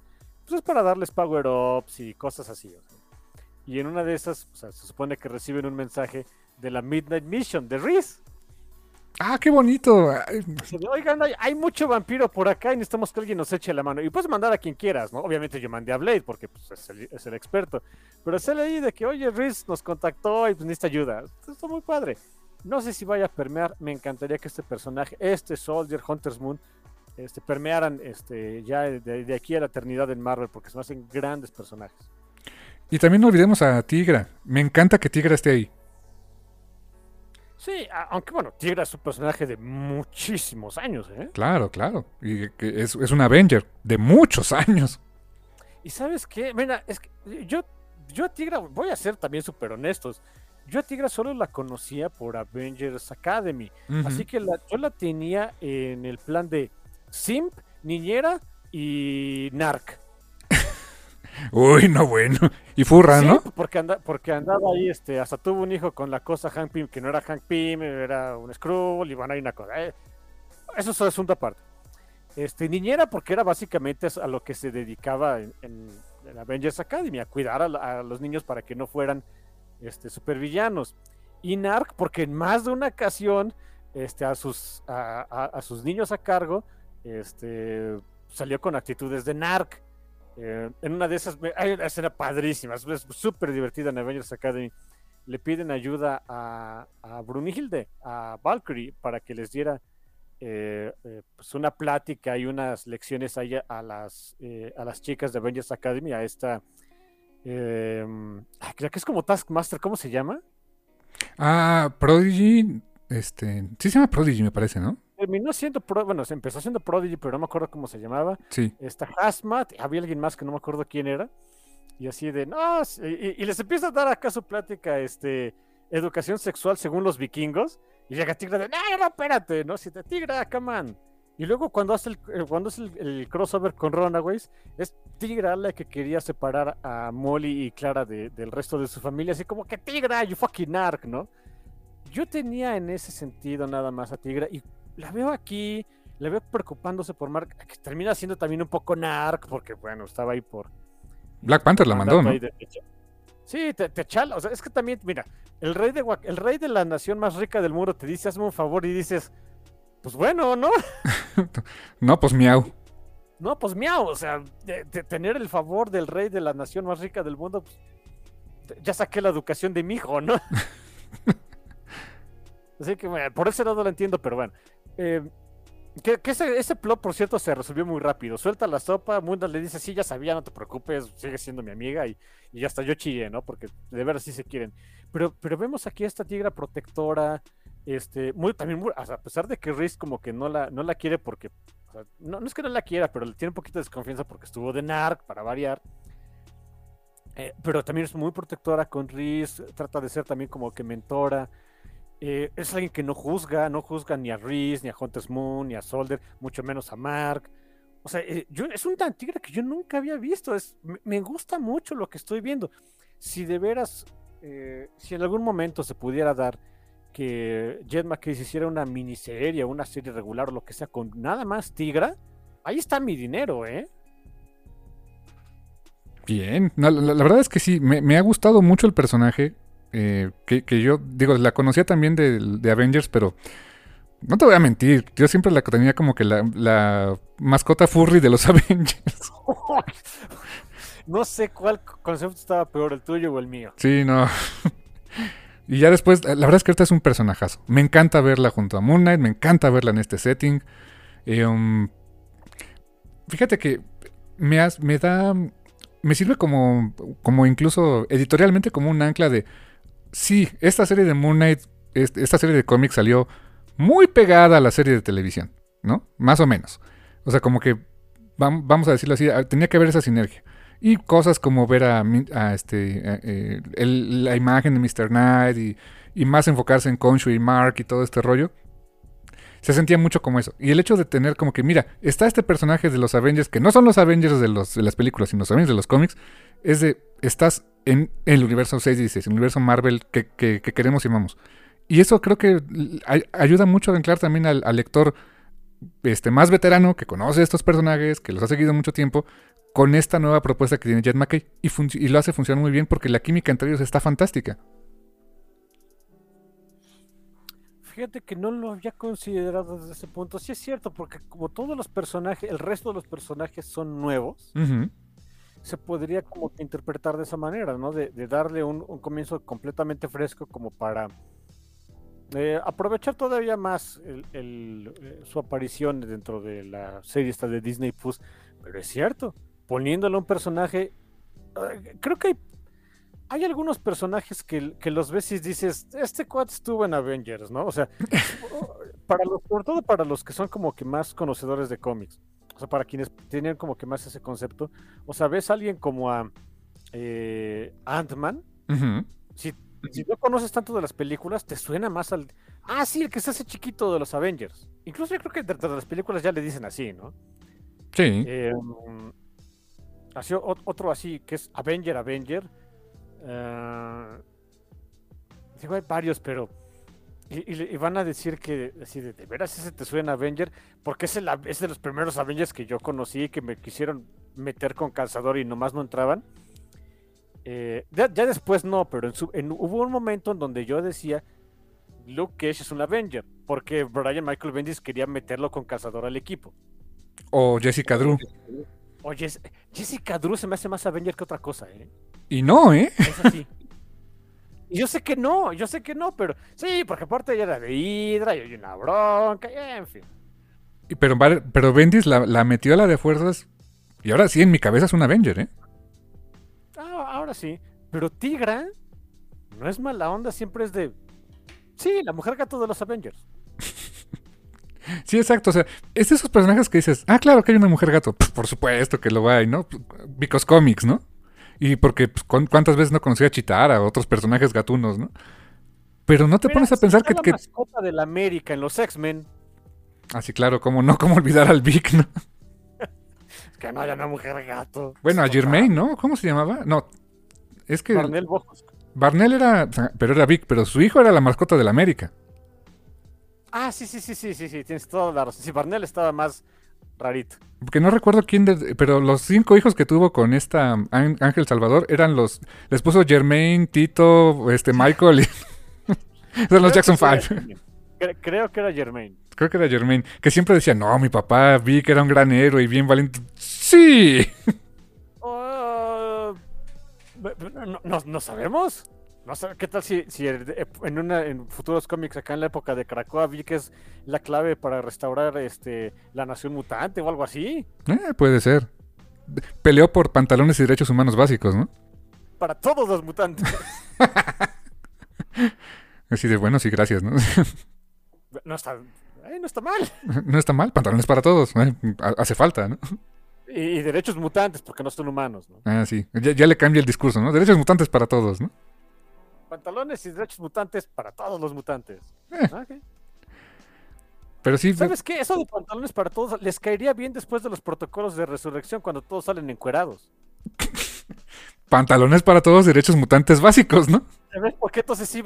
pues es para darles power-ups y cosas así, o sea. Y en una de esas, o sea, se supone que reciben un mensaje de la Midnight Mission de Reese. ¡Ah, qué bonito! Oigan, hay, hay mucho vampiro por acá y necesitamos que alguien nos eche la mano. Y puedes mandar a quien quieras, ¿no? Obviamente yo mandé a Blade porque pues, es, el, es el experto. Pero sale ahí de que, oye, Reese nos contactó y pues necesita ayuda. Esto está muy padre. No sé si vaya a permear. Me encantaría que este personaje, este Soldier, Hunter's Moon, este, permearan este, ya de, de aquí a la eternidad en Marvel porque se me hacen grandes personajes. Y también no olvidemos a Tigra. Me encanta que Tigra esté ahí. Sí, aunque bueno, Tigra es un personaje de muchísimos años, ¿eh? Claro, claro. Y es, es un Avenger de muchos años. ¿Y sabes qué? Mira, es que yo, yo a Tigra, voy a ser también súper honestos, yo a Tigra solo la conocía por Avengers Academy. Uh-huh. Así que la, yo la tenía en el plan de simp, niñera y narc. Uy, no bueno. Y furra, sí, ¿no? Porque, anda, porque andaba ahí, este, hasta tuvo un hijo con la cosa Hank Pym, que no era Hank Pym, era un Skrull, y van a ir una cosa. Eh. Eso es asunto aparte. Este, niñera, porque era básicamente a lo que se dedicaba en, en, en Avengers Academy, a cuidar a, a los niños para que no fueran este, supervillanos. Y narc, porque en más de una ocasión, este, a sus, a, a, a sus niños a cargo, este, salió con actitudes de narc. Eh, en una de esas, hay una escena padrísima, es súper divertida en Avengers Academy. Le piden ayuda a, a Brunhilde, a Valkyrie, para que les diera eh, eh, pues una plática y unas lecciones ahí a las, eh, a las chicas de Avengers Academy, a esta, eh, creo que es como Taskmaster, ¿cómo se llama? Ah, Prodigy, este, sí se llama Prodigy me parece, ¿no? Terminó siendo, pro, bueno, se empezó siendo Prodigy, pero no me acuerdo cómo se llamaba. Sí. Esta Hazmat, había alguien más que no me acuerdo quién era. Y así de, no, y, y les empieza a dar acá su plática, este, educación sexual según los vikingos. Y llega Tigra de, no, no, espérate, no, si te Tigra, come on. Y luego cuando hace el, cuando hace el, el crossover con Runaways, es Tigra la que quería separar a Molly y Clara de, del resto de su familia. Así como que Tigra, you fucking narc, ¿no? Yo tenía en ese sentido nada más a Tigra y la veo aquí, la veo preocupándose por Mark, que termina siendo también un poco narc, porque bueno, estaba ahí por... Black Panther la mandó, ¿no? De, de, de, sí, te, te chala, o sea, es que también, mira, el rey de el rey de la nación más rica del mundo te dice, hazme un favor, y dices, pues bueno, ¿no? No, pues miau. No, pues miau, o sea, de, de tener el favor del rey de la nación más rica del mundo, pues, ya saqué la educación de mi hijo, ¿no? Así que, bueno, por ese lado lo entiendo, pero bueno. Eh, que, que ese, ese plot, por cierto, se resolvió muy rápido. Suelta la sopa, Munda le dice, sí, ya sabía, no te preocupes, sigue siendo mi amiga. Y, y hasta yo chillé, ¿no? Porque de veras sí se quieren. Pero, pero vemos aquí a esta tigra protectora, este, muy, también muy, o sea, a pesar de que Reese como que no la, no la quiere porque, o sea, no, no es que no la quiera, pero le tiene un poquito de desconfianza porque estuvo de narc, para variar. Eh, pero también es muy protectora con Reese, trata de ser también como que mentora. Eh, es alguien que no juzga, no juzga ni a Reese, ni a Hunter's Moon, ni a Soldier, mucho menos a Mark. O sea, eh, yo, es un tan tigre que yo nunca había visto. Es, me, me gusta mucho lo que estoy viendo. Si de veras, eh, si en algún momento se pudiera dar que Jed MacKay se hiciera una miniserie, una serie regular o lo que sea, con nada más tigra, ahí está mi dinero, ¿eh? Bien, no, la, la verdad es que sí, me, me ha gustado mucho el personaje. Eh, que, que yo, digo, la conocía también de, de Avengers, pero no te voy a mentir, yo siempre la tenía como que la, la mascota furry de los Avengers. No sé cuál concepto estaba peor, el tuyo o el mío. Sí, no. Y ya después, la verdad es que esta es un personajazo. Me encanta verla junto a Moon Knight, me encanta verla en este setting. Eh, um, fíjate que me, has, me da... Me sirve como, como incluso editorialmente como un ancla de... Sí, esta serie de Moon Knight, esta serie de cómics salió muy pegada a la serie de televisión, ¿no? Más o menos. O sea, como que, vamos a decirlo así, tenía que haber esa sinergia. Y cosas como ver a, a este a, eh, el, la imagen de mister Knight y, y más enfocarse en Khonshu y Mark y todo este rollo. Se sentía mucho como eso. Y el hecho de tener como que, mira, está este personaje de los Avengers, que no son los Avengers de, los, de las películas, sino los Avengers de los cómics, es de, estás en el universo seis dieciséis, el universo Marvel que, que, que queremos y amamos. Y eso creo que ayuda mucho a anclar también al, al lector este, más veterano, que conoce estos personajes, que los ha seguido mucho tiempo, con esta nueva propuesta que tiene Jed MacKay. Y, func- y lo hace funcionar muy bien porque la química entre ellos está fantástica. Fíjate que no lo había considerado desde ese punto. Sí es cierto, porque como todos los personajes, el resto de los personajes son nuevos, uh-huh. se podría como que interpretar de esa manera, ¿no? De, de darle un, un comienzo completamente fresco como para eh, aprovechar todavía más el, el, eh, su aparición dentro de la serie esta de Disney Plus. Pero es cierto, poniéndole a un personaje, eh, creo que hay Hay algunos personajes que, que los ves y dices, este cuate estuvo en Avengers, ¿no? O sea, para los, sobre todo para los que son como que más conocedores de cómics. O sea, para quienes tienen como que más ese concepto. O sea, ves a alguien como a eh, Ant-Man. Uh-huh. Si, si no conoces tanto de las películas, te suena más al... Ah, sí, el que se hace chiquito de los Avengers. Incluso yo creo que de, de las películas ya le dicen así, ¿no? Sí. Eh, así, otro así, que es Avenger, Avenger. Uh, digo, hay varios, pero y, y, y van a decir que así de, de veras ese te suena Avenger, porque es, el, es de los primeros Avengers que yo conocí y que me quisieron meter con calzador y nomás no entraban. eh, ya, ya después no, pero en su, en, hubo un momento en donde yo decía Luke Cage es un Avenger, porque Brian Michael Bendis quería meterlo con calzador al equipo. O Jessica Drew. Oye, Jessica Drew se me hace más Avenger que otra cosa, ¿eh? Y no, ¿eh? Es así. Y yo sé que no, yo sé que no, pero... Sí, porque aparte ella era de Hydra, y hay una bronca, y en fin. Y pero, pero Bendis la, la metió a la de fuerzas, y ahora sí, en mi cabeza es un Avenger, ¿eh? Ah, ahora sí. Pero Tigra no es mala onda, siempre es de... Sí, la mujer gato de los Avengers. Sí, exacto, o sea, es de esos personajes que dices, ah, claro que hay una mujer gato, pues, por supuesto que lo hay, ¿no? Because comics, ¿no? Y porque pues, ¿cuántas veces no conocía a Chitara o otros personajes gatunos, ¿no? Pero no te Mira, pones a pensar que... que... la mascota de la América en los X-Men. Ah, sí, claro, cómo no, cómo olvidar al Vic, ¿no? Es que no hay una mujer gato. Bueno, a Germain, ¿no? ¿Cómo se llamaba? No, es que... Barnell Bojos. Barnell era, pero era Vic, pero su hijo era la mascota de la América. Ah, sí, sí, sí, sí, sí, sí, tienes toda la razón. Sí, Barnell estaba más rarito. Porque no recuerdo quién, de, pero los cinco hijos que tuvo con esta Ángel Salvador eran los... Les puso Germain, Tito, este Michael y... Son los Jackson Five. Creo, creo que era Germain. Creo que era Germain, que siempre decía, no, mi papá vi que era un gran héroe y bien valiente. ¡Sí! Uh, no, no, no sabemos. No sé, ¿qué tal si, si en, una, en futuros cómics acá en la época de Krakoa vi que es la clave para restaurar este la nación mutante o algo así? Eh, puede ser. Peleó por pantalones y derechos humanos básicos, ¿no? Para todos los mutantes. Así de bueno, sí, gracias, ¿no? No está, eh, no está mal. No está mal, pantalones para todos, eh, hace falta, ¿no? Y, y derechos mutantes, porque no son humanos, ¿no? Ah, sí, ya, ya le cambia el discurso, ¿no? Derechos mutantes para todos, ¿no? Pantalones y derechos mutantes para todos los mutantes. Eh. Okay. Pero sí. ¿Sabes qué? Eso de pantalones para todos les caería bien después de los protocolos de resurrección cuando todos salen encuerados. Pantalones para todos, derechos mutantes básicos, ¿no? ¿Sabes por qué? Entonces sí,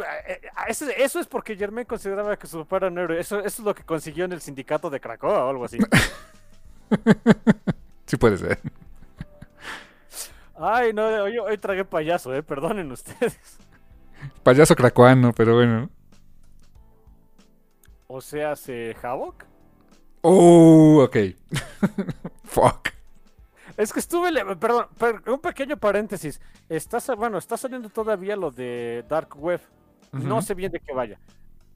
eso, eso es porque Germain consideraba que su papá era un héroe. Eso, eso es lo que consiguió en el sindicato de Krakoa o algo así. Sí puede ser. Ay, no, hoy, hoy tragué payaso, eh, perdonen ustedes. Payaso cracoano, pero bueno. O sea, ¿se Havoc? Oh, ok. Fuck. Es que estuve, le- perdón, per- un pequeño paréntesis. Está, bueno, está saliendo todavía lo de Dark Web. Uh-huh. No sé bien de qué vaya.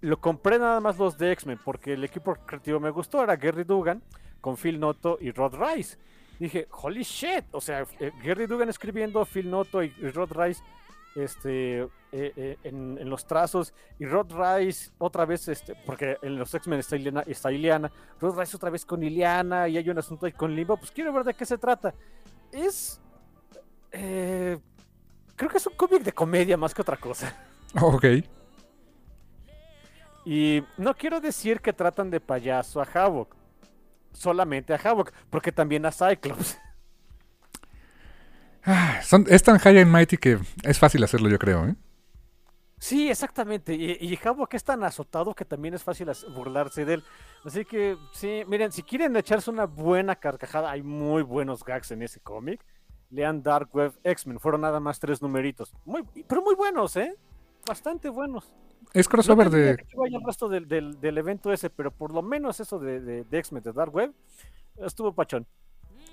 lo compré nada más los de X-Men, porque el equipo creativo me gustó, era Gary Dugan con Phil Noto y Rod Rice. Dije, holy shit, o sea, eh, Gary Dugan escribiendo, Phil Noto y, y Rod Rice este, eh, eh, en, en los trazos, y Rod Rice otra vez, este, porque en los X-Men está Ileana, está Ileana, Rod Rice otra vez con Ileana, y hay un asunto ahí con Limbo, pues quiero ver de qué se trata. Es... Eh, creo que es un cómic de comedia más que otra cosa. Ok. Y no quiero decir que tratan de payaso a Havok, solamente a Havok, porque también a Cyclops. Ah, son, es tan high and mighty que es fácil hacerlo, yo creo, ¿eh? Sí, exactamente. Y, y Havok es tan azotado que también es fácil burlarse de él. Así que, sí, miren, si quieren echarse una buena carcajada, hay muy buenos gags en ese cómic. Lean Dark Web X-Men, fueron nada más tres numeritos. Muy, pero muy buenos, ¿eh? Bastante buenos. Es crossover no de... Que vaya el resto del, del, del evento ese, pero por lo menos eso de, de, de X-Men, de Dark Web, estuvo pachón.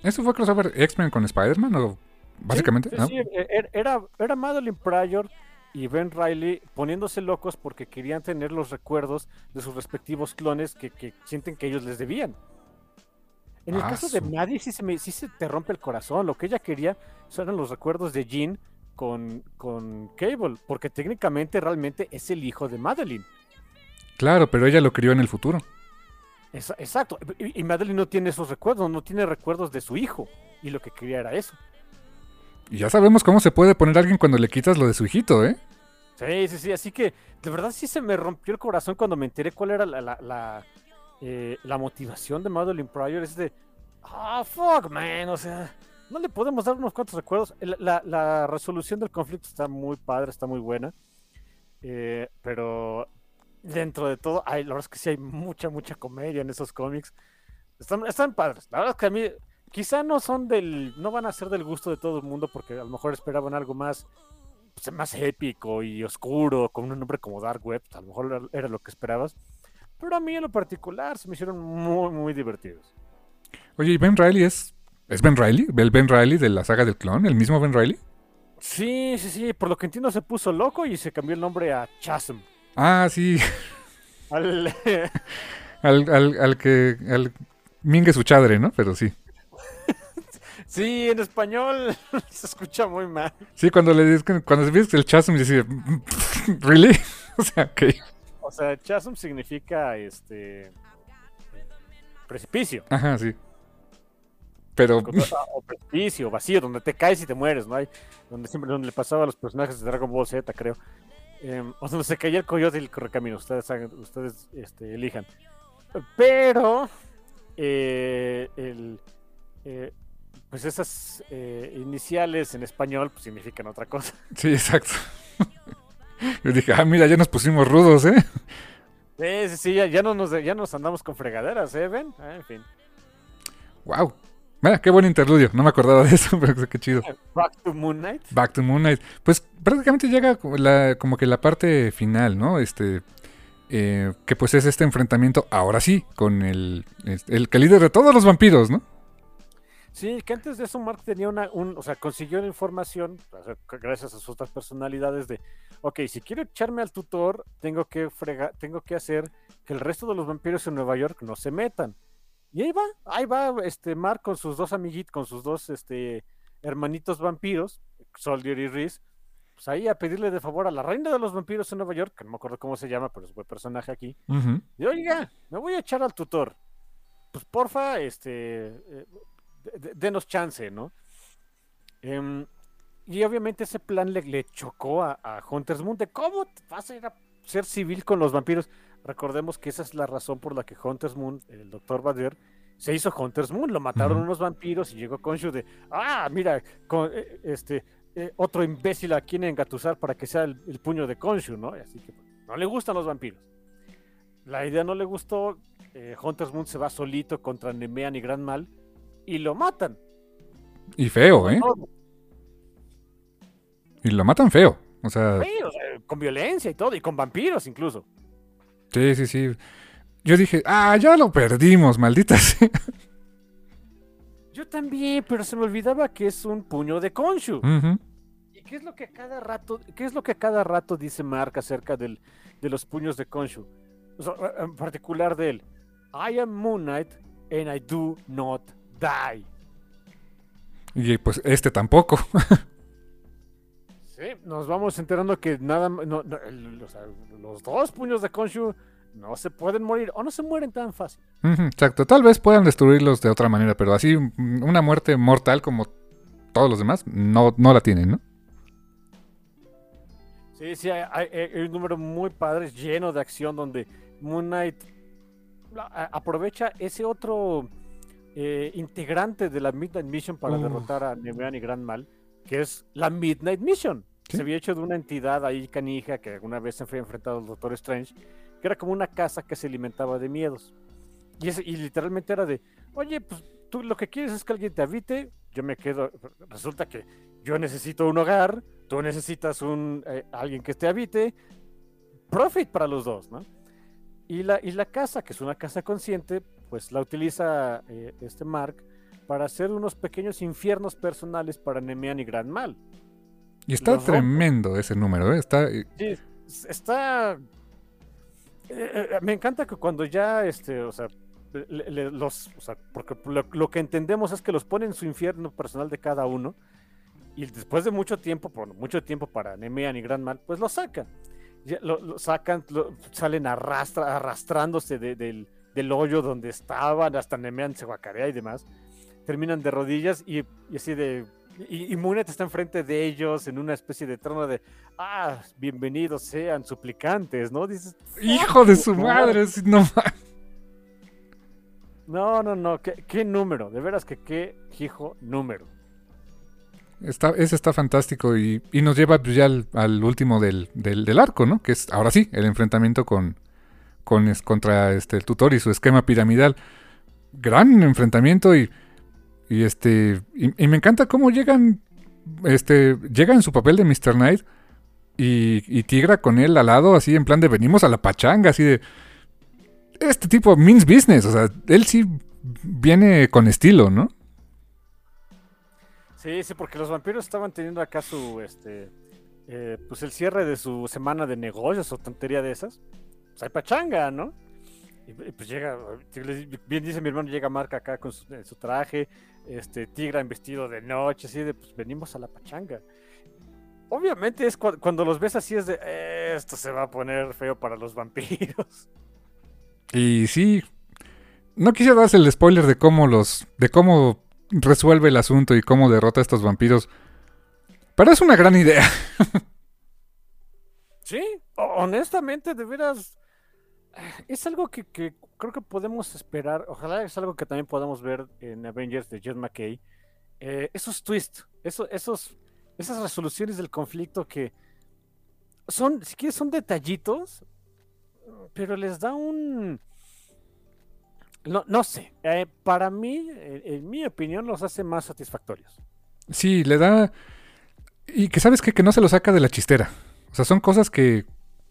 ¿Eso fue crossover X-Men con Spider-Man o básicamente? Sí, sí, ¿no? Sí, era, era Madeline Pryor y Ben Reilly poniéndose locos porque querían tener los recuerdos de sus respectivos clones que, que sienten que ellos les debían. En el ah, caso de Maddie sí se, me, sí se te rompe el corazón. Lo que ella quería eran los recuerdos de Jean con, con Cable, porque técnicamente realmente es el hijo de Madeline. Claro, pero ella lo crió en el futuro. Es, exacto. Y, y Madeline no tiene esos recuerdos, no tiene recuerdos de su hijo. Y lo que quería era eso. Y ya sabemos cómo se puede poner a alguien cuando le quitas lo de su hijito, ¿eh? Sí, sí, sí. Así que de verdad sí se me rompió el corazón cuando me enteré cuál era la... la, la... Eh, la motivación de Madeline Pryor es de ah, oh, fuck man, o sea, no le podemos dar unos cuantos recuerdos. La, la, la resolución del conflicto está muy padre, está muy buena, eh, pero dentro de todo, hay, la verdad es que sí hay mucha, mucha comedia en esos cómics. Están, están padres, la verdad es que a mí quizá no son del, no van a ser del gusto de todo el mundo, porque a lo mejor esperaban algo más, pues, más épico y oscuro, con un nombre como Dark Web, a lo mejor era lo que esperabas. Pero a mí en lo particular se me hicieron muy, muy divertidos. Oye, ¿y Ben Reilly es... ¿Es Ben Reilly? ¿El Ben Reilly de la saga del clon? ¿El mismo Ben Reilly? Sí, sí, sí. Por lo que entiendo se puso loco y se cambió el nombre a Chasm. Ah, sí. Al... al, al, al que... Al... Mingue su chadre, ¿no? Pero sí. Sí, en español se escucha muy mal. Sí, cuando le dicen... Cuando se dice el Chasm, dice... ¿Really? O sea, ok... O sea, chasm significa este precipicio. Ajá, sí. Pero o precipicio, vacío, donde te caes y te mueres, ¿no? Hay donde siempre donde le pasaba a los personajes de Dragon Ball Z, creo. Eh, o sea, donde se caía el coyote y el correcamino. Ustedes, ustedes este, elijan. Pero eh, el, eh, pues esas eh, iniciales en español pues, significan otra cosa. Sí, exacto. Yo dije, ah, mira, ya nos pusimos rudos, ¿eh? Sí, sí, sí, ya, ya, no nos, ya nos andamos con fregaderas, ¿eh? ¿Ven? Ah, en fin. Wow. Mira, qué buen interludio. No me acordaba de eso, pero qué chido. Back to Moon Knight. Back to Moon Knight. Pues prácticamente llega la, como que la parte final, ¿no? Este, eh, que pues es este enfrentamiento, ahora sí, con el, el, el que líder de todos los vampiros, ¿no? Sí, que antes de eso Mark tenía una, un, o sea, consiguió la información, gracias a sus otras personalidades de, ok, si quiero echarme al tutor, tengo que fregar, tengo que hacer que el resto de los vampiros en Nueva York no se metan. Y ahí va, ahí va este Mark con sus dos amiguitos, con sus dos este hermanitos vampiros, Soldier y Reese, pues ahí a pedirle de favor a la reina de los vampiros en Nueva York, que no me acuerdo cómo se llama, pero es un buen personaje aquí. Uh-huh. Y oiga, me voy a echar al tutor. Pues porfa, este... Eh, denos chance, ¿no? Um, y obviamente ese plan le, le chocó a, a Hunter's Moon de cómo vas a ir a ser civil con los vampiros. Recordemos que esa es la razón por la que Hunter's Moon, el doctor Bader, se hizo Hunter's Moon. Lo mataron unos vampiros y llegó Khonshu de, ah, mira, con, este, eh, otro imbécil a quien engatusar para que sea el, el puño de Khonshu, ¿no? Así que no le gustan los vampiros. La idea no le gustó. Eh, Hunter's Moon se va solito contra Nemean y Gran Mal. Y lo matan. Y feo, ¿eh? No. Y lo matan feo. O sea... Sí, o sea, con violencia y todo. Y con vampiros incluso. Sí, sí, sí. Yo dije, ah, ya lo perdimos, maldita sea. Yo también, pero se me olvidaba que es un puño de Khonshu. Uh-huh. ¿Y qué es lo que a cada rato, qué es lo que a cada rato dice Mark acerca del, de los puños de Khonshu? en particular del I am Moon Knight and I do not die. Y pues este tampoco. Sí, nos vamos enterando que nada, no, no, el, o sea, los dos puños de Khonshu no se pueden morir o no se mueren tan fácil. Uh-huh, exacto, tal vez puedan destruirlos de otra manera, pero así una muerte mortal como todos los demás no, no la tienen, ¿no? Sí, sí, hay, hay, hay un número muy padre lleno de acción donde Moon Knight aprovecha ese otro eh, integrante de la Midnight Mission para uh. derrotar a Nevean y Gran Mal, que es la Midnight Mission. ¿Sí? Se había hecho de una entidad ahí canija que alguna vez se fue enfrentado al Doctor Strange, que era como una casa que se alimentaba de miedos. Y, ese, y literalmente era de, oye, pues tú lo que quieres es que alguien te habite, yo me quedo, resulta que yo necesito un hogar, tú necesitas un eh, alguien que te habite, profit para los dos, ¿no? Y la, y la casa, que es una casa consciente, pues la utiliza eh, este Mark para hacer unos pequeños infiernos personales para Nemean y Gran Mal. Y está los tremendo ese número, ¿eh? Está... Sí, está... Eh, me encanta que cuando ya, este, o sea, le, le, los, o sea, porque lo, lo que entendemos es que los pone en su infierno personal de cada uno, y después de mucho tiempo, por mucho tiempo para Nemean y Gran Mal, pues lo saca. Lo, lo sacan, lo, salen arrastra, arrastrándose de, de, del, del hoyo donde estaban, hasta Nemean se guacarea y demás, terminan de rodillas y, y así de y, y Munet está enfrente de ellos en una especie de trono de ah, bienvenidos sean suplicantes, ¿no? Dices, hijo de su madre, no no, no, no ¿qué, qué número, de veras que qué hijo número. Está, ese está fantástico y, y nos lleva ya al, al último del, del, del arco, ¿no? Que es, ahora sí, el enfrentamiento con, con es, contra este, el tutor y su esquema piramidal. Gran enfrentamiento y, y este y, y me encanta cómo llegan este llega en su papel de mister Knight y, y Tigra con él al lado, así en plan de venimos a la pachanga, así de este tipo means business, o sea, él sí viene con estilo, ¿no? Sí, sí, porque los vampiros estaban teniendo acá su, este, eh, pues el cierre de su semana de negocios o tontería de esas. Pues hay pachanga, ¿no? Y, y pues llega, bien dice mi hermano, llega Marca acá con su, su traje, este, Tigra en vestido de noche, así de, pues venimos a la pachanga. Obviamente es cu- cuando los ves así es de, eh, esto se va a poner feo para los vampiros. Y sí, no quise darse el spoiler de cómo los, de cómo... resuelve el asunto y cómo derrota a estos vampiros. Pero es una gran idea. Sí, honestamente, de veras. Es algo que, que creo que podemos esperar. Ojalá es algo que también podamos ver en Avengers de Jed MacKay. Eh, esos twists, esos, esos, esas resoluciones del conflicto que son, si quieres, son detallitos, pero les da un... No, no sé, eh, para mí, en, en mi opinión, los hace más satisfactorios. Sí, le da... Y que sabes qué, que no se lo saca de la chistera. O sea, son cosas que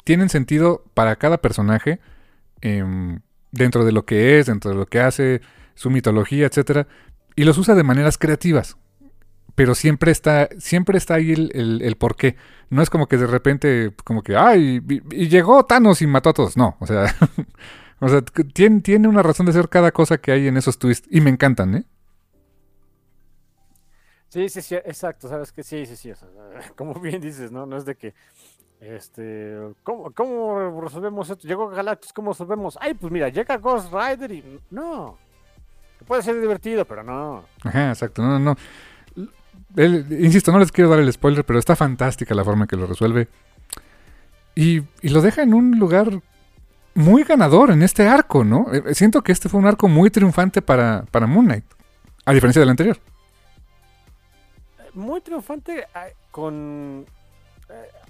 tienen sentido para cada personaje, eh, dentro de lo que es, dentro de lo que hace, su mitología, etcétera. Y los usa de maneras creativas. Pero siempre está, siempre está ahí el, el, el porqué. No es como que de repente, como que, ay, y, y llegó Thanos y mató a todos. No, o sea... O sea, tiene, tiene una razón de ser cada cosa que hay en esos twists. Y me encantan, ¿eh? Sí, sí, sí, exacto. Sabes que sí, sí, sí. O sea, como bien dices, ¿no? No es de que... este, ¿Cómo, cómo resolvemos esto? Llegó Galactus, ¿cómo resolvemos? Ay, pues mira, llega Ghost Rider y... No. Puede ser divertido, pero no. Ajá, exacto. No, no. El, insisto, no les quiero dar el spoiler, pero está fantástica la forma en que lo resuelve. Y, y lo deja en un lugar... muy ganador en este arco, ¿no? Siento que este fue un arco muy triunfante para, para Moon Knight, a diferencia del anterior. Muy triunfante con...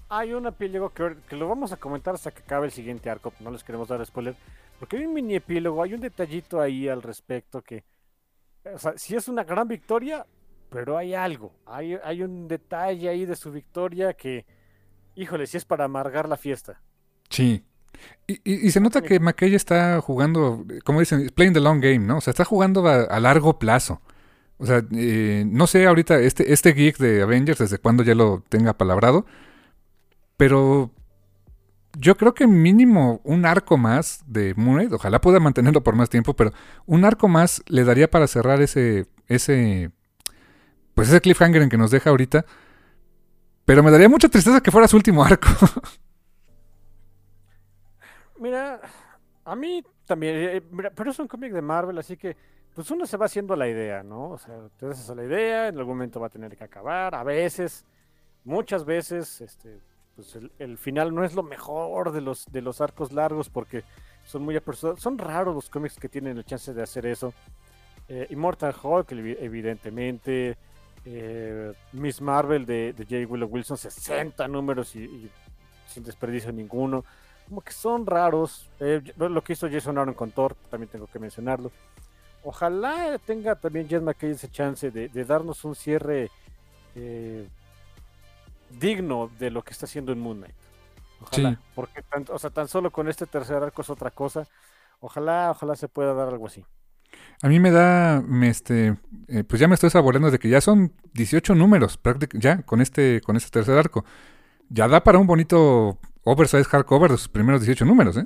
Hay una epílogo que, que lo vamos a comentar hasta que acabe el siguiente arco, no les queremos dar spoiler, porque hay un mini epílogo, hay un detallito ahí al respecto que... O sea, sí es una gran victoria, pero hay algo, hay, hay un detalle ahí de su victoria que... Híjole, sí es para amargar la fiesta. Sí. Y, y, y se nota que MacKay está jugando, como dicen, playing the long game, ¿no? O sea, está jugando a, a largo plazo. O sea, eh, no sé ahorita este, este geek de Avengers desde cuándo ya lo tenga palabrado, pero yo creo que mínimo un arco más de Moon Knight, ojalá pueda mantenerlo por más tiempo, pero un arco más le daría para cerrar ese, ese, pues ese cliffhanger en que nos deja ahorita. Pero me daría mucha tristeza que fuera su último arco. Mira, a mí también, eh, mira, pero es un cómic de Marvel, así que pues uno se va haciendo la idea, ¿no? O sea, te haces a la idea, en algún momento va a tener que acabar, a veces, muchas veces, este, pues el, el final no es lo mejor de los, de los arcos largos, porque son muy apresurados, son raros los cómics que tienen la chance de hacer eso. Eh, Immortal Hulk, evidentemente, eh, Miss Marvel de, de J. Willow Wilson, sesenta números y, y sin desperdicio ninguno. Como que son raros, eh, lo que hizo Jason Aaron con Thor, también tengo que mencionarlo. Ojalá tenga también Jed MacKay ese chance de, de darnos un cierre eh, digno de lo que está haciendo en Moon Knight. Ojalá, sí. Porque tan, o sea, tan solo con este tercer arco es otra cosa. Ojalá, ojalá se pueda dar algo así. A mí me da, me este, eh, pues ya me estoy saboreando de que ya son dieciocho números prácticamente ya con este, con este tercer arco. Ya da para un bonito oversize hardcover de sus primeros dieciocho números, ¿eh?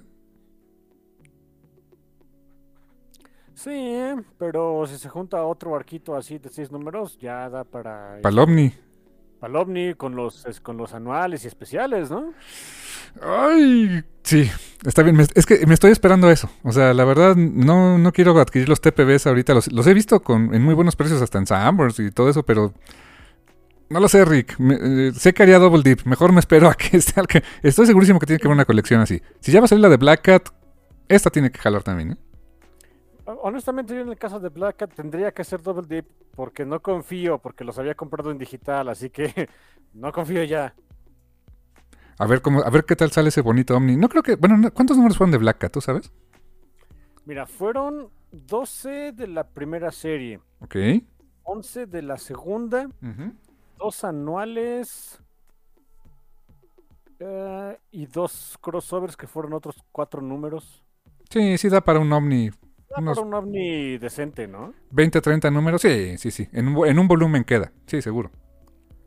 Sí, pero si se junta otro arquito así de seis números, ya da para... Palomni. Palomni con los, con los anuales y especiales, ¿no? Ay, sí, está bien. Es que me estoy esperando eso. O sea, la verdad, no, no quiero adquirir los T P Bs ahorita. Los, los he visto con, en muy buenos precios hasta en Sanborns y todo eso, pero... No lo sé, Rick. Me, eh, sé que haría Double Dip. Mejor me espero a que esté al que... Estoy segurísimo que tiene que haber una colección así. Si ya va a salir la de Black Cat, esta tiene que jalar también, ¿eh? Honestamente, yo en el caso de Black Cat tendría que hacer Double Dip porque no confío, porque los había comprado en digital, así que no confío ya. A ver cómo, a ver qué tal sale ese bonito Omni. No creo que... Bueno, no, ¿cuántos números fueron de Black Cat, tú sabes? Mira, fueron doce de la primera serie. Ok. once de la segunda. Uh-huh. Dos anuales uh, y dos crossovers que fueron otros cuatro números. Sí, sí da para un ovni. Da para un ovni decente, ¿no? veinte, treinta números, sí, sí, sí. En un, en un volumen queda, sí, seguro.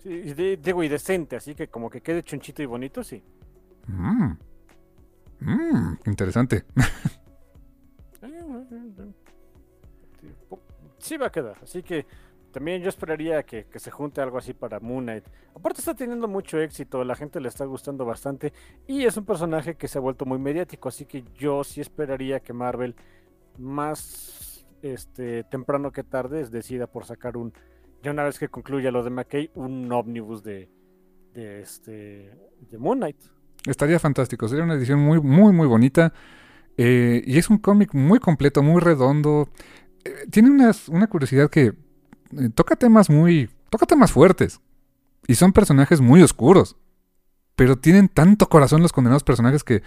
Sí, de, digo, y decente, así que como que quede chonchito y bonito, sí. Mmm, mm, interesante. Sí va a quedar, así que... También yo esperaría que, que se junte algo así para Moon Knight. Aparte está teniendo mucho éxito, la gente le está gustando bastante y es un personaje que se ha vuelto muy mediático, así que yo sí esperaría que Marvel más este, temprano que tarde decida por sacar un, ya una vez que concluya lo de MacKay, un ómnibus de, de, este, de Moon Knight. Estaría fantástico, sería una edición muy, muy, muy bonita eh, y es un cómic muy completo, muy redondo. Eh, tiene unas, una curiosidad que toca temas muy... Toca temas fuertes. Y son personajes muy oscuros. Pero tienen tanto corazón los condenados personajes que...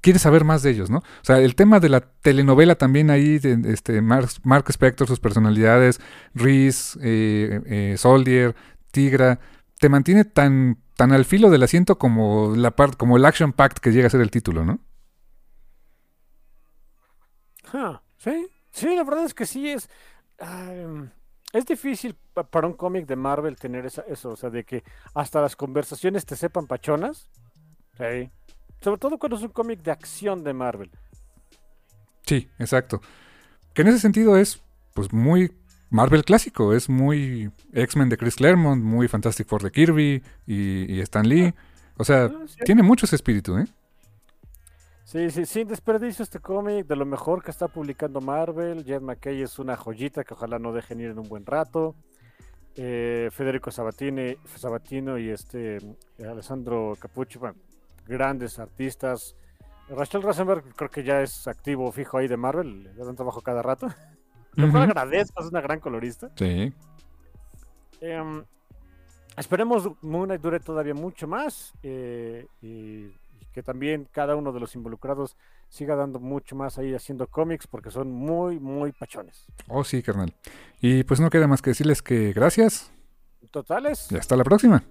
Quieres saber más de ellos, ¿no? O sea, el tema de la telenovela también ahí... De, este, Mark, Mark Spector, sus personalidades... Reese, eh, eh, Soldier, Tigra... Te mantiene tan, tan al filo del asiento como, la part, como el action pact que llega a ser el título, ¿no? Huh. Sí, sí, la verdad es que sí es... Um... Es difícil para un cómic de Marvel tener esa, eso, o sea, de que hasta las conversaciones te sepan pachonas. Sí. Sobre todo cuando es un cómic de acción de Marvel. Sí, exacto. Que en ese sentido es, pues, muy Marvel clásico. Es muy X-Men de Chris Claremont, muy Fantastic Four de Kirby y, y Stan Lee. O sea, ah, sí. Tiene mucho ese espíritu, ¿eh? Sí, sí, sin desperdicio este cómic, de lo mejor que está publicando Marvel. Jed MacKay es una joyita que ojalá no dejen ir en un buen rato. Eh, Federico Sabatini, Sabatino y este Alessandro Capucci, bueno, grandes artistas. Rachel Rosenberg creo que ya es activo fijo ahí de Marvel, le dan trabajo cada rato. Lo cual agradezco, es una gran colorista. Sí. Eh, esperemos Moon Knight dure todavía mucho más eh, y... que también cada uno de los involucrados siga dando mucho más ahí haciendo cómics porque son muy, muy pachones. Oh, sí, carnal. Y pues no queda más que decirles que gracias. Totales. Y hasta la próxima.